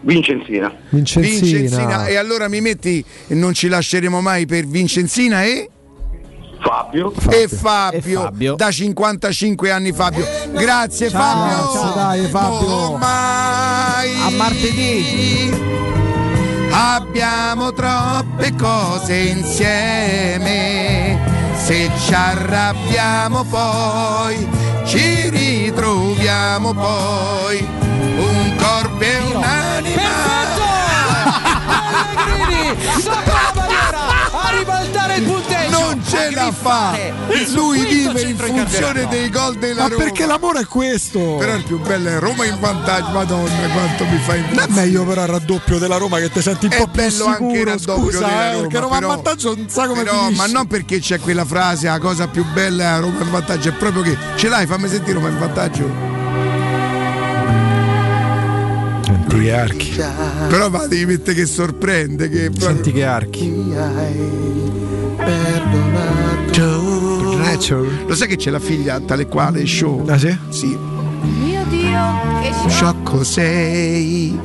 Vincenzina. E allora mi metti non ci lasceremo mai per Vincenzina e Fabio. Da 55 anni Fabio. Grazie. Ciao, Fabio. Ciao, dai Fabio. A martedì. Abbiamo troppe cose insieme. Se ci arrabbiamo poi, ci ritroviamo poi, un corpo e un'anima. Perfetto! Pellegrini, sopra la bandiera, a ribaltare il punteggio. Non ce la fa! Lui vive in funzione dei gol della Roma. Ma perché l'amore è questo? Però il più bello è Roma in vantaggio. Madonna, quanto mi fa impazzire. Non è meglio però il raddoppio della Roma, che ti senti un po' più bello sicuro. Anche il raddoppio della Roma, perché Roma in vantaggio non sa come finisce. Ma non perché c'è quella frase, la cosa più bella è a Roma in vantaggio, è proprio che ce l'hai, fammi sentire Roma in vantaggio. Senti che archi. Però va, devi mettere che sorprende, che senti che archi. Lo sai che c'è la figlia tale quale show? Ah sì? Sì. Mio Dio, che sciocco sei.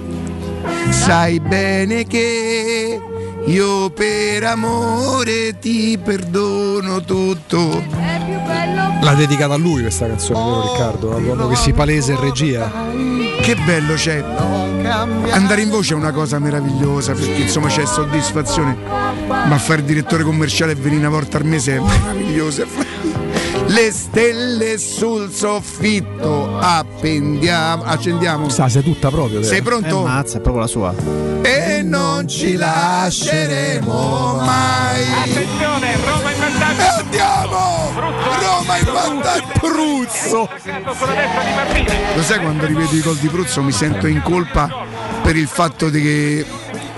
Sai bene che io per amore ti perdono tutto. L'ha dedicata a lui questa canzone, vero Riccardo? All'uomo che si palese in regia. Che bello, c'è andare in voce è una cosa meravigliosa, perché insomma c'è soddisfazione, ma fare il direttore commerciale e venire una volta al mese è meraviglioso. Le stelle sul soffitto appendiamo, accendiamo. Sta seduta proprio. Vero? Sei pronto? Mazza, è proprio la sua. E non ci lasceremo mai. Attenzione, Roma in vantaggio. E andiamo! Roma in vantaggio. Pruzzo. Lo sai quando rivedo i gol di Pruzzo mi sento in colpa per il fatto di che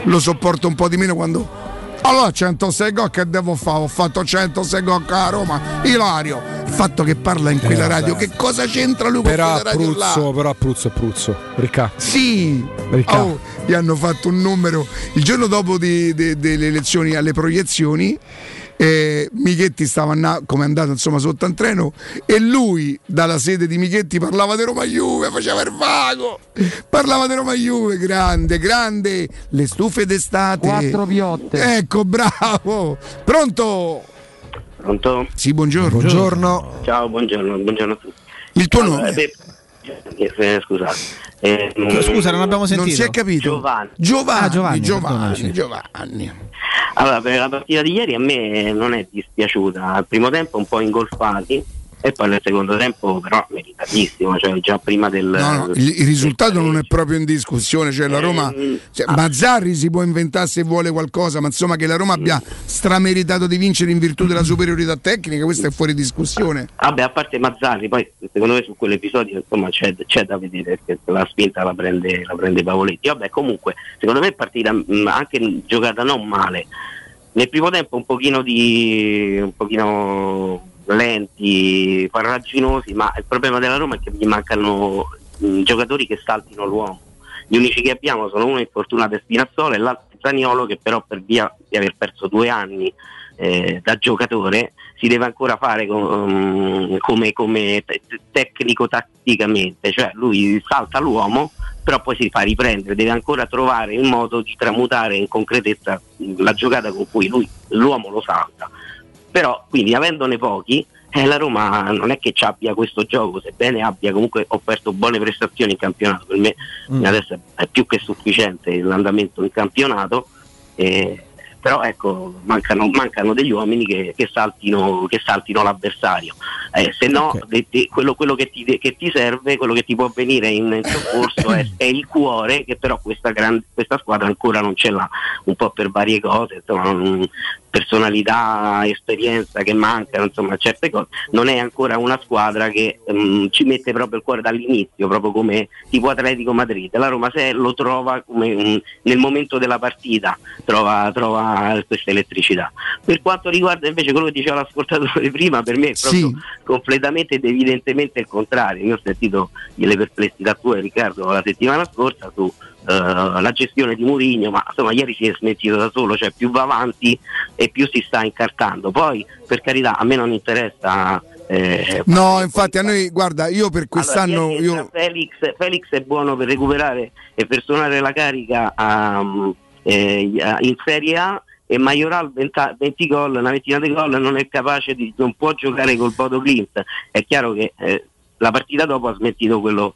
lo sopporto un po' di meno quando. Allora 106 gol che devo fare? Ho fatto 106 gol a Roma, Ilario. Il fatto che parla in quella radio, che cosa c'entra lui con quella radio là? Però Pruzzo, Ricca. Sì, Ricca. Oh, gli hanno fatto un numero. Il giorno dopo delle elezioni alle proiezioni, Michetti stava come è andato insomma sotto un treno, e lui dalla sede di Michetti parlava di Roma Juve, faceva il vago, parlava di Roma Juve, grande, le stufe d'estate, 4 piotte, ecco, bravo. Pronto? Sì, buongiorno. Ciao, buongiorno a tutti. Il tuo nome? Scusate. Scusa, non abbiamo sentito. Non si è capito. Giovanni. Allora, per la partita di ieri a me non è dispiaciuta. Al primo tempo un po' ingolfati e poi nel secondo tempo però meritatissimo, cioè già prima del il risultato non è proprio in discussione, cioè la Roma, Mazzarri si può inventare se vuole qualcosa, ma insomma che la Roma abbia strameritato di vincere in virtù della superiorità tecnica, questo è fuori discussione. Vabbè, a parte Mazzarri, poi secondo me su quell'episodio insomma c'è da vedere, perché la spinta la prende Pavoletti. Vabbè, comunque secondo me è partita anche giocata non male. Nel primo tempo un pochino lenti, farraginosi, ma il problema della Roma è che gli mancano giocatori che saltino l'uomo. Gli unici che abbiamo sono uno infortunato, Spinazzola, e l'altro Zaniolo, che però per via di aver perso 2 anni da giocatore si deve ancora fare come tecnico tatticamente, cioè lui salta l'uomo però poi si fa riprendere, deve ancora trovare il modo di tramutare in concretezza la giocata con cui l'uomo lo salta. Però quindi avendone pochi, la Roma non è che ci abbia questo gioco, sebbene abbia comunque offerto buone prestazioni in campionato, per me adesso è più che sufficiente l'andamento in campionato, però ecco mancano degli uomini che saltino l'avversario, se no okay. quello che ti serve, quello che ti può venire in soccorso è il cuore, che però questa squadra ancora non ce l'ha, un po' per varie cose, insomma personalità, esperienza che mancano, insomma certe cose. Non è ancora una squadra che ci mette proprio il cuore dall'inizio, proprio come tipo Atletico Madrid. La Roma se lo trova nel momento della partita, trova questa elettricità. Per quanto riguarda invece quello che diceva l'ascoltatore prima, per me è proprio completamente ed evidentemente il contrario. Io ho sentito le perplessità tue, Riccardo, la settimana scorsa su la gestione di Mourinho, ma insomma ieri si è smentito da solo, cioè più va avanti e più si sta incartando. Poi per carità a me non interessa no, infatti a noi, guarda, io per quest'anno Felix è buono per recuperare e per suonare la carica in Serie A, e Majoral 20 gol, una ventina di gol, non è capace non può giocare col Bodo Glimt. È chiaro che la partita dopo ha smettito quello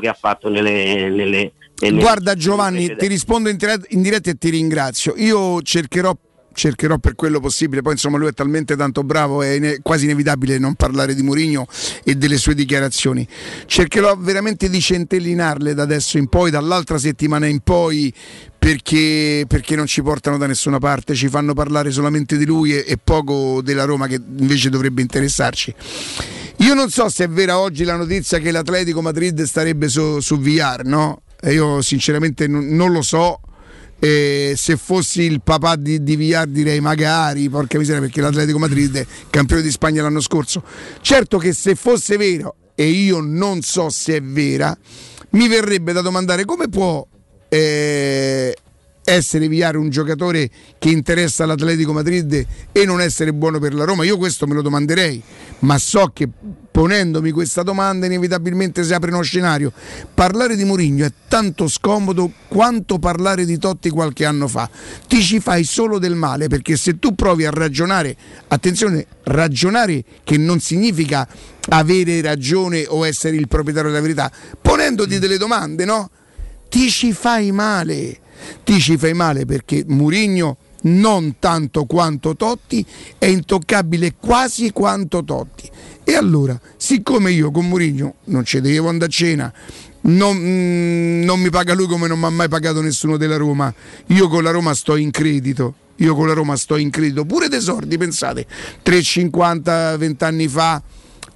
che ha fatto nelle Guarda Giovanni, ti rispondo in diretta e ti ringrazio. Io cercherò cercherò per quello possibile. Poi insomma lui è talmente tanto bravo, è quasi inevitabile non parlare di Mourinho e delle sue dichiarazioni. Cercherò veramente di centellinarle da adesso in poi, dall'altra settimana in poi, perché non ci portano da nessuna parte, ci fanno parlare solamente di lui e poco della Roma, che invece dovrebbe interessarci. Io non so se è vera oggi la notizia che l'Atletico Madrid starebbe su VR, no? Io sinceramente non lo so. Se fossi il papà di Villar direi magari, porca miseria, perché l'Atletico Madrid è campione di Spagna l'anno scorso. Certo che se fosse vero, e io non so se è vera, mi verrebbe da domandare come può essere Villar un giocatore che interessa l'Atletico Madrid e non essere buono per la Roma. Io questo me lo domanderei, ma so che ponendomi questa domanda inevitabilmente si apre uno scenario. Parlare di Mourinho è tanto scomodo quanto parlare di Totti qualche anno fa, ti ci fai solo del male, perché se tu provi a ragionare, attenzione, ragionare che non significa avere ragione o essere il proprietario della verità, ponendoti delle domande, no? Ti ci fai male perché Mourinho non tanto quanto Totti è intoccabile quasi quanto Totti. E allora, siccome io con Mourinho non ci devo andare a cena, non mi paga lui come non mi ha mai pagato nessuno della Roma, io con la Roma sto in credito pure dei soldi, pensate, 3,50 20 anni fa,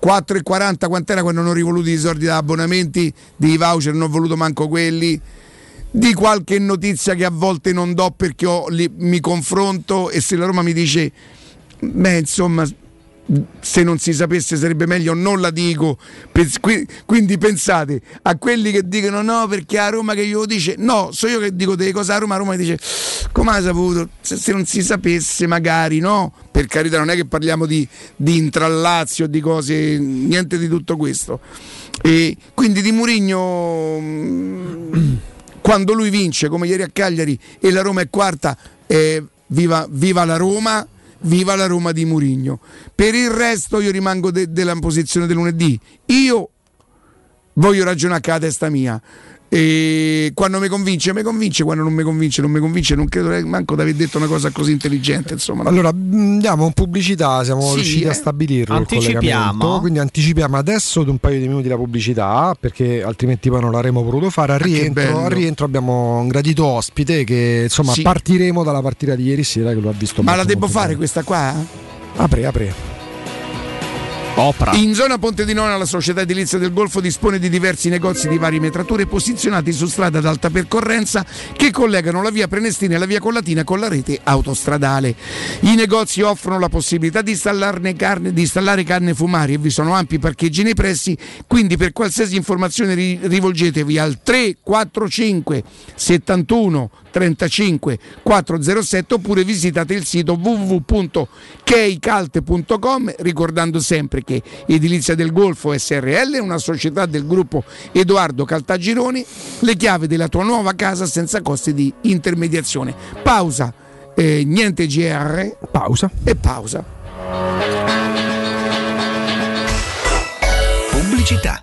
4,40 quant'era quando non ho rivoluto i soldi da abbonamenti, di voucher non ho voluto manco quelli, di qualche notizia che a volte non do perché mi confronto, e se la Roma mi dice beh insomma se non si sapesse sarebbe meglio, non la dico. Quindi pensate a quelli che dicono no perché a Roma che glielo dice, no, so io che dico delle cose a Roma, mi dice come hai saputo, se non si sapesse magari, no, per carità, non è che parliamo di intrallazio, di cose, niente di tutto questo. E quindi di Mourinho, quando lui vince come ieri a Cagliari e la Roma è quarta, viva la Roma, viva la Roma di Mourinho. Per il resto io rimango della posizione del lunedì. Io voglio ragionare con la testa mia, e quando mi convince, quando non mi convince non credo manco di aver detto una cosa così intelligente, insomma. Allora andiamo in pubblicità, siamo riusciti a stabilirlo, anticipiamo, quindi anticipiamo adesso un paio di minuti la pubblicità, perché altrimenti poi non l'avremmo potuto fare. Al rientro abbiamo un gradito ospite che insomma partiremo dalla partita di ieri sera che lo ha visto, ma molto, la devo fare bene. Questa qua? Apri Opera. In zona Ponte di Nona la società edilizia del Golfo dispone di diversi negozi di varie metrature posizionati su strade ad alta percorrenza che collegano la via Prenestina e la via Collatina con la rete autostradale. I negozi offrono la possibilità di installare carne fumari e vi sono ampi parcheggi nei pressi, quindi per qualsiasi informazione rivolgetevi al 345 71 35 407 oppure visitate il sito www.keicalt.com, ricordando sempre che Edilizia del Golfo SRL è una società del gruppo Edoardo Caltagirone, le chiavi della tua nuova casa senza costi di intermediazione. Pausa, niente GR, pausa. Pubblicità.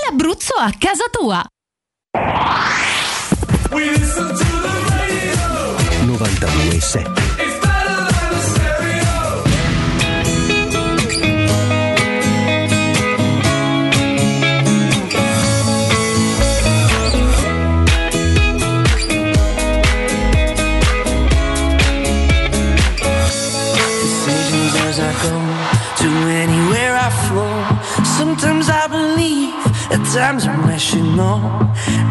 l'Abruzzo a casa tua. 92.7 Sometimes I believe, at times I'm rational.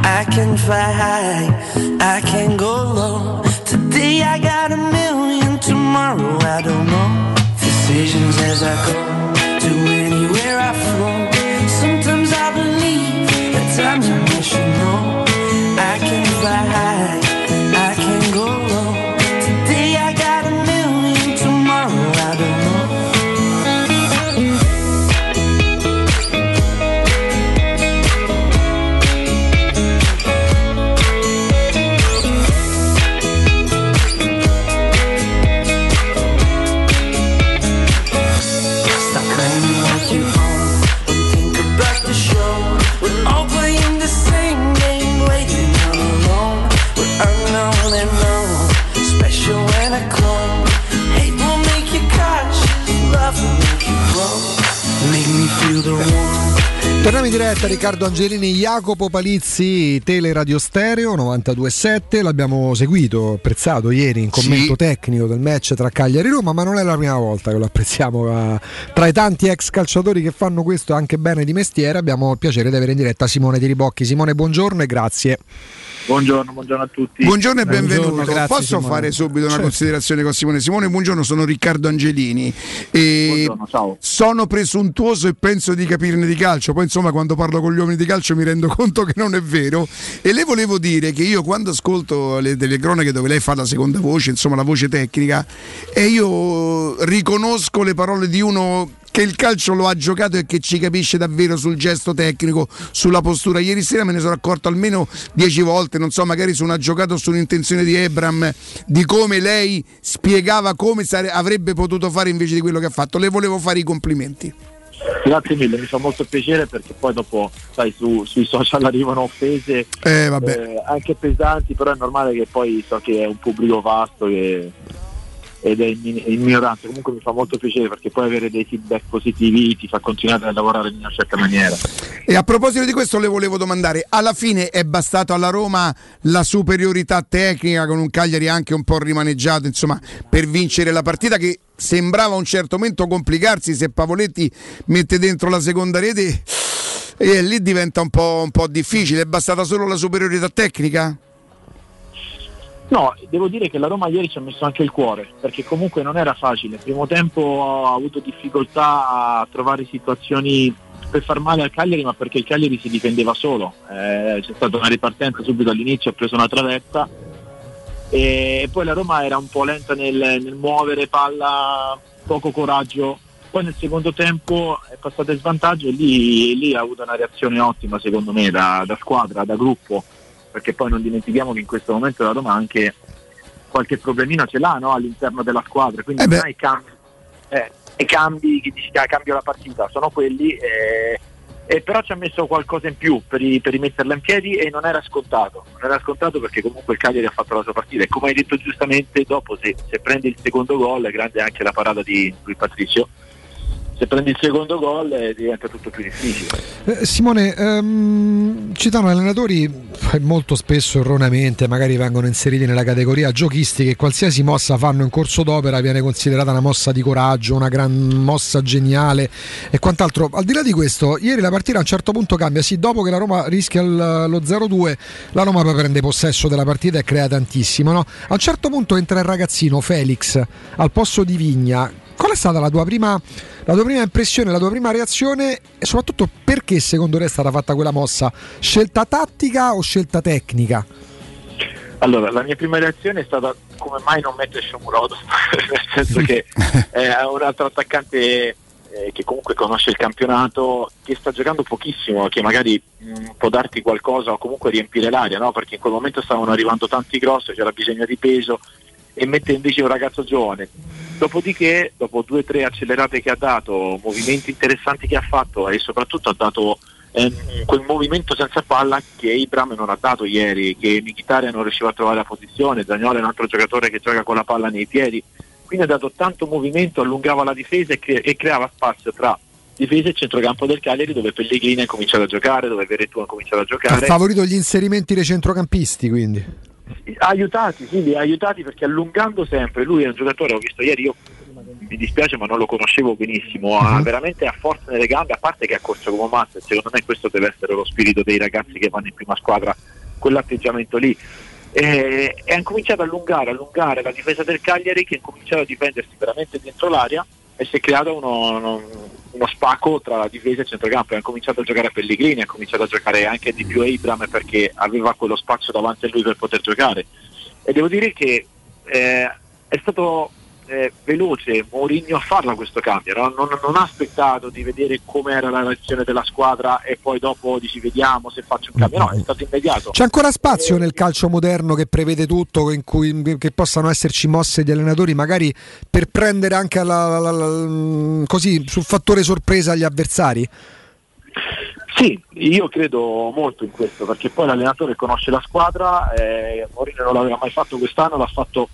I can fly high, I can go low. Today I got 1 million, tomorrow I don't know. Decisions as I go, to anywhere I flow. Sometimes I believe, at times I'm rational. I can fly high, I can go low. Today I got 1 million, tomorrow I don't know. Torniamo in diretta, Riccardo Angelini, Jacopo Palizzi, Teleradio Stereo 92.7. L'abbiamo seguito, apprezzato ieri in commento tecnico del match tra Cagliari e Roma, ma non è la prima volta che lo apprezziamo. Tra i tanti ex calciatori che fanno questo anche bene di mestiere, abbiamo il piacere di avere in diretta Simone Tiribocchi. Simone, buongiorno e grazie. Buongiorno a tutti. Buongiorno e benvenuto. Grazie, posso Simone fare subito una considerazione con Simone? Simone, buongiorno, sono Riccardo Angelini e ciao. Sono presuntuoso e penso di capirne di calcio, poi insomma quando parlo con gli uomini di calcio mi rendo conto che non è vero, e le volevo dire che io quando ascolto le telecronache dove lei fa la seconda voce, insomma la voce tecnica, e io riconosco le parole di uno che il calcio lo ha giocato e che ci capisce davvero sul gesto tecnico, sulla postura. Ieri sera me ne sono accorto almeno 10 volte, non so, magari su una giocata o sull'intenzione di Ebram, di come lei spiegava come avrebbe potuto fare invece di quello che ha fatto. Le volevo fare i complimenti. Grazie mille, mi fa molto piacere, perché poi dopo sai sui social arrivano offese anche pesanti, però è normale, che poi so che è un pubblico vasto che ed è ignorante. Comunque mi fa molto piacere, perché poi avere dei feedback positivi ti fa continuare a lavorare in una certa maniera. E a proposito di questo le volevo domandare, alla fine è bastato alla Roma la superiorità tecnica con un Cagliari anche un po' rimaneggiato, insomma, per vincere la partita che sembrava a un certo momento complicarsi? Se Pavoletti mette dentro la seconda rete e lì diventa un po' difficile. È bastata solo la superiorità tecnica? No, devo dire che la Roma ieri ci ha messo anche il cuore, perché comunque non era facile. Il primo tempo ha avuto difficoltà a trovare situazioni per far male al Cagliari, ma perché il Cagliari si difendeva solo. C'è stata una ripartenza subito all'inizio, ha preso una traversa, e poi la Roma era un po' lenta nel muovere palla, poco coraggio. Poi nel secondo tempo è passato in svantaggio e lì ha avuto una reazione ottima, secondo me, da squadra, da gruppo, perché poi non dimentichiamo che in questo momento la Roma anche qualche problemino ce l'ha, no? All'interno della squadra, quindi non hai cambi che dici cambio la partita, sono quelli, e però ci ha messo qualcosa in più per rimetterla in piedi, e non era scontato, perché comunque il Cagliari ha fatto la sua partita, e come hai detto giustamente, dopo se prendi il secondo gol, è grande anche la parata di Rui Patricio, se prendi il secondo gol diventa tutto più difficile. Simone, citano allenatori molto spesso erroneamente, magari vengono inseriti nella categoria giochisti, che qualsiasi mossa fanno in corso d'opera viene considerata una mossa di coraggio, una gran mossa geniale e quant'altro. Al di là di questo, ieri la partita a un certo punto cambia, sì, dopo che la Roma rischia lo 0-2, la Roma poi prende possesso della partita e crea tantissimo, no? A un certo punto entra il ragazzino Felix al posto di Vigna. Qual è stata la tua prima impressione, la tua prima reazione, e soprattutto perché secondo te è stata fatta quella mossa? Scelta tattica o scelta tecnica? Allora, la mia prima reazione è stata: come mai non mette Shomurodov? Nel senso che è un altro attaccante che comunque conosce il campionato, che sta giocando pochissimo, che magari può darti qualcosa o comunque riempire l'aria, no? Perché in quel momento stavano arrivando tanti grossi, c'era bisogno di peso, e mette invece un ragazzo giovane. Dopodiché, dopo 2-3 accelerate che ha dato, movimenti interessanti che ha fatto, e soprattutto ha dato quel movimento senza palla che Ibram non ha dato ieri, che Mkhitaryan non riusciva a trovare la posizione, Zaniolo è un altro giocatore che gioca con la palla nei piedi, quindi ha dato tanto movimento, allungava la difesa e creava spazio tra difesa e centrocampo del Cagliari, dove Pellegrini ha cominciato a giocare, dove Veretout ha cominciato a giocare. Ha favorito gli inserimenti dei centrocampisti, quindi aiutati, perché allungando sempre. Lui è un giocatore, ho visto ieri, io mi dispiace ma non lo conoscevo benissimo, veramente ha forza nelle gambe, a parte che ha corso come un master. Secondo me questo deve essere lo spirito dei ragazzi che vanno in prima squadra, quell'atteggiamento lì, e hanno cominciato ad allungare la difesa del Cagliari, che ha cominciato a difendersi veramente dentro l'area, e si è creato uno spacco tra la difesa e il centrocampo. Ha cominciato a giocare a Pellegrini, ha cominciato a giocare anche di più a Ibram, perché aveva quello spazio davanti a lui per poter giocare. E devo dire che è stato veloce Mourinho a farla questo cambio, no? Non ha aspettato di vedere com'era la reazione della squadra e poi dopo dici vediamo se faccio un cambio, no, è stato immediato. C'è ancora spazio nel calcio moderno, che prevede tutto, in cui che possano esserci mosse di allenatori magari per prendere anche così sul fattore sorpresa agli avversari? Sì, io credo molto in questo, perché poi l'allenatore conosce la squadra, Mourinho non l'aveva mai fatto quest'anno, l'ha fatto,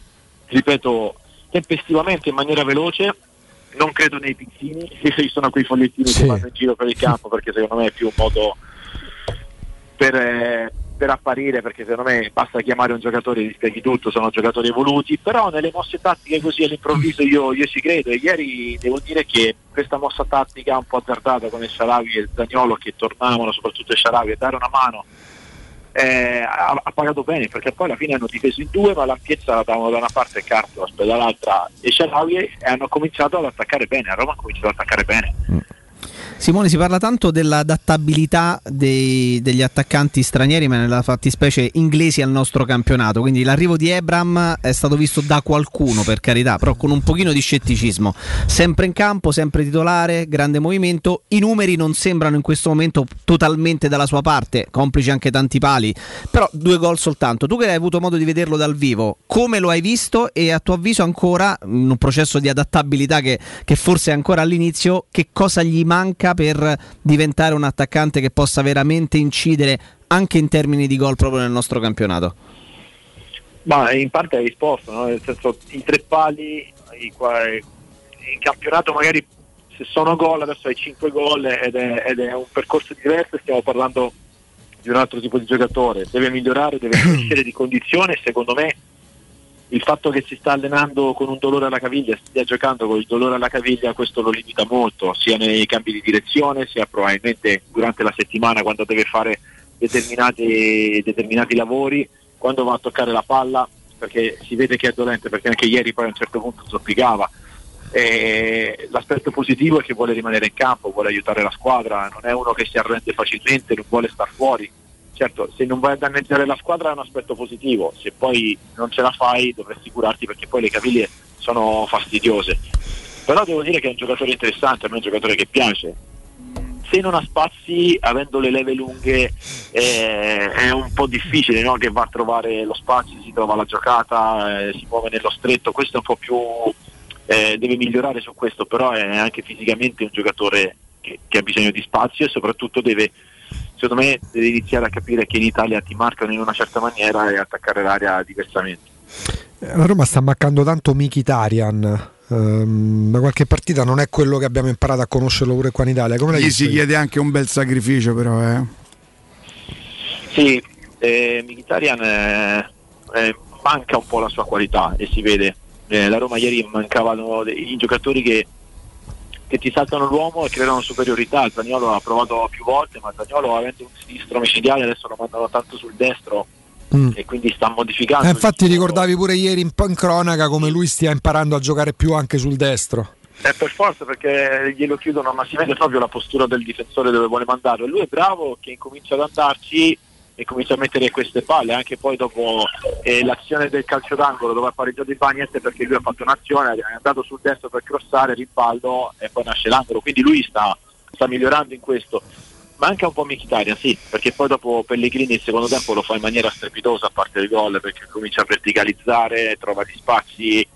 ripeto, tempestivamente, in maniera veloce. Non credo nei pizzini, ci sono quei fogliettini che vanno in giro per il campo, perché secondo me è più un modo per apparire, perché secondo me basta chiamare un giocatore e gli spieghi tutto, sono giocatori evoluti. Però nelle mosse tattiche così all'improvviso io ci credo, e ieri devo dire che questa mossa tattica un po' azzardata con il Sharawi e il Zaniolo che tornavano, soprattutto il Sharawi, a dare una mano, ha pagato bene, perché poi alla fine hanno difeso in due, ma l'ampiezza la davano da una parte e Carlos dall'altra e Sharawi, e hanno cominciato ad attaccare bene. A Roma ha cominciato ad attaccare bene. Simone, si parla tanto dell'adattabilità degli attaccanti stranieri, ma nella fattispecie inglesi, al nostro campionato. Quindi l'arrivo di Ebram è stato visto da qualcuno, per carità, però con un pochino di scetticismo. Sempre in campo, sempre titolare, grande movimento. I numeri non sembrano in questo momento totalmente dalla sua parte, complici anche tanti pali, però 2 gol soltanto. Tu che hai avuto modo di vederlo dal vivo, come lo hai visto? E a tuo avviso, ancora in un processo di adattabilità che forse è ancora all'inizio, che cosa gli manca per diventare un attaccante che possa veramente incidere anche in termini di gol proprio nel nostro campionato? Ma in parte hai risposto, no? Nel senso, i 3 pali in campionato magari se sono gol adesso hai 5 gol ed è un percorso diverso, stiamo parlando di un altro tipo di giocatore, deve migliorare, deve crescere di condizione. Secondo me il fatto che si sta allenando con un dolore alla caviglia, stia giocando con il dolore alla caviglia, questo lo limita molto, sia nei cambi di direzione, sia probabilmente durante la settimana quando deve fare determinati lavori, quando va a toccare la palla, perché si vede che è dolente, perché anche ieri poi a un certo punto zoppicava. L'aspetto positivo è che vuole rimanere in campo, vuole aiutare la squadra, non è uno che si arrende facilmente, non vuole star fuori. Certo, se non vai a danneggiare la squadra è un aspetto positivo, se poi non ce la fai dovresti curarti, perché poi le caviglie sono fastidiose. Però devo dire che è un giocatore interessante, a me è un giocatore che piace. Se non ha spazi, avendo le leve lunghe, è un po' difficile, no? Che va a trovare lo spazio, si trova la giocata, si muove nello stretto, questo è un po' più... deve migliorare su questo, però è anche fisicamente un giocatore che ha bisogno di spazio e soprattutto secondo me deve iniziare a capire che in Italia ti marcano in una certa maniera e attaccare l'area diversamente. La Roma sta mancando tanto Mkhitaryan, da qualche partita non è quello che abbiamo imparato a conoscerlo pure qua in Italia. Come gli si chiede anche un bel sacrificio, però sì, Mkhitaryan manca un po' la sua qualità e si vede. La Roma ieri mancavano i giocatori che ti saltano l'uomo e creano superiorità. Il Zaniolo ha provato più volte, ma Zaniolo avendo un sinistro micidiale adesso lo mandano tanto sul destro e quindi sta modificando. Infatti ricordavi pure ieri in cronaca come lui stia imparando a giocare più anche sul destro. Per forza, perché glielo chiudono, ma si vede proprio la postura del difensore dove vuole mandarlo, e lui è bravo che incomincia ad andarci e comincia a mettere queste palle. Anche poi dopo l'azione del calcio d'angolo dove ha pareggiato il Bagnet, perché lui ha fatto un'azione, è andato sul destro per crossare, rimpallo e poi nasce l'angolo, quindi lui sta migliorando in questo. Manca un po' Mkhitaryan, sì, perché poi dopo Pellegrini il secondo tempo lo fa in maniera strepitosa, a parte il gol, perché comincia a verticalizzare, trova gli spazi,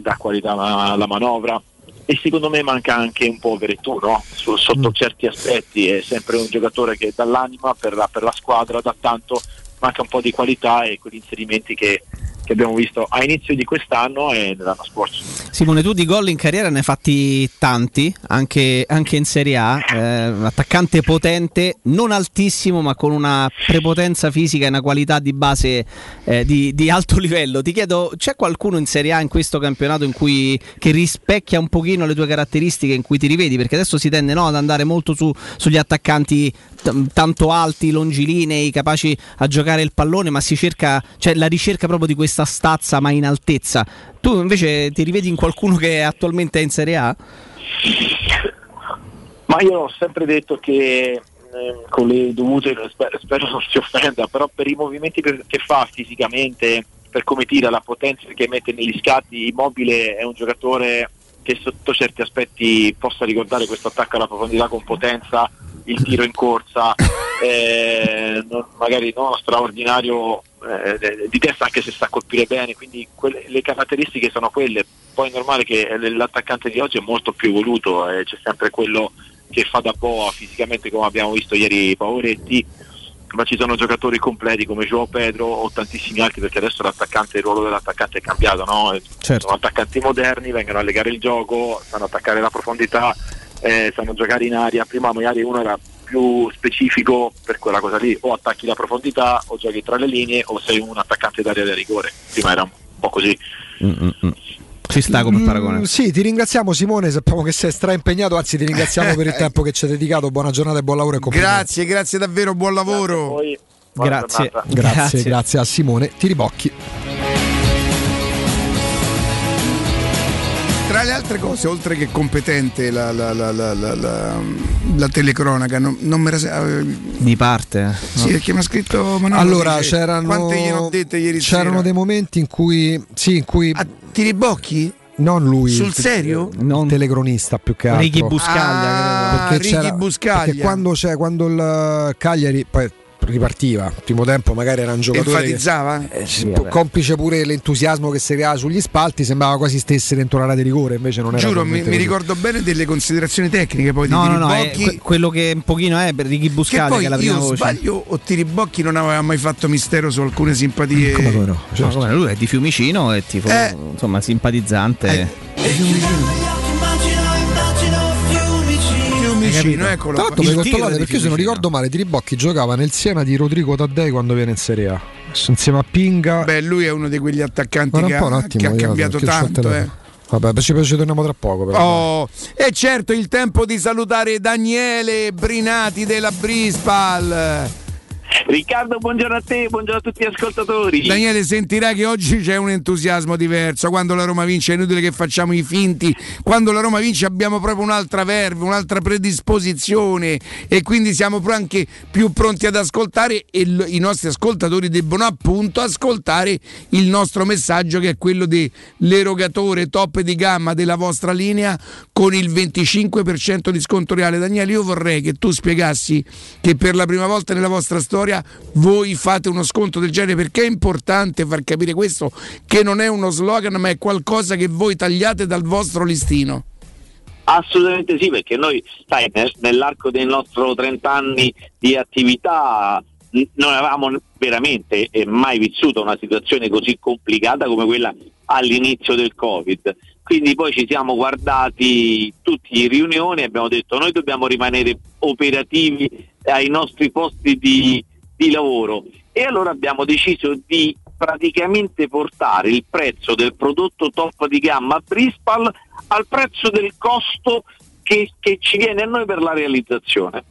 dà qualità alla manovra. E secondo me manca anche un po' Veretù, no? Sotto certi aspetti è sempre un giocatore che dall'anima per la squadra dà tanto, manca un po' di qualità e quegli inserimenti che abbiamo visto a inizio di quest'anno e dell'anno scorso. Simone, tu di gol in carriera ne hai fatti tanti, anche in Serie A, attaccante potente, non altissimo ma con una prepotenza fisica e una qualità di base di alto livello. Ti chiedo, c'è qualcuno in Serie A in questo campionato che rispecchia un pochino le tue caratteristiche, in cui ti rivedi? Perché adesso si tende, no, ad andare molto sugli attaccanti tanto alti, longilinei, capaci a giocare il pallone, ma si cerca, cioè la ricerca proprio di questa stazza ma in altezza. Tu invece ti rivedi in qualcuno che attualmente è in Serie A? Ma io ho sempre detto che con le dovute, spero non si offenda, però per i movimenti che fa fisicamente, per come tira, la potenza che mette negli scatti, Immobile è un giocatore che sotto certi aspetti possa ricordare questo attacco alla profondità con potenza, il tiro in corsa, magari non straordinario di testa, anche se sa colpire bene, quindi le caratteristiche sono quelle. Poi è normale che l'attaccante di oggi è molto più evoluto, c'è sempre quello che fa da boa fisicamente, come abbiamo visto ieri Pavoretti, ma ci sono giocatori completi come João Pedro o tantissimi altri, perché adesso il ruolo dell'attaccante è cambiato, no? Certo. Sono attaccanti moderni, vengono a legare il gioco, sanno attaccare la profondità, sanno giocare in aria. Prima magari uno era più specifico per quella cosa lì, o attacchi la profondità o giochi tra le linee o sei un attaccante d'aria da rigore. Prima era un po' così. Ci sta come paragone. Sì, ti ringraziamo Simone, sappiamo che sei straimpegnato, anzi ti ringraziamo per il tempo che ci hai dedicato. Buona giornata e buon lavoro e grazie davvero, buon lavoro. Grazie a Simone Tiribocchi. Tra le altre cose, oltre che competente la telecronaca, non me la... di parte. No. Sì, perché mi ha scritto Manuel. Allora, dice, c'erano dei momenti in cui a Tiribocchi? Non lui. Sul serio? Non telecronista, più che altro. Righi Buscaglia. Perché quando il Cagliari, poi ripartiva. Primo tempo magari era un giocatore enfatizzava, che, complice pure l'entusiasmo che si creava sugli spalti, sembrava quasi stesse dentro l'area di rigore, invece non era. Giuro, mi ricordo bene delle considerazioni tecniche poi di Tiribocchi, quello che un pochino è per Ricky Buscati che è la prima voce. Sbaglio o Tiribocchi non aveva mai fatto mistero su alcune simpatie. Come no? Certo. No, come lui è di Fiumicino e tifo, insomma, simpatizzante. Fiumicino, eccolo. Tra l'altro mi controllate perché se non ricordo male Tiribocchi giocava nel Siena di Rodrigo Taddei quando viene in Serie A insieme a Pinga. Beh, lui è uno di quegli attaccanti che ha cambiato tanto, Vabbè, ci torniamo tra poco però. Oh, e certo il tempo di salutare Daniele Brinati della Brispal. Riccardo, buongiorno a te, buongiorno a tutti gli ascoltatori. Daniele, sentirai che oggi c'è un entusiasmo diverso. Quando la Roma vince è inutile che facciamo i finti. Quando la Roma vince abbiamo proprio un'altra verve, un'altra predisposizione e quindi siamo anche più pronti ad ascoltare e i nostri ascoltatori debbono appunto ascoltare il nostro messaggio che è quello dell'erogatore top di gamma della vostra linea con il 25% di sconto reale. Daniele, io vorrei che tu spiegassi che per la prima volta nella vostra storia voi fate uno sconto del genere, perché è importante far capire questo, che non è uno slogan ma è qualcosa che voi tagliate dal vostro listino. Assolutamente sì, perché noi nell'arco dei nostri 30 anni di attività non avevamo veramente mai vissuto una situazione così complicata come quella all'inizio del Covid, quindi poi ci siamo guardati tutti in riunione e abbiamo detto noi dobbiamo rimanere operativi ai nostri posti di lavoro e allora abbiamo deciso di praticamente portare il prezzo del prodotto top di gamma Brispal al prezzo del costo che ci viene a noi per la realizzazione.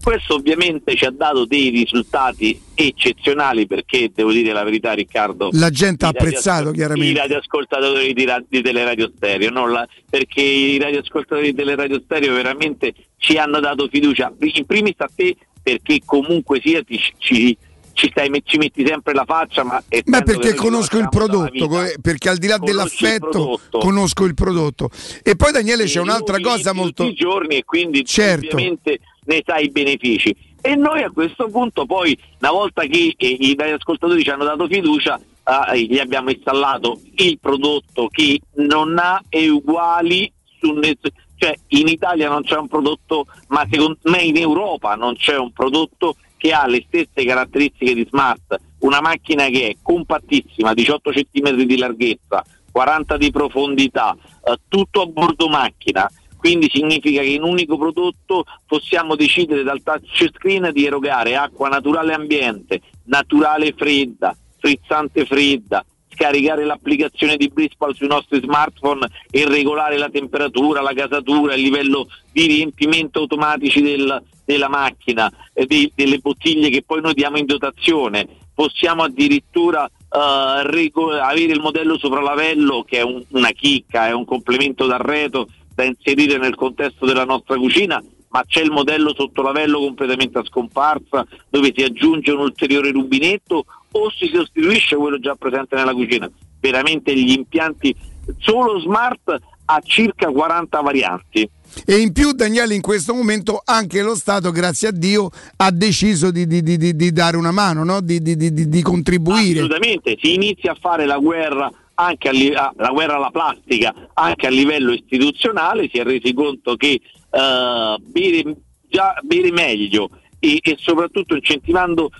Questo ovviamente ci ha dato dei risultati eccezionali perché devo dire la verità, Riccardo, la gente ha apprezzato chiaramente i radioascoltatori di Teleradio Stereo, perché i radioascoltatori di Teleradio Stereo veramente ci hanno dato fiducia in primis a te, perché comunque sia ci metti sempre la faccia, ma perché conosco il prodotto, perché al di là dell'affetto conosco il prodotto. E poi Daniele c'è un'altra cosa molto tutti i giorni e quindi certo, ovviamente ne sai i benefici. E noi a questo punto poi, una volta che i ascoltatori ci hanno dato fiducia, gli abbiamo installato il prodotto che non ha uguali su nessuno. Cioè in Italia non c'è un prodotto, ma secondo me in Europa non c'è un prodotto che ha le stesse caratteristiche di Smart, una macchina che è compattissima, 18 cm di larghezza, 40 di profondità, tutto a bordo macchina, quindi significa che in un unico prodotto possiamo decidere dal touchscreen di erogare acqua naturale ambiente, naturale fredda, frizzante fredda, scaricare l'applicazione di Brispal sui nostri smartphone e regolare la temperatura, la gasatura, il livello di riempimento automatici della macchina, delle bottiglie che poi noi diamo in dotazione. Possiamo addirittura avere il modello sopralavello, che è una chicca, è un complemento d'arredo da inserire nel contesto della nostra cucina, ma c'è il modello sottolavello completamente a scomparsa dove si aggiunge un ulteriore rubinetto o si sostituisce quello già presente nella cucina. Veramente gli impianti solo Smart ha circa 40 varianti. E in più, Daniele, in questo momento anche lo Stato, grazie a Dio, ha deciso di dare una mano, no? di contribuire. Assolutamente, si inizia a fare la guerra anche la guerra alla plastica anche a livello istituzionale. Si è resi conto che bere meglio e soprattutto incentivando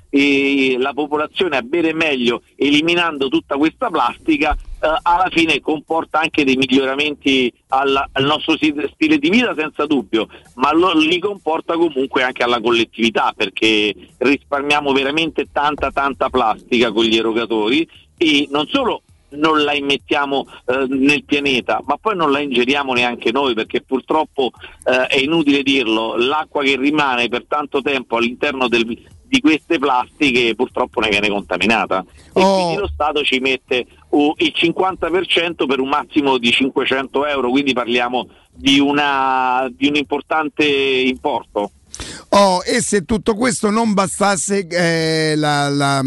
la popolazione a bere meglio, eliminando tutta questa plastica, alla fine comporta anche dei miglioramenti al nostro stile di vita senza dubbio, ma li comporta comunque anche alla collettività, perché risparmiamo veramente tanta plastica con gli erogatori e non solo non la immettiamo nel pianeta, ma poi non la ingeriamo neanche noi, perché purtroppo è inutile dirlo, l'acqua che rimane per tanto tempo all'interno di queste plastiche purtroppo ne viene contaminata e quindi lo Stato ci mette il 50% per un massimo di 500 euro, quindi parliamo di un importante importo. Oh, e se tutto questo non bastasse, la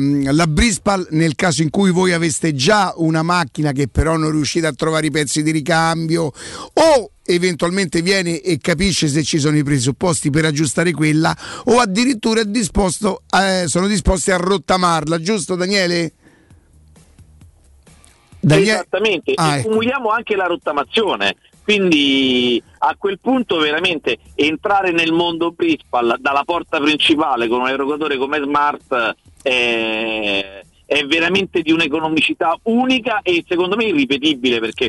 Brispal, nel caso in cui voi aveste già una macchina che però non riuscite a trovare i pezzi di ricambio, o eventualmente viene e capisce se ci sono i presupposti per aggiustare quella, o addirittura sono disposti a rottamarla, giusto Daniele? Esattamente, e cumuliamo anche la rottamazione, quindi a quel punto veramente entrare nel mondo Brispal dalla porta principale con un erogatore come Smart è veramente di un'economicità unica e secondo me irripetibile, perché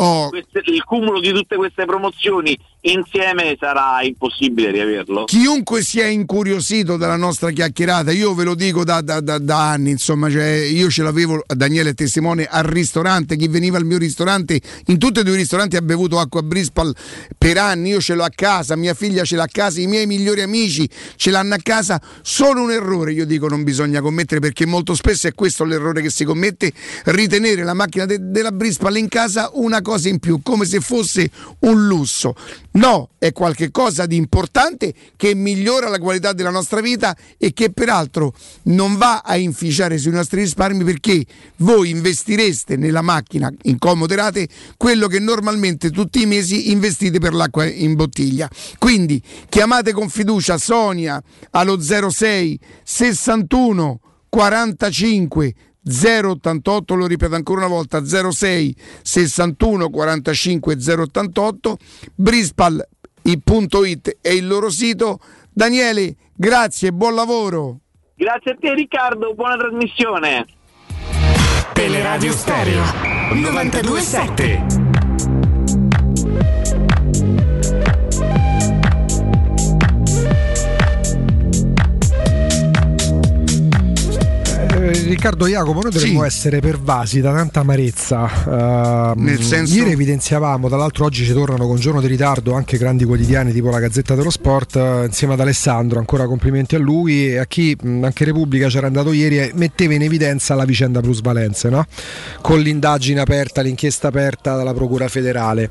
il cumulo di tutte queste promozioni insieme sarà impossibile riaverlo. Chiunque sia incuriosito dalla nostra chiacchierata, io ve lo dico da anni, insomma, cioè, io ce l'avevo, Daniele è testimone, al ristorante, chi veniva al mio ristorante, in tutti e due i ristoranti ha bevuto acqua Brispal per anni, io ce l'ho a casa, mia figlia ce l'ha a casa, i miei migliori amici ce l'hanno a casa. Solo un errore, io dico, non bisogna commettere, perché molto spesso è questo l'errore che si commette, ritenere la macchina della Brispal in casa una cosa in più, come se fosse un lusso. No, è qualche cosa di importante che migliora la qualità della nostra vita e che peraltro non va a inficiare sui nostri risparmi, perché voi investireste nella macchina in comode rate quello che normalmente tutti i mesi investite per l'acqua in bottiglia. Quindi chiamate con fiducia Sonia allo 06 61 45 088, lo ripeto ancora una volta, 06 61 45 088. Brispal.it è il loro sito. Daniele, grazie, buon lavoro. Grazie a te Riccardo, buona trasmissione. Teleradio Stereo 92.7. Riccardo, Jacopo, noi dovremmo essere pervasi da tanta amarezza. Nel senso... Ieri evidenziavamo, tra l'altro oggi ci tornano con giorno di ritardo anche grandi quotidiani tipo la Gazzetta dello Sport, insieme ad Alessandro, ancora complimenti a lui e a chi anche Repubblica c'era andato ieri e metteva in evidenza la vicenda plusvalenze, no? Con l'indagine aperta, l'inchiesta aperta dalla Procura Federale.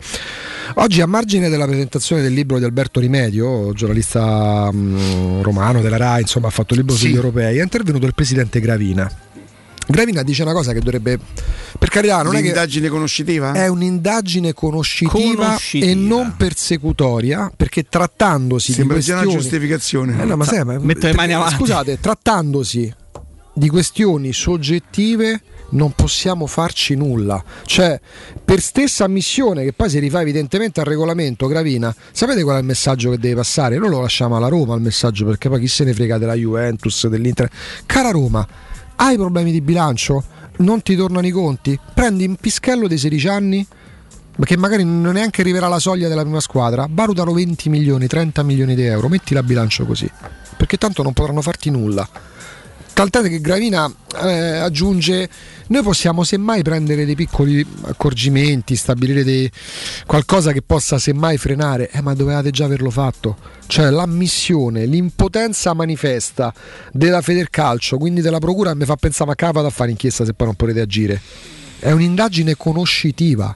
Oggi, a margine della presentazione del libro di Alberto Rimedio, giornalista romano della Rai, insomma, ha fatto il libro sugli europei, è intervenuto il presidente Gravina dice una cosa che dovrebbe, per carità, non è che un'indagine conoscitiva? È un'indagine conoscitiva e non persecutoria, perché trattandosi sembra di questioni... una giustificazione. No, ma metto le mani avanti. Scusate, trattandosi di questioni soggettive non possiamo farci nulla, cioè per stessa ammissione che poi si rifà evidentemente al regolamento. Gravina, sapete qual è il messaggio che deve passare? Noi lo lasciamo alla Roma il messaggio, perché poi chi se ne frega della Juventus, dell'Inter. Cara Roma, hai problemi di bilancio? Non ti tornano i conti? Prendi un pischello dei 16 anni che magari non neanche arriverà alla soglia della prima squadra, valutalo 20 milioni, 30 milioni di euro, mettila a bilancio così, perché tanto non potranno farti nulla. Caltate che Gravina aggiunge, noi possiamo semmai prendere dei piccoli accorgimenti, stabilire qualcosa che possa semmai frenare, ma dovevate già averlo fatto. Cioè l'ammissione, l'impotenza manifesta della Federcalcio, quindi della procura, mi fa pensare, ma cavolo, a fare inchiesta se poi non potete agire. È un'indagine conoscitiva,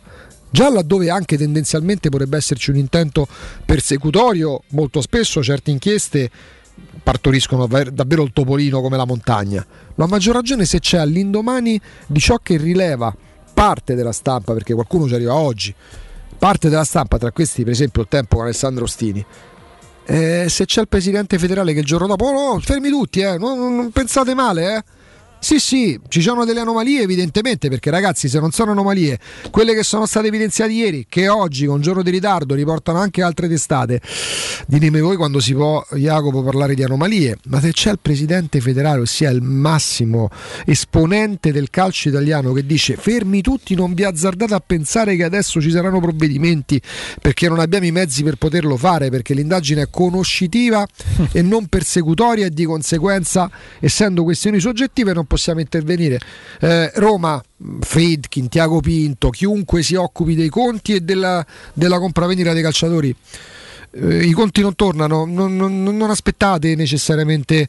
già laddove anche tendenzialmente potrebbe esserci un intento persecutorio. Molto spesso certe inchieste partoriscono davvero il topolino come la montagna, ma a maggior ragione se c'è all'indomani di ciò che rileva parte della stampa, perché qualcuno ci arriva oggi, parte della stampa, tra questi per esempio Il Tempo con Alessandro Ostini. Se c'è il presidente federale che il giorno dopo, no, fermi tutti, non pensate male, sì, ci sono delle anomalie evidentemente, perché ragazzi, se non sono anomalie quelle che sono state evidenziate ieri, che oggi con giorno di ritardo riportano anche altre testate, ditemi voi quando si può, Jacopo, parlare di anomalie. Ma se c'è il presidente federale, ossia il massimo esponente del calcio italiano, che dice fermi tutti, non vi azzardate a pensare che adesso ci saranno provvedimenti, perché non abbiamo i mezzi per poterlo fare, perché l'indagine è conoscitiva e non persecutoria, e di conseguenza, essendo questioni soggettive, non possiamo intervenire. Roma, Friedkin, Tiago Pinto, chiunque si occupi dei conti e della compravendita dei calciatori, i conti non tornano, non aspettate necessariamente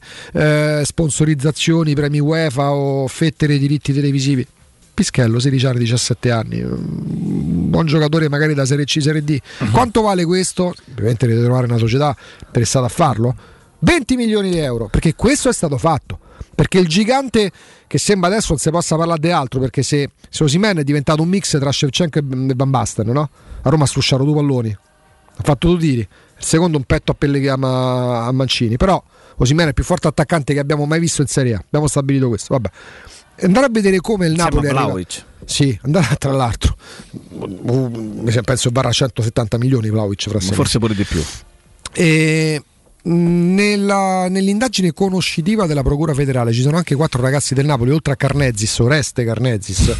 sponsorizzazioni, premi UEFA o fette dei diritti televisivi. Pischello, 16-17 anni, buon giocatore magari da Serie C, Serie D. Quanto vale questo? Ovviamente deve trovare una società interessata a farlo. 20 milioni di euro, perché questo è stato fatto, perché il gigante, che sembra adesso non si possa parlare di altro, perché se Osimhen è diventato un mix tra Shevchenko e Van Basten, no? A Roma ha strusciato due palloni, ha fatto due tiri, il secondo un petto a Pellegrini, a Mancini, però Osimhen è il più forte attaccante che abbiamo mai visto in Serie A, abbiamo stabilito questo, vabbè. Andare a vedere come il Napoli arriva. Sì, andare, tra l'altro, penso barra 170 milioni Vlahovic, forse pure di più. E nell'indagine conoscitiva della procura federale ci sono anche 4 ragazzi del Napoli, oltre a Karnezis, Oreste si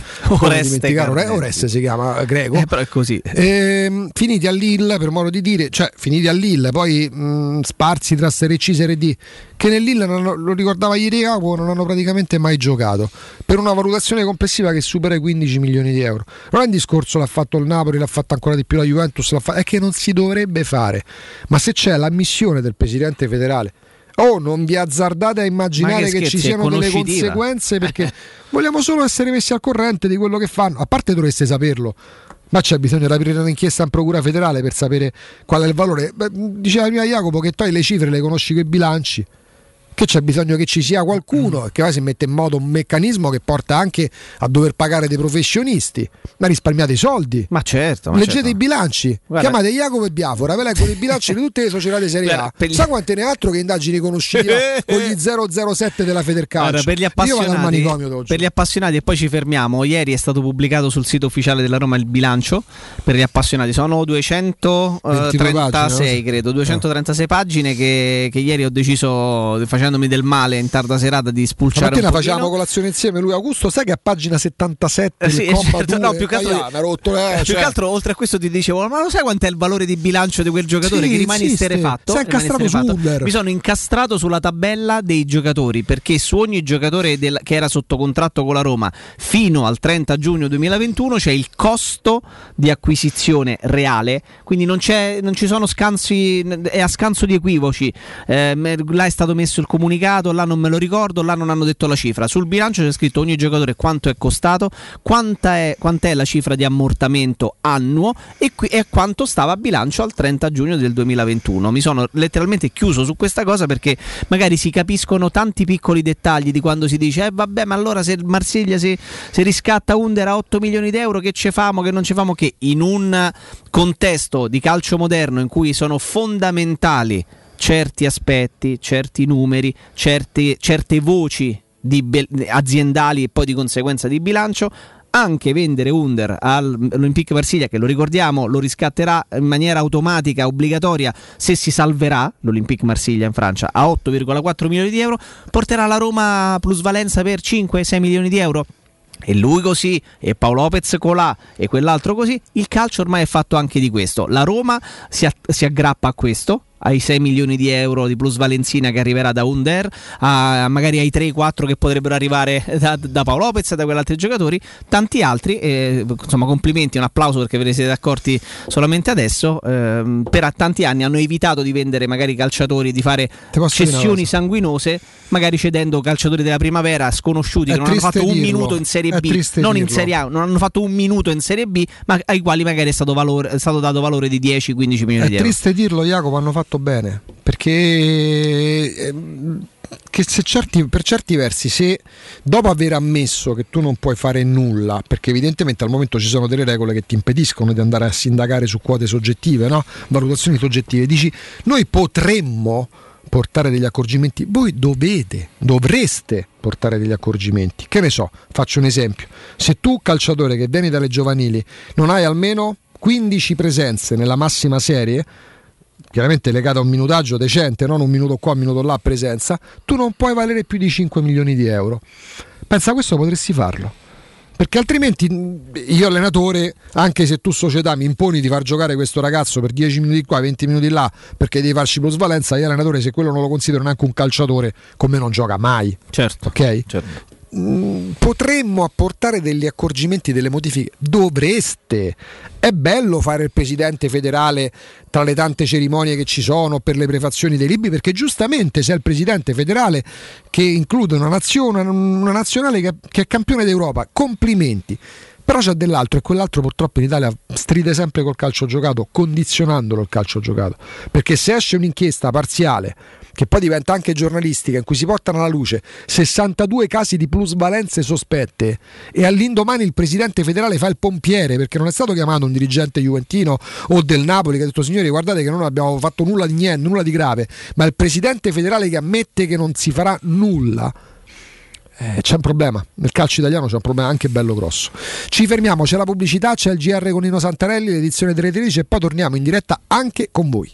chiama greco, però è così. Finiti a Lille, per modo di dire, cioè finiti a Lille, poi sparsi tra Serie C, Serie D, che nel Lille, lo ricordava ieri Capo, non hanno praticamente mai giocato, per una valutazione complessiva che supera i 15 milioni di euro. Non è un discorso l'ha fatto il Napoli, l'ha fatto ancora di più la Juventus, è che non si dovrebbe fare, ma se c'è l'ammissione del presidente federale, non vi azzardate a immaginare che ci siano delle conseguenze, perché vogliamo solo essere messi al corrente di quello che fanno. A parte dovreste saperlo, ma c'è bisogno di aprire un'inchiesta in procura federale per sapere qual è il valore. Beh, diceva prima Jacopo che tu le cifre le conosci coi bilanci, che c'è bisogno che ci sia qualcuno che si mette in moto un meccanismo che porta anche a dover pagare dei professionisti, ma risparmiate i soldi. Ma certo, leggete i bilanci. Guarda, chiamate Jacopo e Biafora, ve leggono i bilanci di tutte le società di Serie A. Sa quante ne altro che indagini conosciva con gli 007 della Federcalcio. Per gli appassionati, e poi ci fermiamo. Ieri è stato pubblicato sul sito ufficiale della Roma il bilancio per gli appassionati. Sono 236 pagine che ieri ho deciso, facendomi del male in tarda serata, di spulciare un pochino. La facevamo colazione insieme, lui Augusto, sai che a pagina 77 più che altro, oltre a questo ti dicevo, ma lo sai quanto è il valore di bilancio di quel giocatore, che rimane esterrefatto? Mi sono incastrato sulla tabella dei giocatori, perché su ogni giocatore che era sotto contratto con la Roma fino al 30 giugno 2021 c'è il costo di acquisizione reale, quindi non ci sono scansi, è a scanso di equivoci, là è stato messo il comunicato, là non me lo ricordo, là non hanno detto la cifra. Sul bilancio c'è scritto ogni giocatore quanto è costato, quant'è la cifra di ammortamento annuo e quanto stava a bilancio al 30 giugno del 2021. Mi sono letteralmente chiuso su questa cosa, perché magari si capiscono tanti piccoli dettagli di quando si dice vabbè, ma allora se Marsiglia si riscatta Under a 8 milioni di euro, che ce famo, che non ce famo, che in un contesto di calcio moderno in cui sono fondamentali certi aspetti, certi numeri, certe voci aziendali e poi di conseguenza di bilancio, anche vendere Under all'Olympique Marsiglia, che lo ricordiamo lo riscatterà in maniera automatica, obbligatoria, se si salverà l'Olympique Marsiglia in Francia, a 8,4 milioni di euro, porterà la Roma plusvalenza per 5-6 milioni di euro. E lui così, e Paolo Lopez colà, e quell'altro così. Il calcio ormai è fatto anche di questo. La Roma si aggrappa a questo, ai 6 milioni di euro di plusvalenzina che arriverà da Under, magari ai 3-4 che potrebbero arrivare da Paolo Lopez e da quegli altri giocatori, tanti altri, insomma complimenti, un applauso, perché ve ne siete accorti solamente adesso. Per tanti anni hanno evitato di vendere magari calciatori, di fare cessioni sanguinose, magari cedendo calciatori della primavera sconosciuti, che non hanno fatto un minuto in Serie B, in Serie A, non hanno fatto un minuto in Serie B, ma ai quali magari è stato dato valore di 10-15 milioni di euro. È triste dirlo, Jacopo, hanno fatto bene, perché per certi versi, se dopo aver ammesso che tu non puoi fare nulla, perché evidentemente al momento ci sono delle regole che ti impediscono di andare a sindacare su quote soggettive, no? Valutazioni soggettive, dici noi potremmo portare degli accorgimenti, voi dovreste portare degli accorgimenti, che ne so, faccio un esempio: se tu calciatore che vieni dalle giovanili non hai almeno 15 presenze nella massima serie, chiaramente legata a un minutaggio decente, non un minuto qua, un minuto là presenza, tu non puoi valere più di 5 milioni di euro. Pensa a questo, potresti farlo, perché altrimenti io allenatore, anche se tu società mi imponi di far giocare questo ragazzo per 10 minuti qua, 20 minuti là, perché devi farci plusvalenza, io allenatore, se quello non lo considero neanche un calciatore, con me non gioca mai. Certo, ok? Certo. Potremmo apportare degli accorgimenti, delle modifiche, dovreste. È bello fare il presidente federale tra le tante cerimonie che ci sono per le prefazioni dei libri, perché giustamente se è il presidente federale che include una nazionale che è campione d'Europa, complimenti. Però c'è dell'altro, e quell'altro purtroppo in Italia stride sempre col calcio giocato, condizionandolo il calcio giocato, perché se esce un'inchiesta parziale che poi diventa anche giornalistica, in cui si portano alla luce 62 casi di plusvalenze sospette e all'indomani il presidente federale fa il pompiere, perché non è stato chiamato un dirigente juventino o del Napoli che ha detto signori guardate che non abbiamo fatto nulla di grave, ma il presidente federale che ammette che non si farà nulla. C'è un problema, nel calcio italiano c'è un problema anche bello grosso. Ci fermiamo, c'è la pubblicità, c'è il GR con Nino Santarelli, l'edizione 313, e poi torniamo in diretta anche con voi.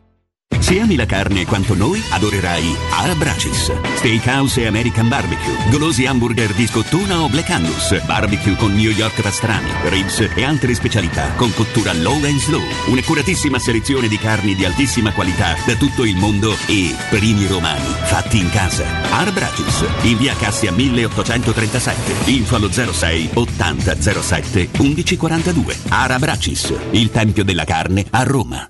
Se ami la carne quanto noi, adorerai Arabracis. Steakhouse e American Barbecue, golosi hamburger di scottuna o Black Angus, barbecue con New York pastrami, ribs e altre specialità con cottura low and slow. Un'accuratissima selezione di carni di altissima qualità da tutto il mondo e primi romani fatti in casa. Arabracis, in via Cassia 1837, info allo 06 80 07 1142. Arabracis, il tempio della carne a Roma.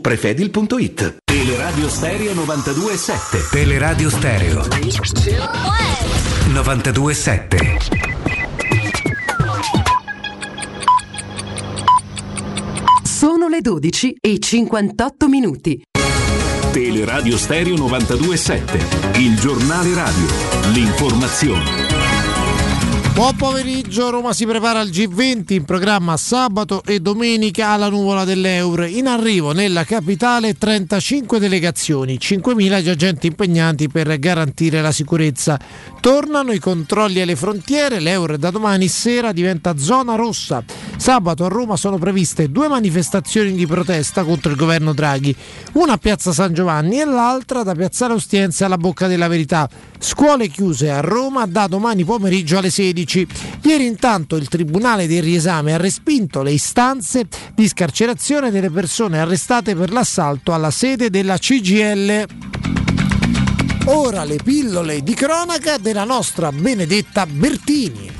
prefedil.it. Teleradio Stereo 92.7. Teleradio Stereo 92.7. Sono le 12:58. Teleradio Stereo 92.7, il giornale radio, l'informazione. Buon pomeriggio, Roma si prepara al G20, in programma sabato e domenica alla nuvola dell'Euro. In arrivo nella capitale 35 delegazioni, 5.000 gli agenti impegnati per garantire la sicurezza. Tornano i controlli alle frontiere, l'Euro da domani sera diventa zona rossa. Sabato a Roma sono previste due manifestazioni di protesta contro il governo Draghi, una a Piazza San Giovanni e l'altra da Piazzale Ostiense alla Bocca della Verità. Scuole chiuse a Roma da domani pomeriggio alle 16. Ieri intanto il Tribunale del Riesame ha respinto le istanze di scarcerazione delle persone arrestate per l'assalto alla sede della CGIL. Ora le pillole di cronaca della nostra Benedetta Bertini.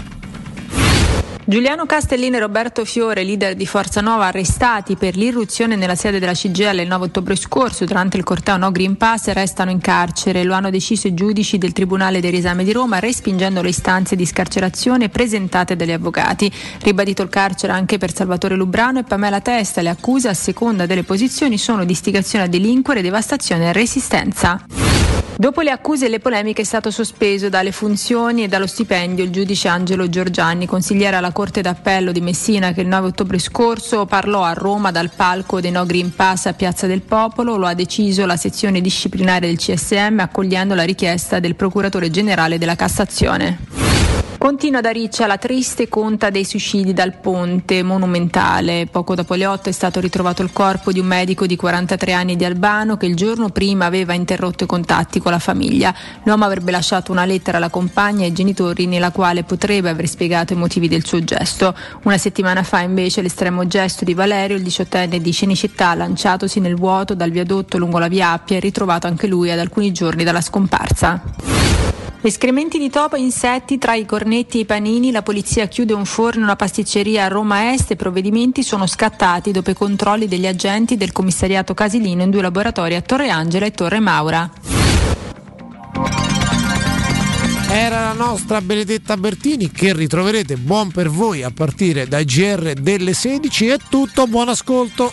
Giuliano Castellini e Roberto Fiore, leader di Forza Nuova, arrestati per l'irruzione nella sede della CGIL il 9 ottobre scorso durante il corteo No Green Pass, restano in carcere. Lo hanno deciso i giudici del Tribunale del Riesame di Roma, respingendo le istanze di scarcerazione presentate dagli avvocati. Ribadito il carcere anche per Salvatore Lubrano e Pamela Testa. Le accuse, a seconda delle posizioni, sono di istigazione a delinquere, devastazione e resistenza. Dopo le accuse e le polemiche è stato sospeso dalle funzioni e dallo stipendio il giudice Angelo Giorgiani, consigliere alla Corte d'Appello di Messina, che il 9 ottobre scorso parlò a Roma dal palco dei No Green Pass a Piazza del Popolo. Lo ha deciso la sezione disciplinare del CSM, accogliendo la richiesta del procuratore generale della Cassazione. Continua da Riccia la triste conta dei suicidi dal ponte monumentale. Poco dopo le 8 è stato ritrovato il corpo di un medico di 43 anni di Albano che il giorno prima aveva interrotto i contatti con la famiglia. L'uomo avrebbe lasciato una lettera alla compagna e ai genitori nella quale potrebbe aver spiegato i motivi del suo gesto. Una settimana fa invece l'estremo gesto di Valerio, il 18enne di Cinecittà, lanciatosi nel vuoto dal viadotto lungo la Via Appia, e ritrovato anche lui ad alcuni giorni dalla scomparsa. Escrementi di topo e insetti tra i cornetti e i panini, la polizia chiude un forno e una pasticceria a Roma Est. I provvedimenti sono scattati dopo i controlli degli agenti del commissariato Casilino in due laboratori a Torre Angela e Torre Maura. Era la nostra Benedetta Bertini, che ritroverete, buon per voi, a partire dai GR delle 16. È tutto, buon ascolto.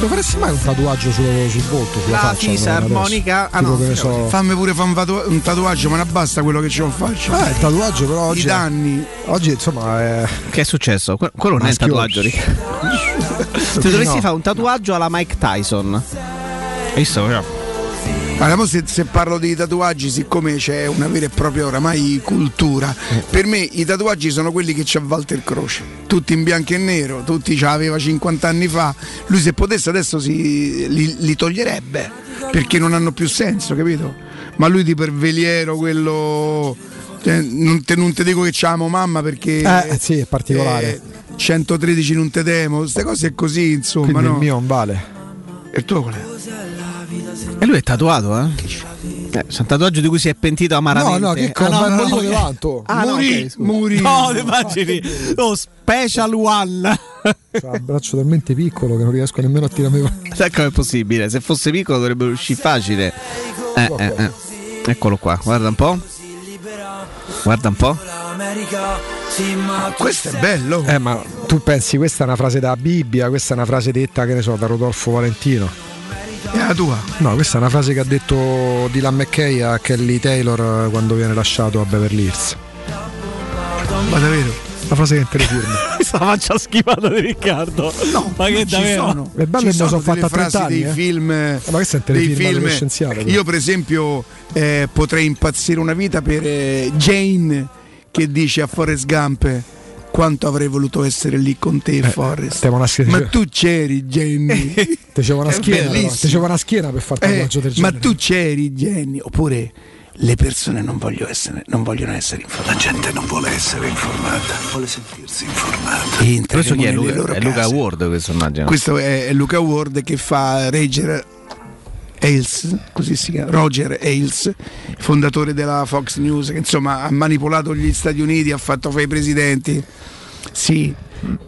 Dovresti mai un tatuaggio sul volto, sulla faccia? La fisarmonica. Ah, no, so. Fammi pure un tatuaggio, ma non basta quello che c'ho in faccia. Il tatuaggio però oggi. I danni. Oggi insomma. Che è successo? Quello non è il tatuaggio. Se dovessi fare un tatuaggio alla Mike Tyson. Visto? Allora, se parlo di tatuaggi, siccome c'è una vera e propria oramai cultura, per me i tatuaggi sono quelli che c'ha Walter Croce, tutti in bianco e nero, tutti ce l'aveva 50 anni fa. Lui, se potesse adesso li toglierebbe, perché non hanno più senso, capito? Ma lui di perveliero, quello, cioè, non te dico che c'amo mamma, perché sì, è particolare, 113 non te temo, queste cose così, insomma. Quindi no? Il mio non vale. E il tuo qual è? E lui è tatuato, eh? Un tatuaggio di cui si è pentito amaramente. No, che cosa? Morì, okay, Muri. No, le immagini. Lo special one. C'ha un braccio talmente piccolo che non riesco nemmeno a tirarmi. Sai com'è possibile? Se fosse piccolo dovrebbe uscire facile. Eccolo qua, guarda un po'. Guarda un po'. Questo è bello. Ma tu pensi, questa è una frase da Bibbia, questa è una frase detta, che ne so, da Rodolfo Valentino? È la tua? No, questa è una frase che ha detto Dylan McKay a Kelly Taylor quando viene lasciato a Beverly Hills. Ma davvero? La frase che te lo firma. Questa faccia schifata di Riccardo. No, ma che davvero? Sono, è bello che sono fatta frasi dei film. Ma questo è un telefilm scienziato. Io per esempio potrei impazzire una vita per Jane che dice a Forrest Gump: quanto avrei voluto essere lì con te, Forrest. Ma tu c'eri, Jenny. Ti c'era una schiena, però. Ti c'era una schiena per fare un viaggio del genere. Ma tu c'eri, Jenny. Oppure le persone non vogliono essere informate. La gente non vuole essere informata, vuole sentirsi informata. Questo chi è? Luca Ward, questo immagino. Questo è Luca Ward che fa Roger Ailes, fondatore della Fox News, che insomma ha manipolato gli Stati Uniti, ha fatto fare i presidenti. Sì.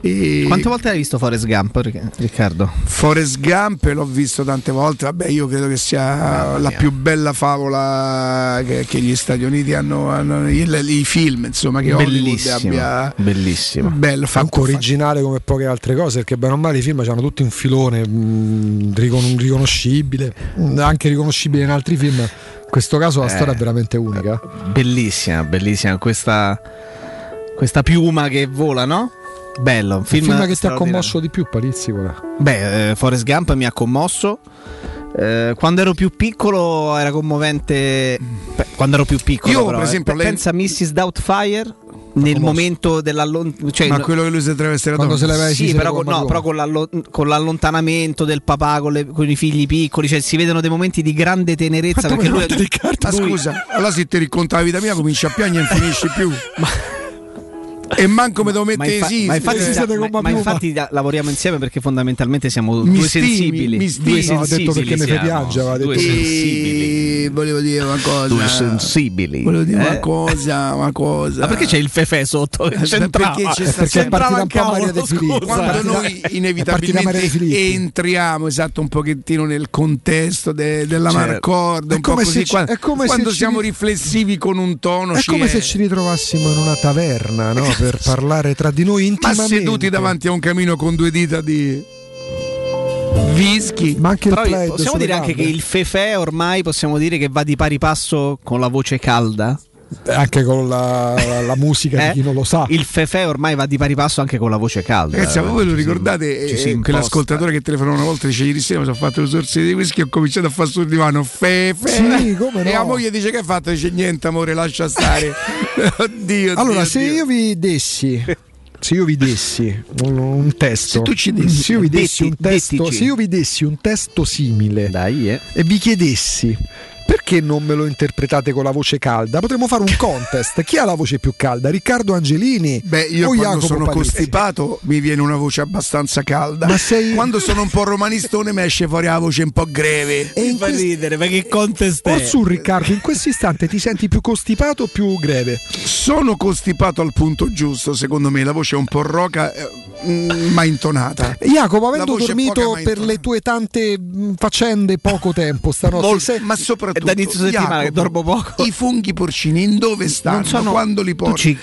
E quante volte hai visto Forrest Gump, Riccardo? Forrest Gump l'ho visto tante volte, vabbè, io credo che sia la più bella favola che gli Stati Uniti hanno i film, insomma, che bellissimo, Hollywood abbia. Bellissimo. Bello, fatto originale come poche altre cose, perché bene o male i film hanno tutti un filone riconoscibile, anche riconoscibile in altri film. In questo caso la storia è veramente unica. Bellissima, bellissima questa piuma che vola, no? Bello, un film che ti ha commosso di più, Palizzi? Forrest Gump mi ha commosso. Quando ero più piccolo era commovente. Quando ero più piccolo, io, però, per esempio, pensa a Mrs. Doubtfire nel momento ma quello che lui si attraversa la donna, sì, però con l'allontanamento del papà con i figli piccoli, cioè si vedono dei momenti di grande tenerezza. Perché lui è di carta. Scusa, allora se ti racconta la vita mia cominci a piangere e non finisci più. E manco me devo mettere ma infatti lavoriamo insieme, perché fondamentalmente siamo due sensibili. Ho detto perché mi piaggia volevo dire una cosa. Due sensibili. Volevo dire una cosa. Ma perché c'è il Fefe sotto? Perché è partita un po' Maria De Filippi. Quando noi inevitabilmente entriamo un pochettino nel contesto della Marcord, un po' così, quando siamo riflessivi con un tono. È come se ci ritrovassimo in una taverna, no? Per parlare tra di noi intimamente, ma seduti davanti a un camino con due dita di whisky. Ma anche il possiamo dire anche che il Fefe ormai possiamo dire che va di pari passo con la voce calda, anche con la musica di chi non lo sa. Il Fefe ormai va di pari passo anche con la voce calda. Ragazzi, voi lo ricordate che l'ascoltatore che telefonò una volta dice: ieri sera mi sono fatto le sorsi di whisky, ho cominciato a far sul divano Fefe. Sì, come no? E la moglie dice: che hai fatto? Dice: niente amore, lascia stare. Oddio. Allora, se io vi dessi un testo, se tu ci dessi, se io vi dessi un testo, dettici. Se io vi dessi un testo simile, e vi chiedessi perché non me lo interpretate con la voce calda, potremmo fare un contest: chi ha la voce più calda? Riccardo Angelini? Io quando Jacopo sono Palizzi. Costipato mi viene una voce abbastanza calda, ma quando sono un po' romanistone mi esce fuori la voce un po' greve. E mi fa ridere, ma che contest è? Su Riccardo, in questo istante ti senti più costipato o più greve? Sono costipato al punto giusto, secondo me la voce è un po' roca ma intonata. Jacopo, avendo dormito per le tue tante faccende poco tempo stanotte, ma soprattutto da inizio settimana, Jacopo, che dormo poco. I funghi porcini dove stanno? Quando li porti?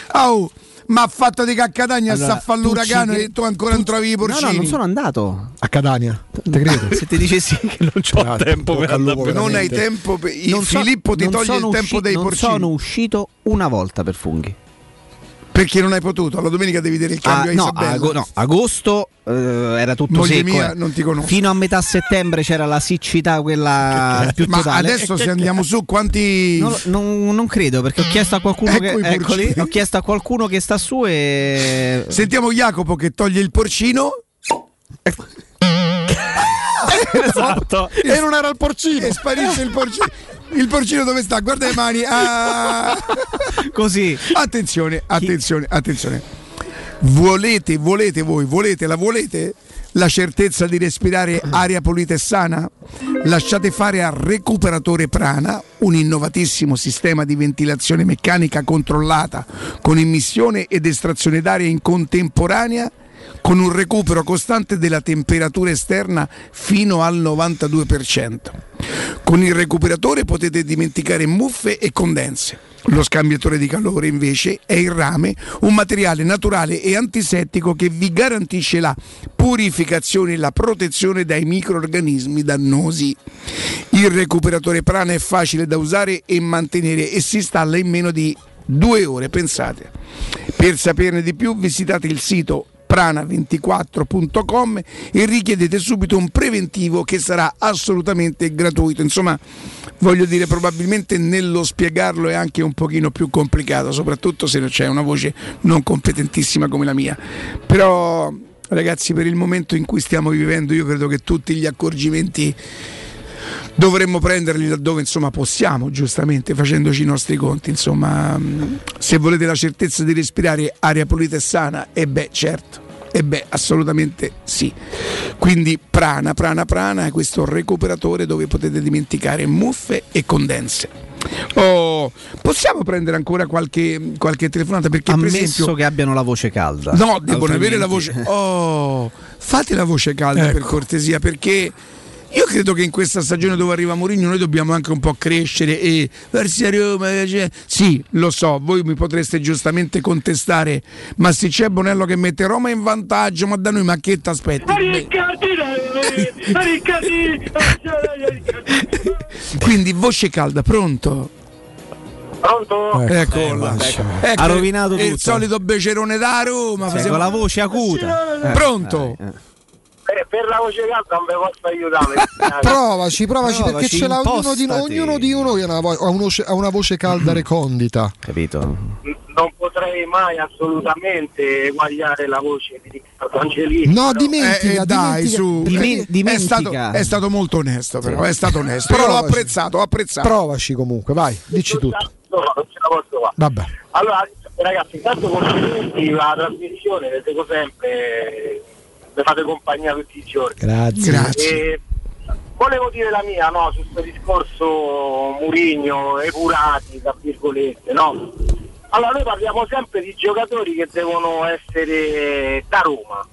Ma ha fatto di Catania, allora, sta fallo uragano e tu ancora non trovi i porcini. No, non sono andato a Catania. Te credo. Se ti dicessi che non c'ho tempo per andare. Non hai tempo per... Filippo ti toglie il tempo dei porcini. Non sono uscito una volta per funghi. Perché non hai potuto? La domenica devi vedere il cambio a Isabella. Agosto era tutto moglie secco. Mia, non ti conosco. Fino a metà settembre c'era la siccità, quella più totale. Ma adesso se andiamo su quanti? Non credo, perché ho chiesto a qualcuno ho chiesto a qualcuno che sta su e sentiamo Jacopo che toglie il porcino. Esatto. E non era il porcino. E sparisce il porcino. Il porcino dove sta? Guarda le mani. Così. Attenzione. Volete la certezza di respirare aria pulita e sana? Lasciate fare al recuperatore Prana, un innovatissimo sistema di ventilazione meccanica controllata con immissione ed estrazione d'aria in contemporanea con un recupero costante della temperatura esterna fino al 92%. Con il recuperatore potete dimenticare muffe e condense. Lo scambiatore di calore invece è il rame, un materiale naturale e antisettico che vi garantisce la purificazione e la protezione dai microrganismi dannosi. Il recuperatore prana è facile da usare e mantenere e si installa in meno di 2 ore, pensate. Per saperne di più visitate il sito prana24.com e richiedete subito un preventivo che sarà assolutamente gratuito. Insomma, voglio dire, probabilmente nello spiegarlo è anche un pochino più complicato, soprattutto se c'è una voce non competentissima come la mia. Però ragazzi, per il momento in cui stiamo vivendo, io credo che tutti gli accorgimenti dovremmo prenderli laddove insomma possiamo, giustamente facendoci i nostri conti. Insomma, se volete la certezza di respirare aria pulita e sana, certo, assolutamente sì. Quindi prana è questo recuperatore dove potete dimenticare muffe e condense. Possiamo prendere ancora qualche telefonata, perché ammesso per esempio che abbiano la voce calda. No, devono avere la voce. Fate la voce calda, ecco, per cortesia, perché io credo che in questa stagione dove arriva Mourinho noi dobbiamo anche un po' crescere e versi a Roma. Sì, lo so, voi mi potreste giustamente contestare, ma se c'è Bonello che mette Roma in vantaggio, ma da noi ma che t'aspetti? Quindi voce calda, pronto? Pronto? Eccola. Ecco, ha rovinato tutto. Il solito becerone da Roma, con la voce acuta. Pronto? Per la voce calda non vi posso aiutare. Provaci perché ce l'ha ognuno che ha una voce calda recondita, capito? Non potrei mai assolutamente eguagliare la voce di Riccardo Angelini. No, dimentica. È stato molto onesto, però è stato onesto. Però l'ho apprezzato. Provaci comunque, vai, dici tutto. No, non ce la posso fare. Vabbè. Allora, ragazzi, intanto complimenti la trasmissione, le seguo sempre. Fate compagnia tutti i giorni. Grazie. E volevo dire la mia, no, su questo discorso Mourinho e curati, tra virgolette, no? Allora, noi parliamo sempre di giocatori che devono essere da Roma.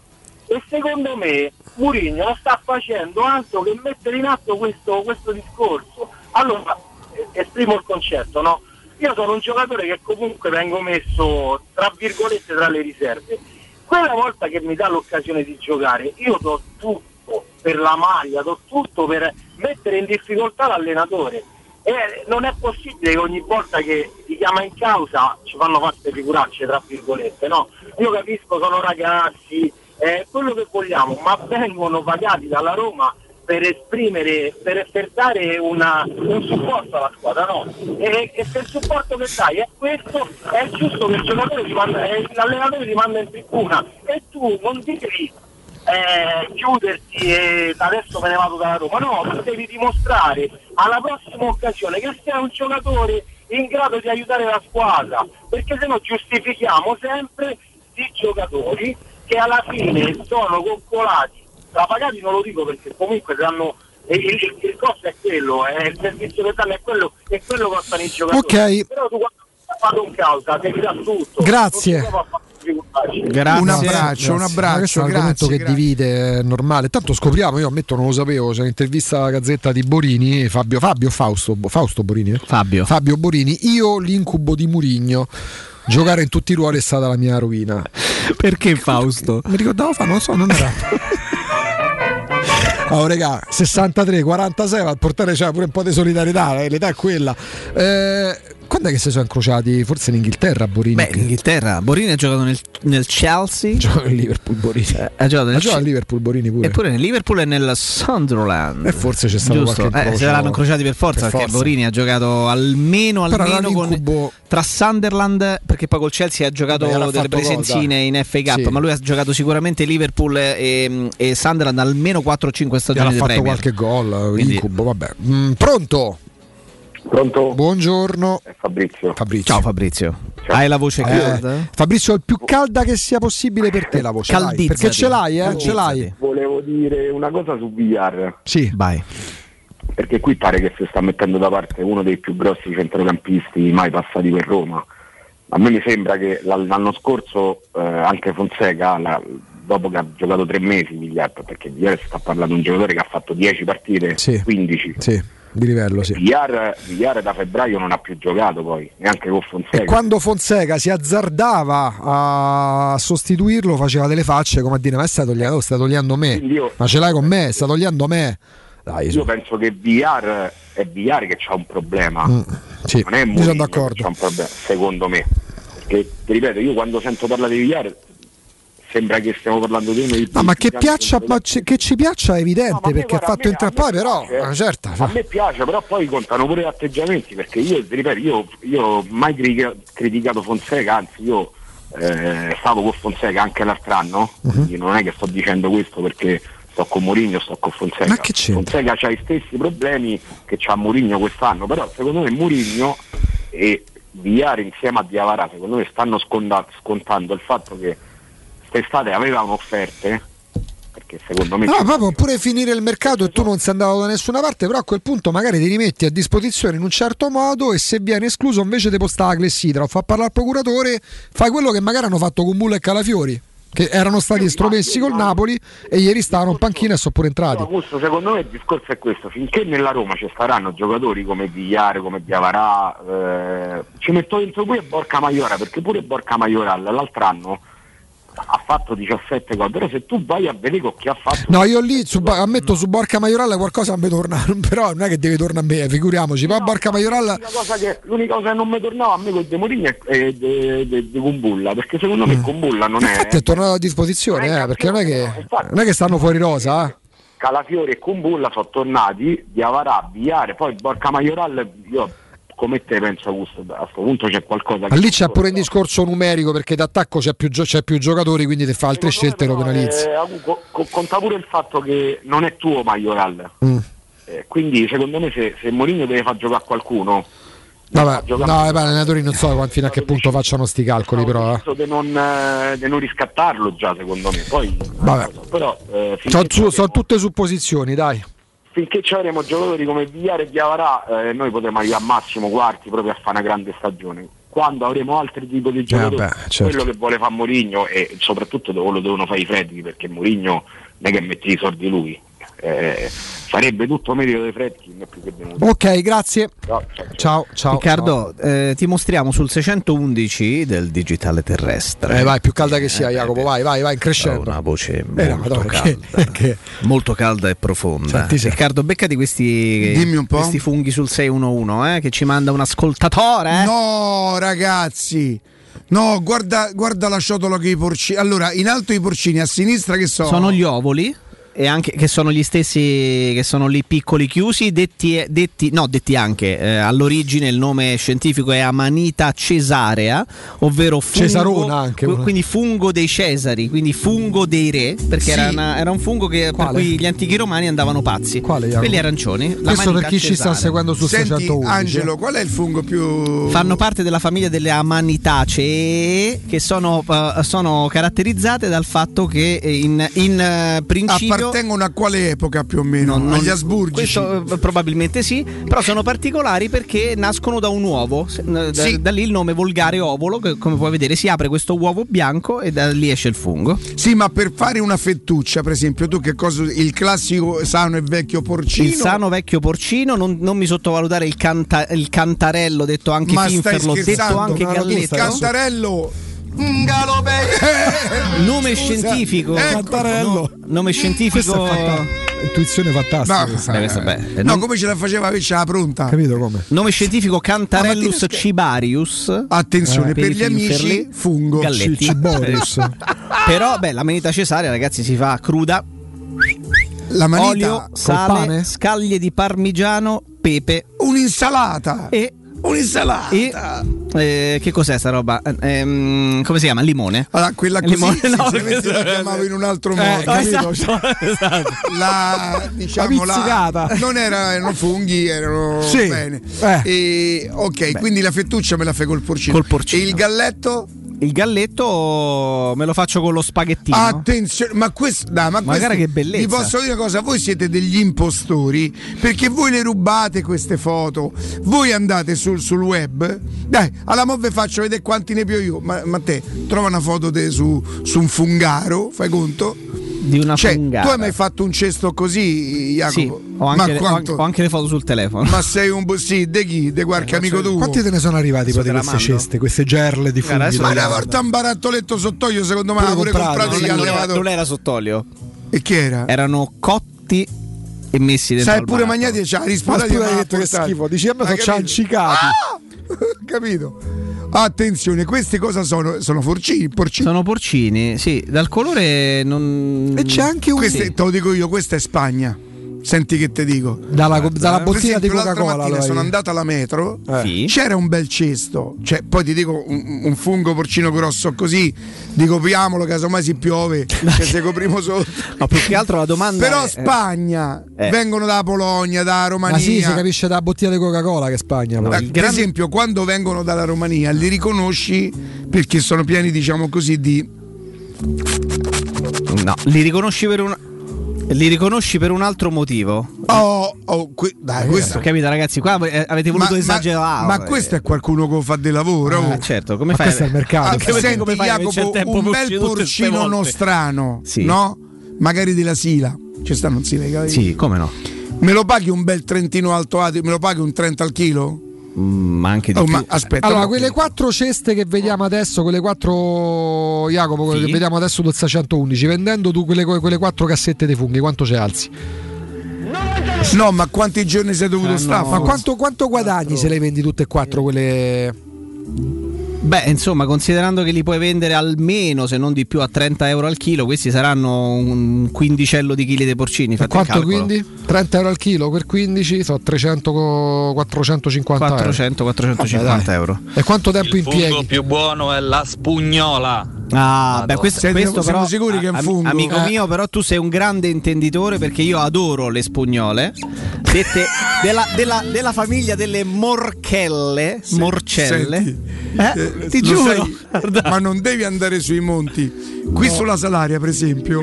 E secondo me Mourinho non sta facendo altro che mettere in atto questo discorso. Allora, esprimo il concetto, no? Io sono un giocatore che comunque vengo messo, tra virgolette, tra le riserve. Quella volta che mi dà l'occasione di giocare, io do tutto per la maglia, do tutto per mettere in difficoltà l'allenatore. E non è possibile che ogni volta che ti chiama in causa ci fanno fatte figuracce, tra virgolette, no? Io capisco, sono ragazzi, quello che vogliamo, ma vengono pagati dalla Roma per esprimere, per dare un supporto alla squadra, no? E se il supporto che dai è questo, è giusto che il giocatore ti manda, l'allenatore ti manda in tribuna e tu non devi chiuderti e adesso me ne vado dalla Roma, no, devi dimostrare alla prossima occasione che sei un giocatore in grado di aiutare la squadra, perché se no giustifichiamo sempre di giocatori che alla fine sono coccolati. Pagati non lo dico perché comunque danno il costo è quello, il servizio che danno è quello e quello costano i giocatori. Okay. Però tu quando fai un causa devi dare tutto. Grazie. Un abbraccio. Questo è un argomento che divide, è normale. Tanto scopriamo, io ammetto non lo sapevo, c'è un'intervista alla Gazzetta di Borini, Fabio Borini. Io l'incubo di Mourinho, giocare in tutti i ruoli è stata la mia rovina. Perché Fausto? Mi ricordavo, non era. Oh regà, 63-46, ma il portiere c'era pure un po' di solidarietà, l'età è quella. Quando è che si sono incrociati? Forse in Inghilterra Borini? Beh, in Inghilterra Borini ha giocato nel Chelsea. Gioca nel Liverpool Borini. Ha giocato nel Liverpool Borini pure. Eppure nel Liverpool e nel Sunderland. E forse c'è stato qualche incrocio. Se l'hanno incrociati per forza. Perché Borini ha giocato almeno con, tra Sunderland, perché poi col Chelsea ha giocato delle presenzine in FA Cup, sì. Ma lui ha giocato sicuramente Liverpool e Sunderland almeno 4-5 stagioni di Premier. Ha fatto qualche gol, quindi incubo, vabbè. Pronto? Pronto? Buongiorno. Fabrizio. Ciao Fabrizio. Ciao. Hai la voce calda? Fabrizio, è il più calda che sia possibile per te la voce. Caldizzati. Perché ce l'hai, ce l'hai. Volevo dire una cosa su VR. Sì, vai. Perché qui pare che si sta mettendo da parte uno dei più grossi centrocampisti mai passati per Roma. A me mi sembra che l'anno scorso anche Fonseca dopo che ha giocato 3 mesi Migliatta, perché Villar sta parlando di un giocatore che ha fatto 10 partite, sì, 15 sì, di livello, sì. Villar da febbraio non ha più giocato, poi neanche con Fonseca, e quando Fonseca si azzardava a sostituirlo faceva delle facce come a dire: ma sta togliendo me, io, ma ce l'hai con me, sta togliendo me. Dai, io penso che Villar è Villar che c'ha un problema, sì, non è Mourinho d'accordo, che c'ha un problema, secondo me, perché ti ripeto, io quando sento parlare di Villar sembra che stiamo parlando di uno di più. Ma che piaccia, ma che ci piaccia è evidente, no, perché guarda, ha fatto intrappare, però certo, a me piace, però poi contano pure gli atteggiamenti, perché io ti ripeto, io mai criticato Fonseca, anzi io stavo con Fonseca anche l'altro anno, quindi non è che sto dicendo questo perché sto con Mourinho, sto con Fonseca. Ma che c'è? Fonseca c'ha gli stessi problemi che c'ha Mourinho quest'anno, però secondo me Mourinho e Villar insieme a Diawara secondo me stanno scontando il fatto che quest'estate avevano offerte, perché secondo me proprio pure finire il mercato e tu non sei andato da nessuna parte, però a quel punto magari ti rimetti a disposizione in un certo modo, e se viene escluso invece te postare la clessidra o fa parlare al procuratore, fai quello che magari hanno fatto con Mulla e Calafiori, che erano stati estromessi col Napoli e ieri stavano in panchina e sono pure entrati. Augusto, secondo me il discorso è questo: finché nella Roma ci staranno giocatori come Vigliare, come Diawara, ci metto dentro pure Borca Maioral, perché pure Borca Maioral l'altro anno ha fatto 17 gol, però se tu vai a vedere chi ha fatto, no, io lì ammetto su Borca Maioral qualcosa non mi torna, però non è che deve tornare a me, figuriamoci, ma no, Borca Maioral l'unica cosa che non mi tornava a me con De Mourinho è di Kumbulla, perché secondo me Kumbulla non infatti è, infatti è tornato a disposizione, non perché non è che infatti, non è che stanno fuori rosa, eh. Calafiori e Kumbulla sono tornati, Diawara, Villar, poi Borca Maioral, io come te penso, Augusto, a questo punto c'è qualcosa, ma lì c'è pure il discorso numerico, perché d'attacco c'è più giocatori, quindi te fa altre scelte e lo penalizzi. Conta pure il fatto che non è tuo Maioral, quindi secondo me se Mourinho deve far giocare qualcuno, vabbè, no, gli allenatori non so fino a che punto facciano sti calcoli, però di non riscattarlo già, secondo me, poi vabbè, però sono tutte supposizioni, dai. Finché ci avremo giocatori come Villar e Diawara, noi potremo arrivare al massimo quarti, proprio a fare una grande stagione. Quando avremo altri tipi di giocatori, certo, quello che vuole fare Mourinho, e soprattutto lo devono fare i Freddi, perché Mourinho non è che mette i soldi lui, sarebbe tutto merito dei Freddi, non è più che venuto. Ok, grazie. Ciao. Riccardo, ciao. Ti mostriamo sul 611 del digitale terrestre. Vai, più calda che sia, Jacopo, vai in crescendo. Una voce molto calda, molto calda e profonda. Riccardo, becca di questi funghi sul 611, che ci manda un ascoltatore. No, ragazzi. No, guarda la ciotola che i porcini. Allora, in alto i porcini, a sinistra che sono? Sono gli ovoli. E anche che sono gli stessi che sono lì piccoli chiusi, detti anche all'origine il nome scientifico è Amanita cesarea, ovvero fungo, Cesarona anche, quindi fungo dei Cesari, quindi fungo dei re, perché sì, era un fungo che, per cui gli antichi romani andavano pazzi. Quale, quelli arancioni. Questo per chi cesarea. Ci sta seguendo su 611. Angelo, qual è il fungo più? Fanno parte della famiglia delle Amanitacee, che sono caratterizzate dal fatto che in principio appartengono a quale epoca più o meno? Agli asburgici? Questo probabilmente sì, però sono particolari perché nascono da un uovo, sì. Da lì il nome volgare ovolo, che come puoi vedere si apre questo uovo bianco e da lì esce il fungo. Sì, ma per fare una fettuccia, per esempio, tu che cosa? Il classico sano e vecchio porcino. Il sano vecchio porcino, non mi sottovalutare il cantarello, detto anche finferlo, detto anche galletta. Il cantarello... nome scientifico, ecco, nome scientifico, intuizione fantastica, no, come ce la faceva, che ce l'ha pronta, capito come? Nome scientifico Cantarellus cibarius, attenzione, per gli amici fungo cibarius. Però l'Amanita cesarea, ragazzi, si fa cruda, olio, sale, scaglie di parmigiano, pepe, un'insalata. E che cos'è sta roba? Come si chiama? Limone? Allora, quella così limone, sinceramente la chiamavo in un altro modo, capito? Esatto. La pizzicata. Non erano funghi, erano bene. E, ok, quindi la fettuccia me la fai col porcino. E il galletto? Il galletto me lo faccio con lo spaghettino. Attenzione, ma questo, no, ma magari questo, che bellezza. Vi posso dire una cosa, voi siete degli impostori, perché voi le rubate queste foto. Voi andate sul web. Dai, alla mo' ve faccio vedere quanti ne pio io. Ma te, trova una foto su un fungaro, fai conto? Di una fungara. Tu hai mai fatto un cesto così, Jacopo? Sì, ho anche le foto sul telefono. Ma sei un sì, de chi? De qualche amico tuo. Quanti te ne sono arrivati poi di queste ceste, queste gerle di funghi? Ma una volta un barattoletto sott'olio, secondo me l'ha pure comprato. Non era sott'olio. E chi era? Erano cotti e messi dentro. Sai, pure Magnati ci ha risposto, detto che schifo. Dici, a me sono ciancicati. Capito? Attenzione, queste cosa sono? Sono porcini, porcini. Sono porcini, sì, dal colore non. E c'è anche un. Queste, sì. Te lo dico io, questa è Spagna. Senti che te dico. Dalla bottiglia di Coca-Cola. Allora sono andato alla metro, sì. C'era un bel cesto, cioè, poi ti dico un fungo porcino grosso così, dico copriamolo casomai si piove, che se coprimo sotto. No, più che altro la domanda però è... Spagna, vengono da Polonia, da Romania. Ma sì, si capisce dalla bottiglia di Coca-Cola che è Spagna. No, per esempio, quando vengono dalla Romania li riconosci perché sono pieni, diciamo così, di... No, li riconosci per una... Li riconosci per un altro motivo. Dai, questo capita, ragazzi. Qua avete voluto esagerare. Ma questo è qualcuno che fa del lavoro. Certo, come fai? Questo è il mercato. Anche senti, come fai, Jacopo, un bel porcino nostrano, sì. No? Magari della Sila. Ci sta, non si lega. Sì, come no? Me lo paghi un bel Trentino Alto Adige? Me lo paghi un 30 al chilo? Ma anche di più. Ma aspetta, allora, quelle quattro ceste che vediamo adesso, quelle quattro, Jacopo, quelle che vediamo adesso, Dozza 111, vendendo tu quelle quattro cassette dei funghi, quanto ci alzi? No, ma quanti giorni sei dovuto stare? No. Ma quanto guadagni se le vendi tutte e quattro quelle? Beh, insomma, considerando che li puoi vendere almeno, se non di più, a 30 euro al chilo, questi saranno un quindicello di chili dei porcini. Fate quanto, quindi? 30 euro al chilo per 15 sono 450 euro. E quanto tempo impieghi? Il fungo più buono è la spugnola. Ah, beh, questo siamo però, sicuri che è un fungo. Amico mio, però tu sei un grande intenditore, perché io adoro le spugnole. Dette della famiglia delle morchelle, sì, morcelle. Senti, ti giuro, ma non devi andare sui monti. Qui sulla Salaria, per esempio,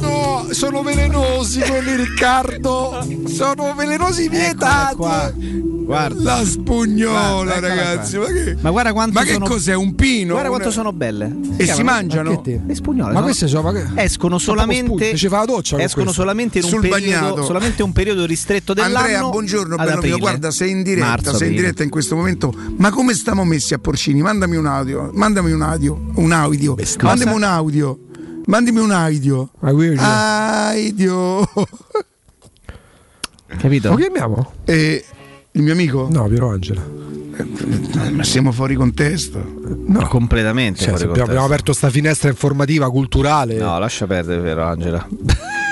no, sono velenosi quelli, Riccardo. Sono velenosi, vietati. Guarda. La spugnola, guarda, ragazzi. Guarda. Ma che cos'è? Un pino? Guarda quanto sono belle. E si mangiano le spugnole. Ma queste sono escono solamente. Ci fa la doccia. Escono solamente in un periodo, solamente un periodo ristretto dell'anno. Andrea, buongiorno, bello mio. Guarda, sei in diretta in questo momento. Ma come stiamo messi a porcini? Mandami un audio. Mandami un audio. Capito? Lo chiamiamo? Il mio amico? No, Piero Angela. Ma siamo fuori contesto. No, completamente. Cioè, fuori contesto. Abbiamo aperto sta finestra informativa, culturale. No, lascia perdere Piero Angela.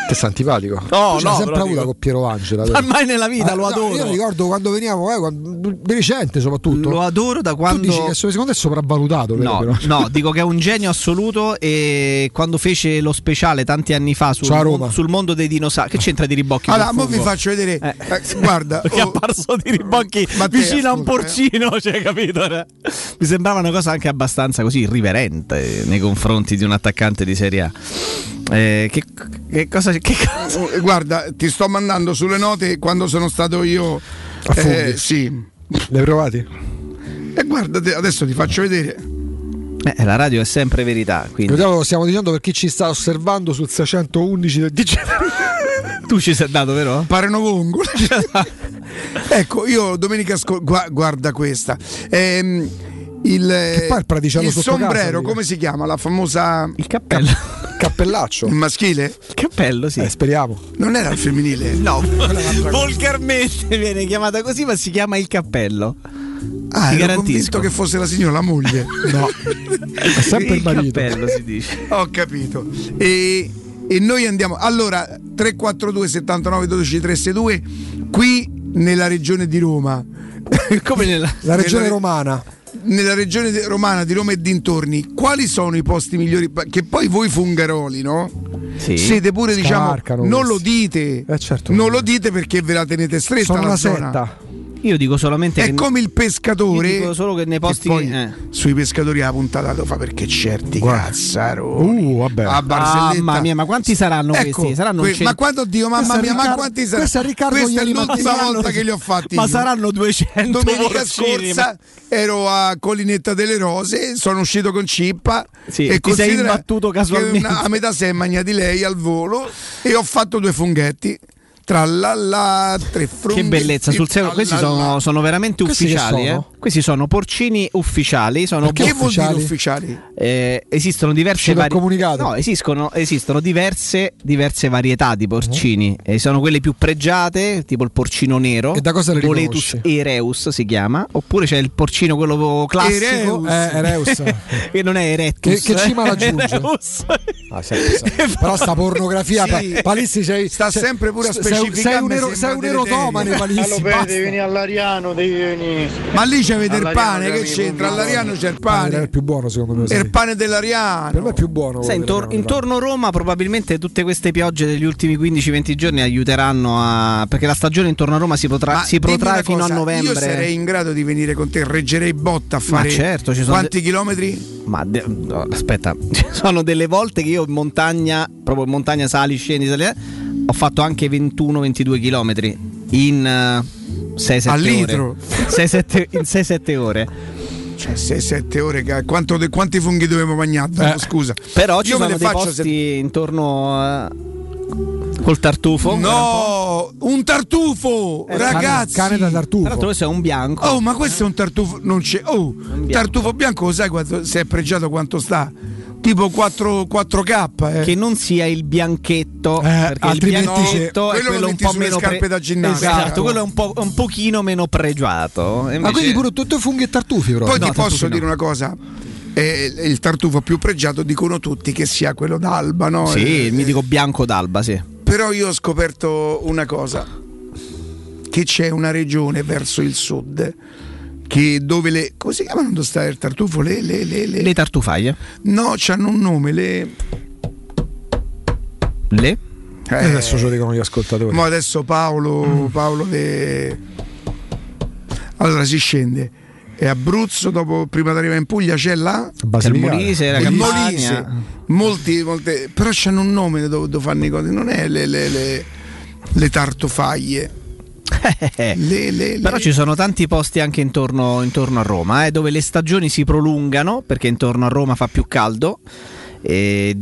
Che sei antipatico. No, l'ho sempre avuta con Piero Angela. Ormai nella vita lo adoro. Io ricordo quando veniamo, di recente soprattutto. Lo adoro da quando. Tu dici che secondo te è sopravvalutato. No, dico che è un genio assoluto. E quando fece lo speciale tanti anni fa sul mondo dei dinosauri. Che c'entra di Ribocchi? Allora, mo vi faccio vedere. Guarda, perché è apparso di Ribocchi vicino a un porcino, cioè, capito? Mi sembrava una cosa anche abbastanza così irriverente nei confronti di un attaccante di Serie A. Che cosa? Guarda, ti sto mandando sulle note quando sono stato io a funghi. Sì. Le provate? Guarda, adesso ti faccio vedere. La radio è sempre verità, quindi. Lo stiamo dicendo per chi ci sta osservando sul 611 del DG. Tu ci sei andato, vero? Pare un ovungo. Ecco, io domenica guarda questa. Il sombrero, come si chiama? La famosa. Il cappello. Cappellaccio. Il maschile? Il cappello, sì. Speriamo. Non era il femminile? No, volgarmente viene chiamata così, ma si chiama il cappello. Ti ero convinto che fosse la signora, la moglie. No, è sempre il marito. Cappello si dice. Ho capito. E noi andiamo. Allora, 342 79 12 362, qui nella regione di Roma. Come la regione romana. Nella regione romana di Roma e dintorni, quali sono i posti migliori? Che poi voi fungaroli, no? Sì. Siete pure, diciamo, non lo dite, certo, non lo dite perché ve la tenete stretta. Sono la setta. Io dico solamente è che come il pescatore. Io dico solo che nei posti che poi, sui pescatori la puntata lo fa perché certi cazzaroni vabbè. A Barzelletta, mamma mia, ma quanti saranno, ecco, questi? Saranno ma quando dico mamma mia, ma quanti saranno? Questa è l'ultima volta che li ho fatti. Ma saranno 200. Domenica scorsa ero a Collinetta delle Rose, sono uscito con Cippa, sì, e ti sei imbattuto casualmente. A metà sei magnati lei al volo e ho fatto 2 funghetti. Tra la tre frutti. Che bellezza, sul serio, questi sono veramente ufficiali. Sono? Questi sono porcini ufficiali. Sono che vuol dire ufficiali? Esistono diverse esistono diverse varietà di porcini. Sono quelle più pregiate, tipo il porcino nero. E da cosa le riconosci? Boletus ereus si chiama. Oppure c'è il porcino quello classico. Ereus. Che non è erectus. Che cima raggiunge? Però sta pornografia Palissi sta sempre pure a specificare. Sei un erotomane, Palissi. Allora, devi venire all'Ariano, devi venire. Ma lì c'è il pane, che c'entra? All'Ariano c'è il pane. È il più buono, secondo me. È il pane dell'Ariano. Per me è più buono. Sai, intorno a Roma, probabilmente tutte queste piogge degli ultimi 15-20 giorni aiuteranno a. Perché la stagione intorno a Roma si protrae fino a novembre. Io sarei in grado di venire con te, reggerei botta a fare. Ma certo, ci sono quanti chilometri? Ma no, aspetta, ci sono delle volte che io in montagna, proprio in montagna sali, scendi, ho fatto anche 21-22 chilometri in 6-7 ore. Cioè 6-7 ore, quanti funghi dovevo mangiare? No, scusa. Però ci sono dei posti intorno a... Col tartufo? No, un tartufo, ragazzi. Cane da tartufo. Tra l'altro questo è un bianco. Oh, ma questo è un tartufo, non c'è. Oh, bianco. Tartufo bianco, sai quanto, se è pregiato quanto sta? Tipo 4K che non sia il bianchetto, perché il bianchetto no, quello un po' meno scarpe da ginnastica. Esatto, quello è un pochino meno pregiato. Invece... Ma quindi pure tutto funghi e tartufi, però. Poi no, ti posso dire una cosa. Il tartufo più pregiato dicono tutti che sia quello d'alba, no? Sì, mi dico bianco d'alba, sì. Però io ho scoperto una cosa, che c'è una regione verso il sud che dove le, come si chiamano dove sta il tartufo? Le tartufaglie? No, c'hanno un nome, le? Adesso ce lo dicono gli ascoltatori. Ma adesso Paolo allora si scende e Abruzzo, dopo prima di arrivare in Puglia c'è la Molise, la Campania. Molte, però c'hanno un nome dove fanno i cose, non è le tartufaglie. Però ci sono tanti posti anche intorno a Roma, dove le stagioni si prolungano perché intorno a Roma fa più caldo e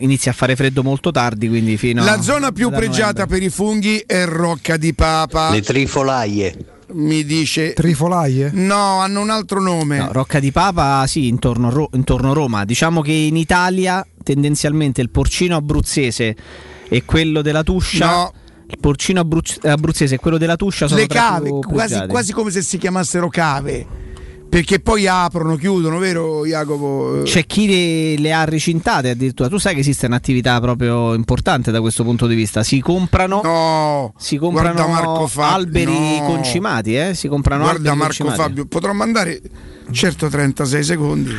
inizia a fare freddo molto tardi, quindi fino la zona più pregiata per i funghi è Rocca di Papa. Le trifolaie. Mi dice trifolaie? No, hanno un altro nome. No, Rocca di Papa, sì, intorno a Roma. Diciamo che in Italia tendenzialmente il porcino abruzzese e quello della Tuscia. No. Il porcino abruzzese e quello della Tuscia sono le cave, quasi come se si chiamassero cave, perché poi aprono, chiudono, vero Jacopo? C'è chi le ha recintate addirittura. Tu sai che esiste un'attività proprio importante da questo punto di vista. Si comprano alberi concimati, si comprano. Guarda alberi Marco concimati. Fabio, potrò mandare 36 secondi.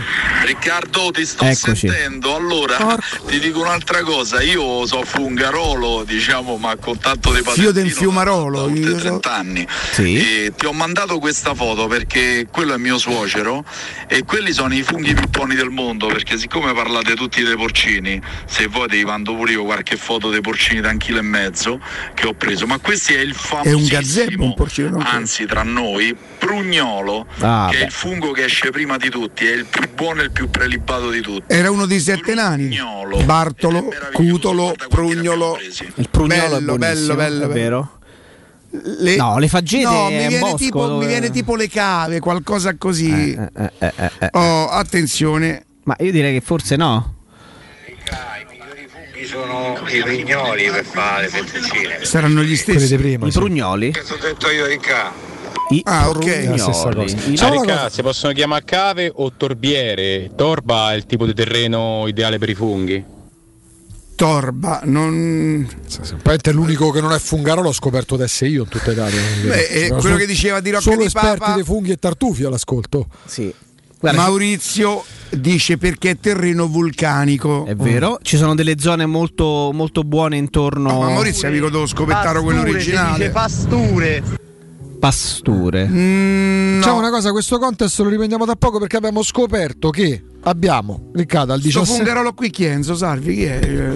Riccardo, ti sto sentendo. Allora, ti dico un'altra cosa. Io sono fungarolo, diciamo, ma con tanto di patentino. Io del fiumarolo, io 30 anni. Sì. E ti ho mandato questa foto perché quello è mio suocero e quelli sono i funghi più buoni del mondo, perché siccome parlate tutti dei porcini, se vuoi ti mando pure io qualche foto dei porcini da 1,5 kg che ho preso, ma questo è il famosissimo, è un gazebo, un porcino, anzi tra noi, prugnolo, che è il fungo che esce prima di tutti, è il più buono e il più prelibato di tutti. Era uno dei 7 nani. Bartolo, Cutolo, Prugnolo. Il Prugnolo bello, è bello, bello, è vero? No, le faggete mi viene tipo le cave, qualcosa così. Oh, attenzione. Ma io direi che forse no. Sono i prignoli per fare le fettuccine. Saranno gli stessi di prima, i prugnoli? Questo ho detto io, Ricca. Ok, la stessa cosa. Ricca, si possono chiamare cave o torbiere. Torba è il tipo di terreno ideale per i funghi. Torba, non. È l'unico che non è fungaro, l'ho scoperto adesso io in tutta Italia. Quello che diceva di Rocca di Papa. Sono esperti di funghi e tartufi all'ascolto. Sì. Guarda, Maurizio dice perché è terreno vulcanico. È vero, ci sono delle zone molto, molto buone intorno. Ma Maurizio è amico dello scopettaro, quello originale. Pasture. Pastore. Facciamo una cosa, questo contest lo riprendiamo da poco, perché abbiamo scoperto che abbiamo Riccardo al 17. Sto fungherolo qui, chi è? Enzo Salvi, chi è?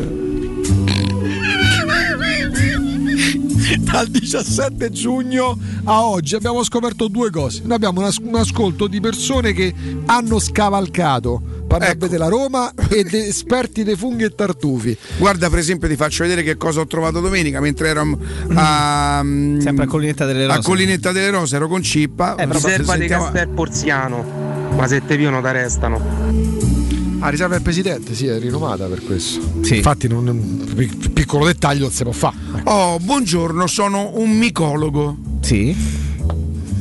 Dal 17 giugno a oggi abbiamo scoperto due cose. Noi abbiamo un ascolto di persone che hanno scavalcato, parrebbe, ecco, della Roma, ed esperti dei funghi e tartufi. Guarda, per esempio, ti faccio vedere che cosa ho trovato domenica mentre ero sempre a Collinetta delle Rose. A Collinetta delle Rose ero con Cippa. Riserva di Castel Porziano, ma se te piono da restano. La riserva del presidente, sì, è rinomata per questo. Sì. Infatti, piccolo dettaglio, non si può fare. Oh, buongiorno, sono un micologo. Sì,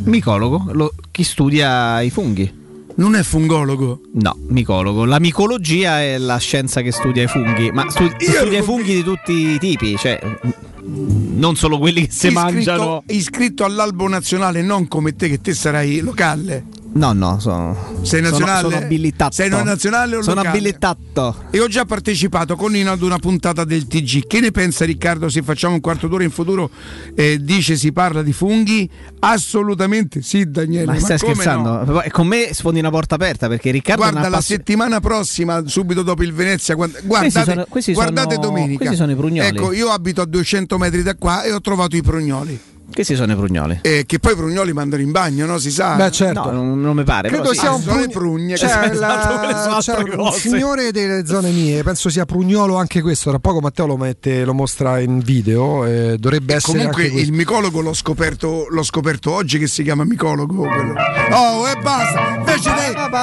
micologo? Chi studia i funghi? Non è fungologo? No, micologo. La micologia è la scienza che studia i funghi, ma studia i funghi di tutti i tipi, cioè non solo quelli che si mangiano. Iscritto all'albo nazionale, non come te, che te sarai locale. No, sei nazionale? Sono abilitato. Sei non nazionale o locale? Sono abilitato. E ho già partecipato con Nino ad una puntata del TG. Che ne pensa Riccardo se facciamo un quarto d'ora in futuro? Dice si parla di funghi? Assolutamente sì, Daniele. Ma stai scherzando? No? Con me sfondi una porta aperta, perché Riccardo... Guarda, la settimana prossima, subito dopo il Venezia, guardate, domenica. Questi sono i prugnoli. Ecco, io abito a 200 metri da qua e ho trovato i prugnoli. Che si sono i prugnoli? Che poi i prugnoli mandano in bagno, no? Si sa? Beh, certo. No, non mi pare. Credo sia un prugne. C'è un signore delle zone mie, penso sia prugnolo anche questo. Tra poco Matteo lo mostra in video. Dovrebbe essere. Comunque anche il micologo l'ho scoperto oggi, che si chiama micologo. Oh, e basta. Invece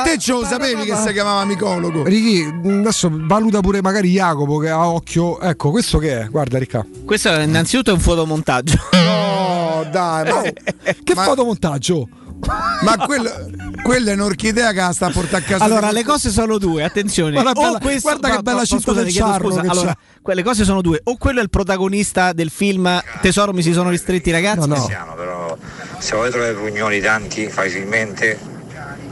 te ce lo sapevi che si chiamava micologo. Ricky, adesso valuta pure magari Jacopo, che ha occhio. Ecco, questo che è? Guarda, Ricca. Questo innanzitutto è un fotomontaggio. No. Oh, dai, ma fotomontaggio? Ma quella è un'orchidea che la sta a portare a casa. Allora, le cose sono due, attenzione. Guarda che bella città del Ciarlo. Allora, quelle cose sono due: o quello è il protagonista del film Tesoro, mi si sono ristretti, ragazzi. No. Però, se vuoi trovare prugnoli tanti facilmente,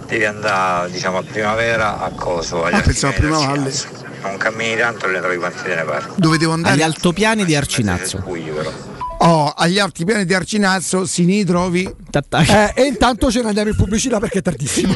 devi andare, diciamo, a primavera a coso. Pensavo a Prima Valle. Non cammini tanto e le trovi quanti te ne parli. Dove devo andare? Agli altopiani di Arcinazzo. Agli alti piani di Arcinazzo si ne trovi. E intanto ce ne andiamo in pubblicità, perché è tardissimo.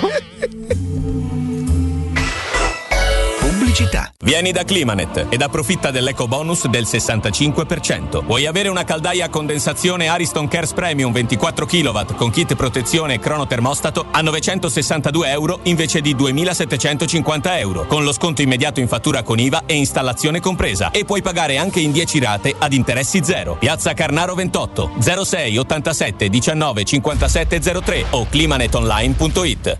Pubblicità. Vieni da Climanet ed approfitta dell'eco bonus del 65%. Vuoi avere una caldaia a condensazione Ariston Kers Premium 24 kW con kit protezione e cronotermostato a €962 invece di €2.750, con lo sconto immediato in fattura con IVA e installazione compresa, e puoi pagare anche in 10 rate ad interessi zero. Piazza Carnaro 28 06 87 19 57 03 o climanetonline.it.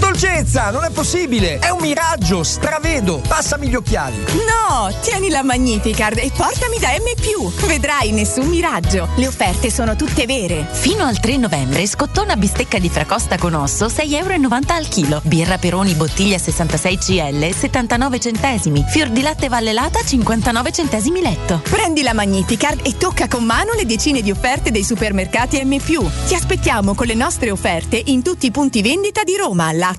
Dolcezza, non è possibile, è un miraggio, stravedo, passami gli occhiali. No, tieni la Magnificard e portami da M+, vedrai nessun miraggio, le offerte sono tutte vere. Fino al 3 novembre scottona bistecca di fracosta con osso €6,90 al chilo, birra Peroni bottiglia 66 CL 79 centesimi, fior di latte Vallelata 59 centesimi letto. Prendi la Magnificard e tocca con mano le decine di offerte dei supermercati M+. Ti aspettiamo con le nostre offerte in tutti i punti vendita di Roma, Lazio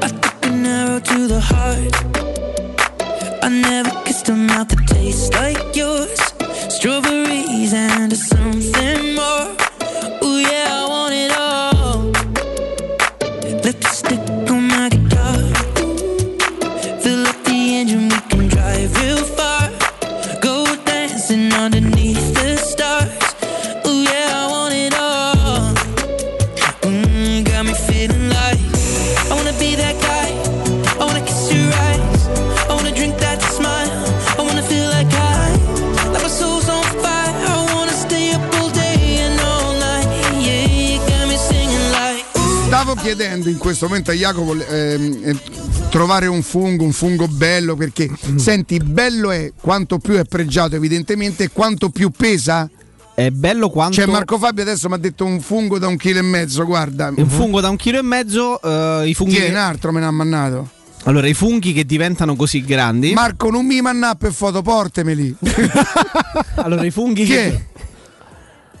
I took an arrow to the heart. I never kissed a mouth that tastes like yours. Strawberries and something more. Ooh yeah, I want it all. Lipstick on my guitar. Fill up the engine, we can drive real far. Go dancing underneath the stars. Ooh yeah, I want it all. Got me feeling like I wanna be that guy. I wanna kiss your eyes. I wanna drink that smile. I wanna feel like my soul's on fire, I wanna stay up all day and all night. Yeah, you got me singing like. Stavo chiedendo in questo momento a Jacopo trovare un fungo bello, perché senti, bello è quanto più è pregiato evidentemente, quanto più pesa. È bello quanto. Cioè, Marco Fabio adesso mi ha detto un fungo da 1,5 kg, guarda. Un fungo da 1,5 kg, i funghi. Tieni, un altro me ne ha mannato. Allora, i funghi che diventano così grandi. Marco, non mi manna per foto, portemeli. Allora, i funghi che.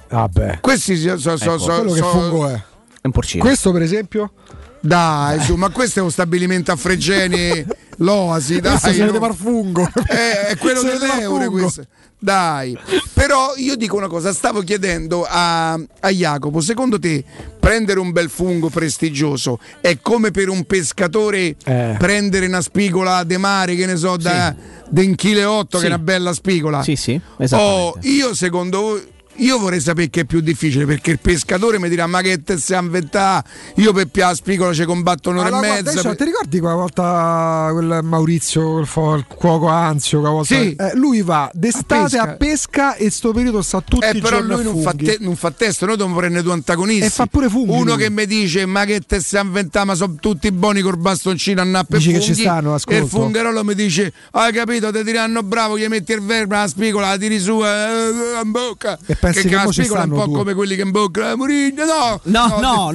Vabbè. Questi quello che fungo è? È un porcino. Questo, per esempio? Dai, su, ma questo è un stabilimento a Fregene, l'Oasi, dai. Questo deve far fungo. È quello dell'euro, questo. Dai. Però io dico una cosa, stavo chiedendo a Jacopo, secondo te prendere un bel fungo prestigioso è come per un pescatore prendere una spigola de mare, che ne so, da sì. 1,8 kg, sì. Che è una bella spigola. Sì, sì, esattamente. Io secondo voi, io vorrei sapere che è più difficile, perché il pescatore mi dirà: ma che te si inventa? Io per più la spigola ci combatto un'ora e mezza. Guarda, ti ricordi quella volta quel Maurizio, il cuoco Anzio? Volta, sì. Lui va d'estate a pesca e sto periodo sta tutto il giorno. Però lui non fa testo, noi dobbiamo prendere due antagonisti. E fa pure funghi. Uno che mi dice: ma che te si inventa? Ma sono tutti buoni col bastoncino a nappe. Dici funghi, che ci stanno, ascolto. E il fungherolo mi dice: hai capito, ti diranno bravo, gli metti il verme, la spigola, la tiri su in bocca. Pensi che la spigola è un po' come quelli che imboccano la muriglia, no. Detto una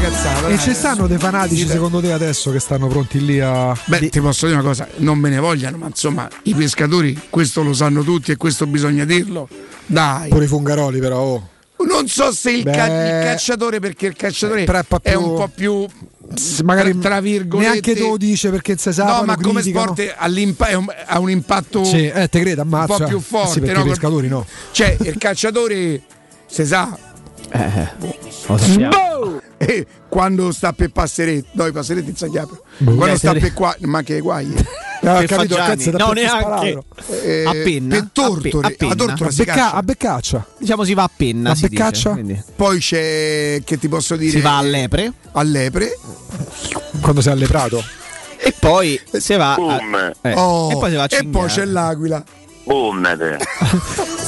cazzata, e ci stanno dei fanatici secondo te adesso che stanno pronti lì a. Beh, ti posso dire una cosa, non me ne vogliano, ma insomma i pescatori questo lo sanno tutti e questo bisogna dirlo, dai. Pure i fungaroli però, oh. Non so se il cacciatore, perché il cacciatore è un po' più, magari tra virgolette, neanche te lo dice perché se sa, no, ma come criticano. Sport ha un impatto, sì, te credo, ammazza, un po' più forte, sì, no? I pescatori no, cioè il cacciatore se sa lo sappiamo. Quando sta per passeretti, no, i passeretti insagliato, quando sta per qua, ma che guaglie. No, capito, cazzo, no, neanche a penna, per tortore, a beccaccia, diciamo si va a penna, si beccaccia dice. Poi c'è, che ti posso dire, si va a lepre quando sei alleprato, e poi si va e poi c'è l'aquila.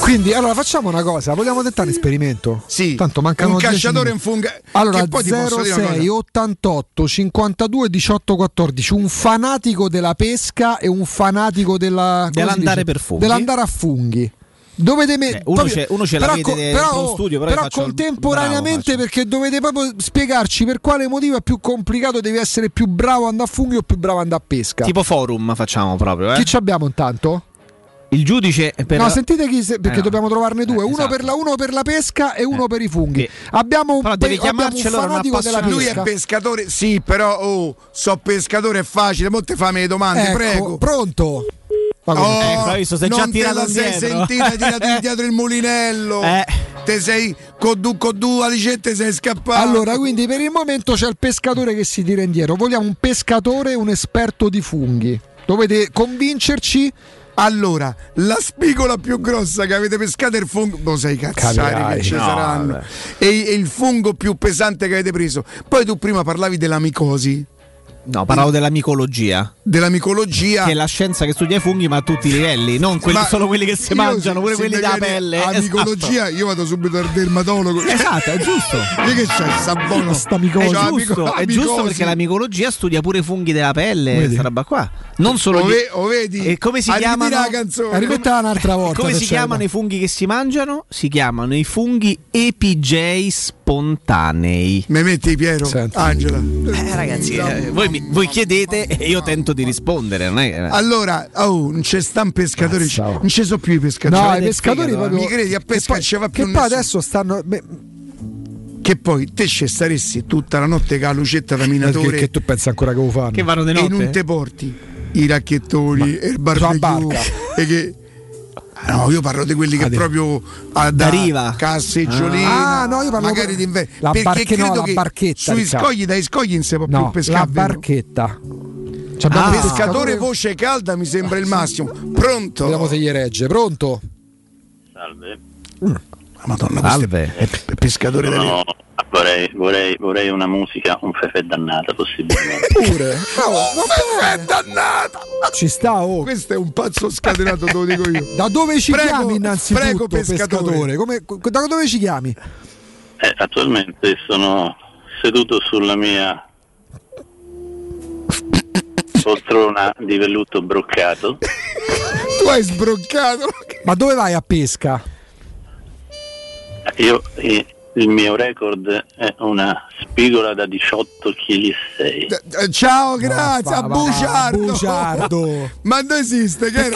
Quindi allora facciamo una cosa, vogliamo tentare l'esperimento? Sì. Tanto mancano un cacciatore, un funga. Allora, 06 88 52 18 14, un fanatico della pesca e un fanatico dell'andare per funghi, dell'andare a funghi. Dovete uno ce l'avete nello studio, però contemporaneamente, perché dovete proprio spiegarci per quale motivo è più complicato, devi essere più bravo andare a funghi o più bravo andare a pesca. Tipo forum facciamo proprio, Chi ci abbiamo intanto? Il giudice per no, la... sentite chi se... perché dobbiamo trovarne due, uno, esatto, per la, uno per la pesca e uno per i funghi. Sì. Abbiamo un, abbiamo un fanatico della pesca. Lui è pescatore, sì, però so pescatore, è facile, molte fame le domande, ecco, prego. Pronto? Oh, ecco, visto, se non te la sei sentita, tirati dietro il mulinello, te sei con due alicette sei scappato. Allora, quindi per il momento c'è il pescatore che si tira indietro. Vogliamo un pescatore, un esperto di funghi. Dovete convincerci. Allora, la spigola più grossa che avete pescato è il fungo. Non sai cazzare che ci saranno. E il fungo più pesante che avete preso. Poi tu prima parlavi della micosi. No, parlavo della micologia. Della micologia, che è la scienza che studia i funghi, ma a tutti i livelli, non quelli, solo quelli che si mangiano, pure quelli della pelle. La micologia, esatto, io vado subito al dermatologo. Esatto, è giusto. Che c'è sta buona sta micosi? È giusto, è giusto, perché la micologia studia pure i funghi della pelle, questa roba qua. Non solo vedi. E come si chiamano? Ripetala un'altra volta. Come si chiamano i funghi che si mangiano? Si chiamano i funghi epigei spontanei. Me metti Piero? Senti. Angela. Ragazzi, voi chiedete e io tento di rispondere, non è... Allora, non c'è stan pescatori, non ci sono più i pescatori. No, i pescatori proprio... Mi credi, a pescare ci va più nessuno. Che poi adesso stanno... Che poi te ci staresti tutta la notte con la lucetta da minatore. Perché tu pensi ancora che lo fanno? Che vanno di notte? E non te porti i racchettoni e il barbecue. E che... No, io parlo di quelli che proprio da riva, casseggiolina. Ah, no, io parlo magari di inverno. Perché credo che barchetta, sui scogli, dai scogli non si può più pescare. La barchetta. Pescatore voce calda mi sembra il massimo. Pronto? Vediamo se gli regge. Pronto? Salve. Madonna, salve. È pescatore da lì. Vorrei una musica, un fefe dannata possibilmente. Pure? Un fefe dannata! Ci sta, questo è un pazzo scatenato, te lo dico io. Da dove ci chiami innanzitutto? Prego, pescatore. Come, da dove ci chiami? Attualmente sono seduto sulla mia poltrona di velluto broccato. Tu hai sbroccato? Ma dove vai a pesca? Il mio record è una spigola da 18,6 kg. Ciao, grazie, a Bugiardo. Ma non esiste, che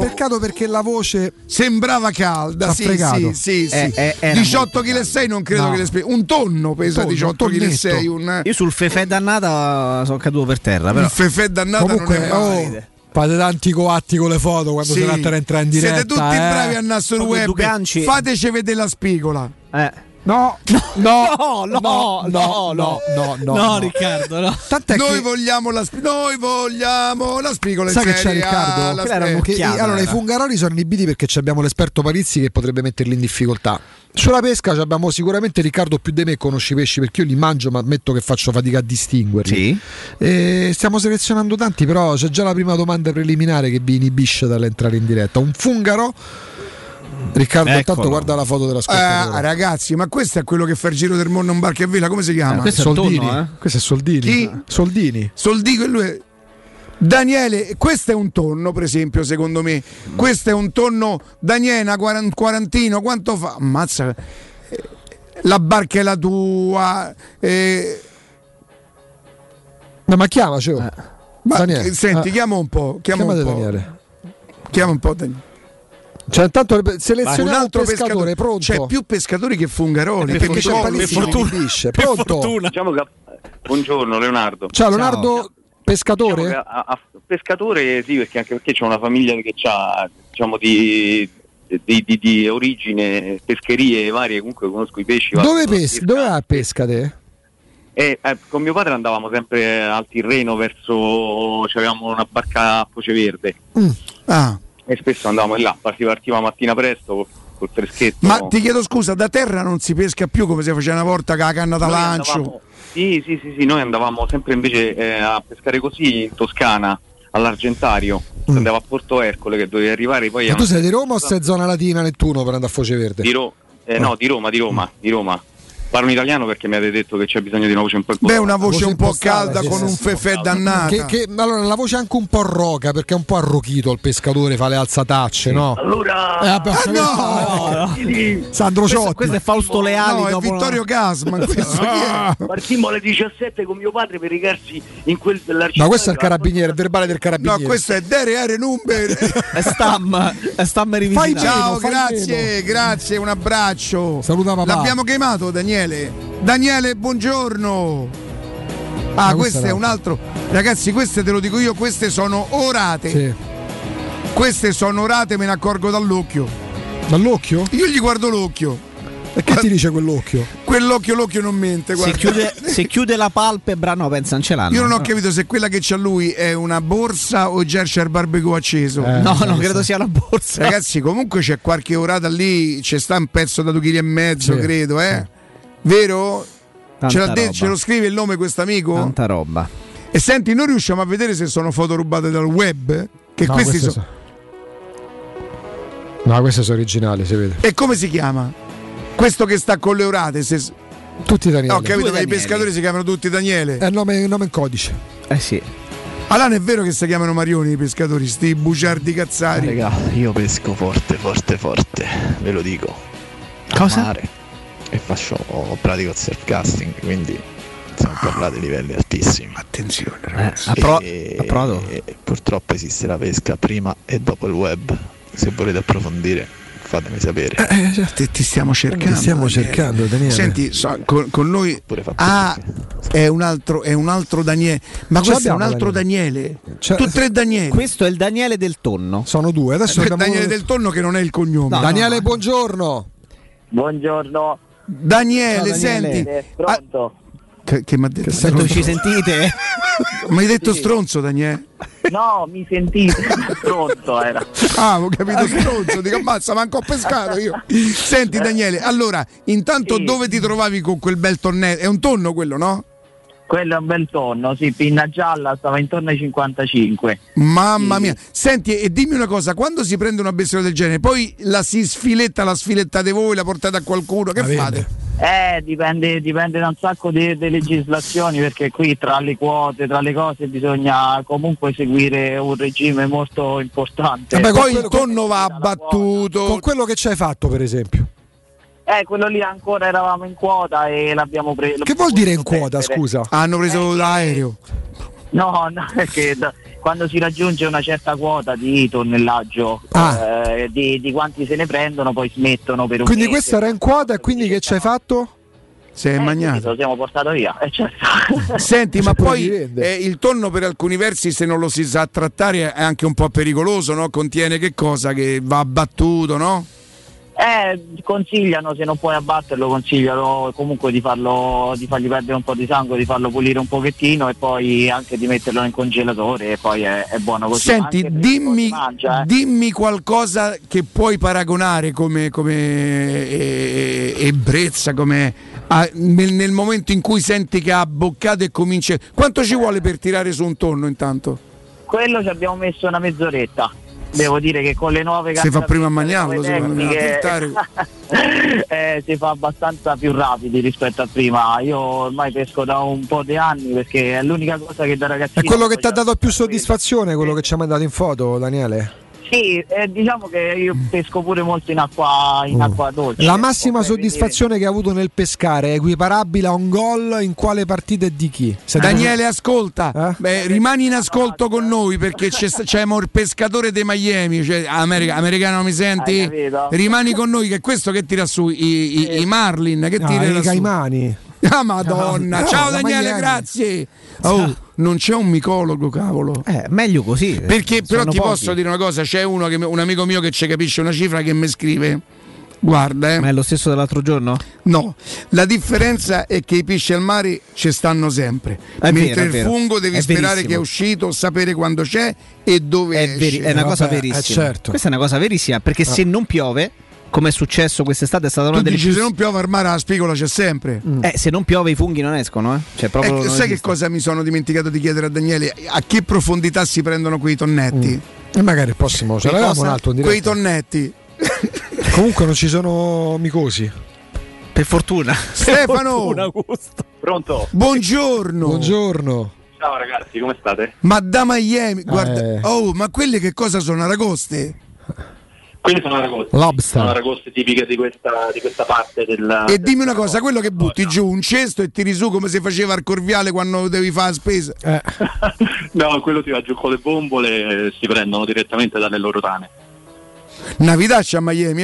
peccato perché la voce sembrava calda. Sì. 18,6 kg non credo che le spieghi. Un tonno pesa 18,6 kg. Io sul fefè dannata sono caduto per terra. Però. Il fefè dannata comunque non è male. Fate tanti coatti con le foto quando si tratta di entrare in diretta. Siete tutti bravi a Nassero Web. Fateci vedere la spigola. No, Riccardo, no. Tant'è noi, che... vogliamo la spigola. Sai che c'è Riccardo? Allora, i fungaroli sono inibiti perché abbiamo l'esperto Parizzi che potrebbe metterli in difficoltà. Sulla pesca abbiamo sicuramente Riccardo più di me, conosci i pesci perché io li mangio, ma ammetto che faccio fatica a distinguerli. Sì. Stiamo selezionando tanti, però c'è già la prima domanda preliminare che vi inibisce dall'entrare in diretta. Un fungaro. Riccardo, intanto guarda la foto della scorta. Ragazzi, ma questo è quello che fa il giro del mondo in barca e vela, come si chiama? Questo Soldini. È un tonno, questo è Soldini. Chi? Soldini. Quello è Daniele, questo è un tonno, per esempio, secondo me. Questo è un tonno, Daniela, quarantino, quanto fa? Ammazza. La barca è la tua. No, ma chiamaci. Daniele. Senti, chiama un po', Daniele. Cioè, intanto selezioniamo un altro pescatore. Pronto? C'è più pescatori che fungaroli. Perché c'è Palissimo. Pronto? Diciamo che... Buongiorno, Leonardo. Ciao, Leonardo. Ciao. Pescatore? Diciamo pescatore sì, perché c'è una famiglia che ha, diciamo, di origine, pescherie varie. Comunque conosco i pesci. Dove va a pesca te? Con mio padre andavamo sempre al Tirreno verso. C'avevamo una barca a Poceverde. E spesso andavamo là, partiva mattina presto col freschetto. Ma ti chiedo scusa, da terra non si pesca più come si faceva una volta con la canna da lancio? Sì, noi andavamo sempre invece a pescare così in Toscana, all'Argentario. Andava a Porto Ercole che dovevi arrivare poi. Ma tu sei di Roma o sei zona latina Nettuno per andare a Foce Verde? Di Roma. Parlo in italiano perché mi avete detto che c'è bisogno di una voce un po' impostata. Beh, una voce un po' calda, con un fefè dannato. Allora, la voce anche un po' roca, perché è un po' arrochito il pescatore, fa le alzatacce, no? Allora... no! Sandro Ciotti. Questo è Fausto Leali. No, è Vittorio Gassman. Partimmo alle 17 con mio padre per recarsi in quel dell'arcipelago. Ma questo è il carabiniere, il verbale del carabiniere. No, questo è Dere Are Number. È Stam. È Stam rivisitato. Ciao, grazie, grazie, un abbraccio. Saluta papà. L'abbiamo chiamato, Daniele. Daniele, buongiorno. Ah, questo è un altro. Ragazzi, queste te lo dico io, queste sono orate. Sì. Queste sono orate, me ne accorgo dall'occhio. Dall'occhio? Io gli guardo l'occhio. Perché ti dice quell'occhio? Quell'occhio, l'occhio non mente, guarda. Se chiude la palpebra, no, pensa non ce l'hanno. Io non ho capito se quella che c'ha lui è una borsa o già c'è il barbecue acceso. No, credo sia una borsa. Ragazzi, comunque c'è qualche orata lì, c'è sta un pezzo da 2,5 kg, sì, credo, Sì. Vero? Ce lo scrive il nome quest'amico? Tanta roba. E senti, noi riusciamo a vedere se sono foto rubate dal web? Che no, questi sono. No, queste sono originali, si vede. E come si chiama? Questo che sta con le orate? Se... Tutti Daniele. Ho capito, ma i pescatori si chiamano tutti Daniele. È il nome in codice. Eh sì. Allora non è vero che si chiamano Marioni i pescatori, sti bugiardi cazzari. Regà, io pesco forte, forte, forte. Ve lo dico. Cosa? Mare. E faccio pratico il surfcasting, quindi stiamo parlando di livelli altissimi. Attenzione ragazzi, purtroppo esiste la pesca prima e dopo il web. Se volete approfondire fatemi sapere. Ti stiamo cercando. Daniele. Senti, con noi è un altro Daniele. Ma questo è un altro Daniele. Tu tre Daniele. Questo è il Daniele del Tonno. Sono due. Adesso il Daniele del Tonno che non è il cognome. No, Daniele, no. Buongiorno. Buongiorno. Daniele, no, senti, pronto? Che mi ha detto? Sento, ci sentite? Mi hai detto sì. Stronzo, Daniele? No, mi sentite? Stronzo era. Ah, ho capito, okay. Stronzo, dico ammazza, manco ho pescato io. Senti Daniele, allora, intanto sì. Dove ti trovavi con quel bel tonnello? È un tonno quello, no? Quello è un bel tonno, sì, pinna gialla, stava intorno ai 55. Mamma mia. Senti, e dimmi una cosa, quando si prende una bestiola del genere, poi la sfilettate voi, la portate a qualcuno, che fate? Dipende da un sacco di legislazioni, perché qui tra le quote, tra le cose, bisogna comunque seguire un regime molto importante. Vabbè, poi il tonno va abbattuto. Con quello che ci hai fatto, per esempio? Quello lì ancora eravamo in quota e l'abbiamo preso. Che vuol dire in quota, scusa? Hanno preso l'aereo. No, perché quando si raggiunge una certa quota di tonnellaggio di quanti se ne prendono, poi smettono per un quindi mese. Questa era in quota e quindi che ci hai fatto? Si è magnato. Lo siamo portato via. Certo. Senti, ma poi il tonno per alcuni versi, se non lo si sa trattare, è anche un po' pericoloso, no? Contiene che cosa? Che va abbattuto, no? Consigliano, se non puoi abbatterlo, consigliano comunque di fargli perdere un po' di sangue, di farlo pulire un pochettino e poi anche di metterlo in congelatore e poi è buono così. Senti, dimmi qualcosa che puoi paragonare come ebbrezza, come nel momento in cui senti che ha abboccato e comincia. Quanto ci vuole per tirare su un tonno intanto? Quello ci abbiamo messo una mezz'oretta. Devo dire che con le nuove si fa prima a mangiarlo, si fa abbastanza più rapidi rispetto a prima. Io ormai pesco da un po' di anni perché è l'unica cosa che da ragazzino è quello che ti ha dato più soddisfazione, quello che ci ha mandato in foto, Daniele. Sì, diciamo che io pesco pure molto in acqua dolce. La massima soddisfazione che ha avuto nel pescare è equiparabile a un gol in quale partita e di chi? Daniele, ascolta, rimani in ascolto con noi perché c'è il pescatore dei Miami, cioè, americano, mi senti? Rimani con noi che è questo che tira su i marlin, che tira i caimani. Ah, Madonna, no, ciao Daniele, grazie. Oh, non c'è un micologo, cavolo. Meglio così. Perché però ti posso dire una cosa, c'è uno che un amico mio che ci capisce una cifra che mi scrive. Guarda, ma è lo stesso dell'altro giorno? No, la differenza è che i pesci al mare ci stanno sempre. È mentre vero, il fungo devi sperare che è uscito, sapere quando c'è e dove è. È una cosa verissima. Certo. Questa è una cosa verissima perché se non piove, come è successo quest'estate, è stata una delle se non piove al mare la spigola c'è sempre. Se non piove i funghi non escono, Cioè, proprio non sai esiste. Che cosa mi sono dimenticato di chiedere a Daniele? A che profondità si prendono quei tonnetti? E magari il prossimo ce l'avevamo un altro in diretta. Quei tonnetti. Comunque non ci sono micosi. Per fortuna. Stefano. Per fortuna, pronto. Buongiorno. Buongiorno. Ciao ragazzi, come state? Ma da Miami, guarda. Oh, ma quelle che cosa sono, aragoste? Quelle sono aragoste. Lobster. Sono aragoste tipiche di questa parte della. E dimmi una cosa, quello che butti giù un cesto e tiri su come si faceva al Corviale quando devi fare la spesa. No, quello tira giù con le bombole, si prendono direttamente dalle loro tane. Navidaccia a Miami,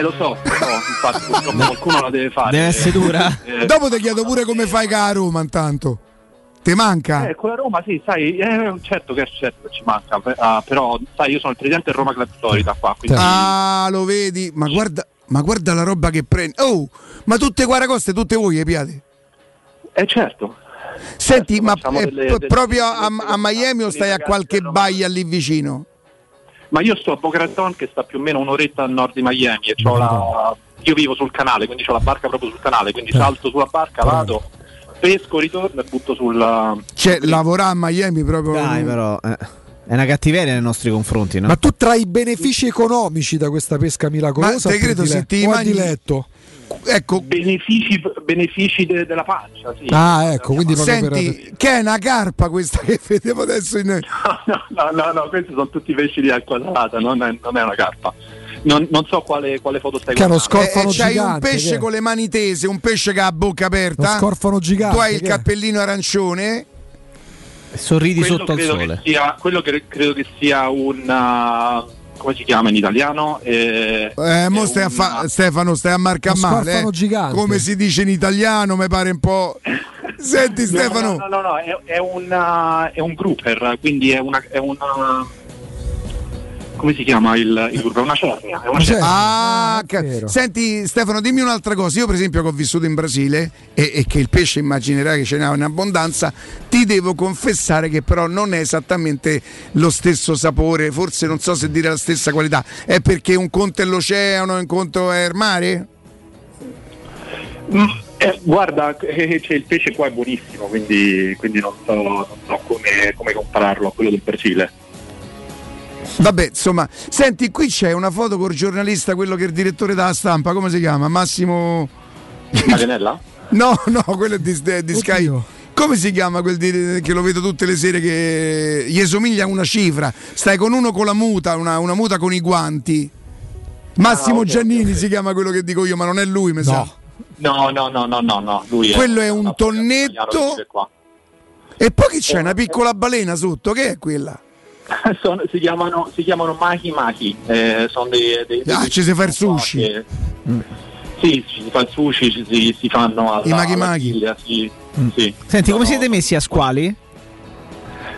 lo so, però, infatti purtroppo qualcuno la deve fare. Deve essere dura. Dopo ti chiedo pure come fai con la Roma, intanto. Te manca? Con la Roma sì, sai, certo che ci manca, però sai, io sono il presidente del Roma Club Florida qua, quindi... Ah, lo vedi? Ma guarda la roba che prende. Oh, ma tutte quaracoste, tutte voi le piate? Certo. Senti, certo, ma proprio a Miami o stai a qualche baia lì vicino? Ma io sto a Boca Raton, che sta più o meno un'oretta a nord di Miami, e io vivo sul canale, quindi ho la barca proprio sul canale, quindi salto sulla barca, vado, pesco, ritorno e butto sulla... Cioè, lavorare a Miami proprio... Dai, però... È una cattiveria nei nostri confronti, no? Ma tu trai benefici economici da questa pesca miracolosa? Ma te credo se ti mangi... letto. Ecco. Benefici della pancia, sì. Ah, ecco, quindi senti, che è una carpa questa che vediamo adesso in... No, questi sono tutti pesci di acqua salata, non è una carpa. Non so quale foto stai guardando. C'hai un pesce con le mani tese, un pesce che ha la bocca aperta. Lo scorfano gigante. Tu hai il cappellino arancione. Sorridi quello sotto al sole. Credo che sia un... come si chiama in italiano? Stefano, stai a marca male. Come si dice in italiano, mi pare un po'. Senti, Stefano. No, è un grouper, quindi è una come si chiama il gruppo? È una cernia. Ah, vero. Senti Stefano, dimmi un'altra cosa. Io per esempio che ho vissuto in Brasile e che il pesce immaginerai che ce n'è in abbondanza, ti devo confessare che però non è esattamente lo stesso sapore, forse non so se dire la stessa qualità. È perché un conto è l'oceano, un conto è il mare? Guarda, il pesce qua è buonissimo, quindi non so come compararlo a quello del Brasile. Vabbè, insomma, senti, qui c'è una foto col giornalista, quello che è il direttore della stampa, come si chiama? Massimo Paganella? No, quello è di Sky. Come si chiama quel che lo vedo tutte le sere che gli somiglia una cifra? Stai con uno con la muta, una muta con i guanti. Massimo Giannini. Si chiama quello che dico io, ma non è lui, mi sa. No, lui quello è un tonnetto. E poi che c'è una piccola balena sotto, che è quella? Si chiamano maki, sono dei ci si fa il sushi. Sì, ci si fa il sushi, si fanno i maki. Sì. Senti, come siete messi a squali?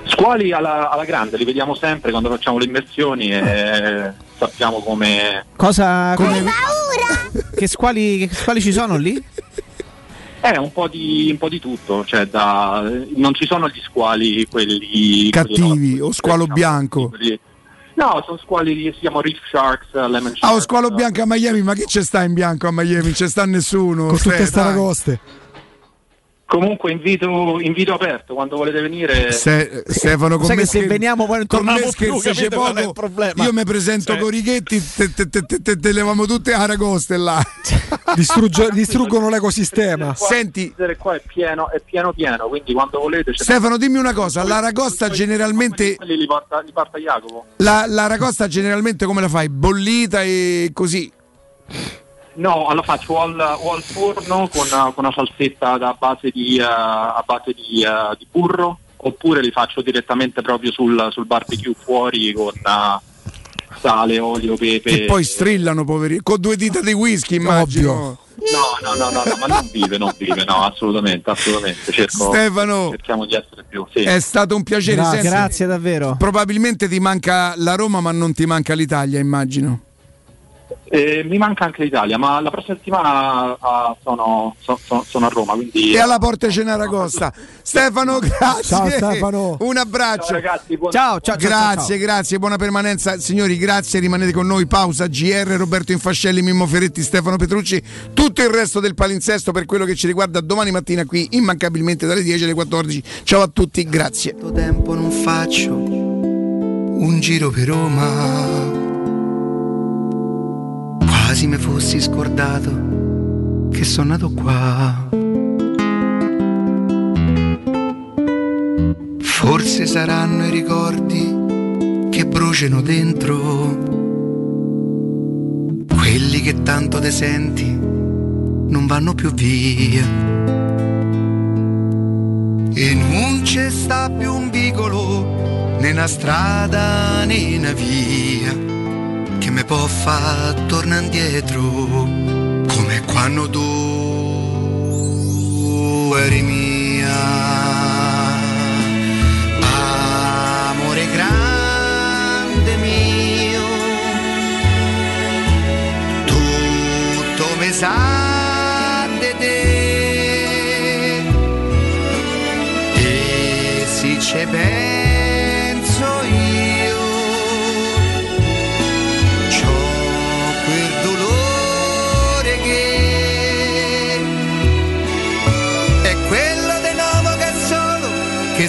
Squali alla grande, li vediamo sempre quando facciamo le immersioni e sappiamo come. Cosa? Hai paura? Che squali ci sono lì? Un po' di tutto, cioè non ci sono gli squali quelli cattivi, o squalo bianco. No, sono squali, si chiamano reef sharks, lemon sharks. Lo squalo bianco a Miami, ma che c'è sta in bianco a Miami? Non c'è sta nessuno. Con tutte queste aragoste. Comunque invito aperto, quando volete venire. Stefano, con me se veniamo poi torniamo più, capito poco, qual è il problema. Io mi presento con Righetti, te leviamo tutte aragoste là. Distruggono l'ecosistema. Senti, qua è pieno, quindi quando volete. Stefano, dimmi una cosa, l'aragosta generalmente li porta Jacopo. L'aragosta generalmente come la fai? Bollita e così? No, la faccio o al forno con una salsetta a base di burro, oppure li faccio direttamente proprio sul barbecue fuori con sale, olio, pepe. E poi strillano, poveri, con due dita di whisky, immagino. Ovvio. No, ma non vive, no, assolutamente. Stefano, cerchiamo di essere più. Sì. È stato un piacere. No, grazie davvero. Probabilmente ti manca la Roma, ma non ti manca l'Italia, immagino. Mi manca anche l'Italia, ma la prossima settimana sono a Roma, quindi... E alla Porta Cenara Costa. Stefano, grazie. Ciao, Stefano. Un abbraccio. Ciao, ragazzi, ciao. Grazie, buona permanenza. Signori, grazie, rimanete con noi. Pausa, GR, Roberto Infascelli, Mimmo Ferretti, Stefano Petrucci, tutto il resto del palinsesto per quello che ci riguarda domani mattina qui, immancabilmente dalle 10 alle 14. Ciao a tutti, grazie. Tanto tempo non faccio un giro per Roma. quasi mi fossi scordato che sono nato qua. Forse saranno i ricordi che bruciano dentro, quelli che tanto te senti non vanno più via. E non c'è sta più un vicolo, né una strada né una via che mi può far tornare indietro, come quando tu eri mia. Amore grande mio, tutto mi sa di te, e si c'è bene. Che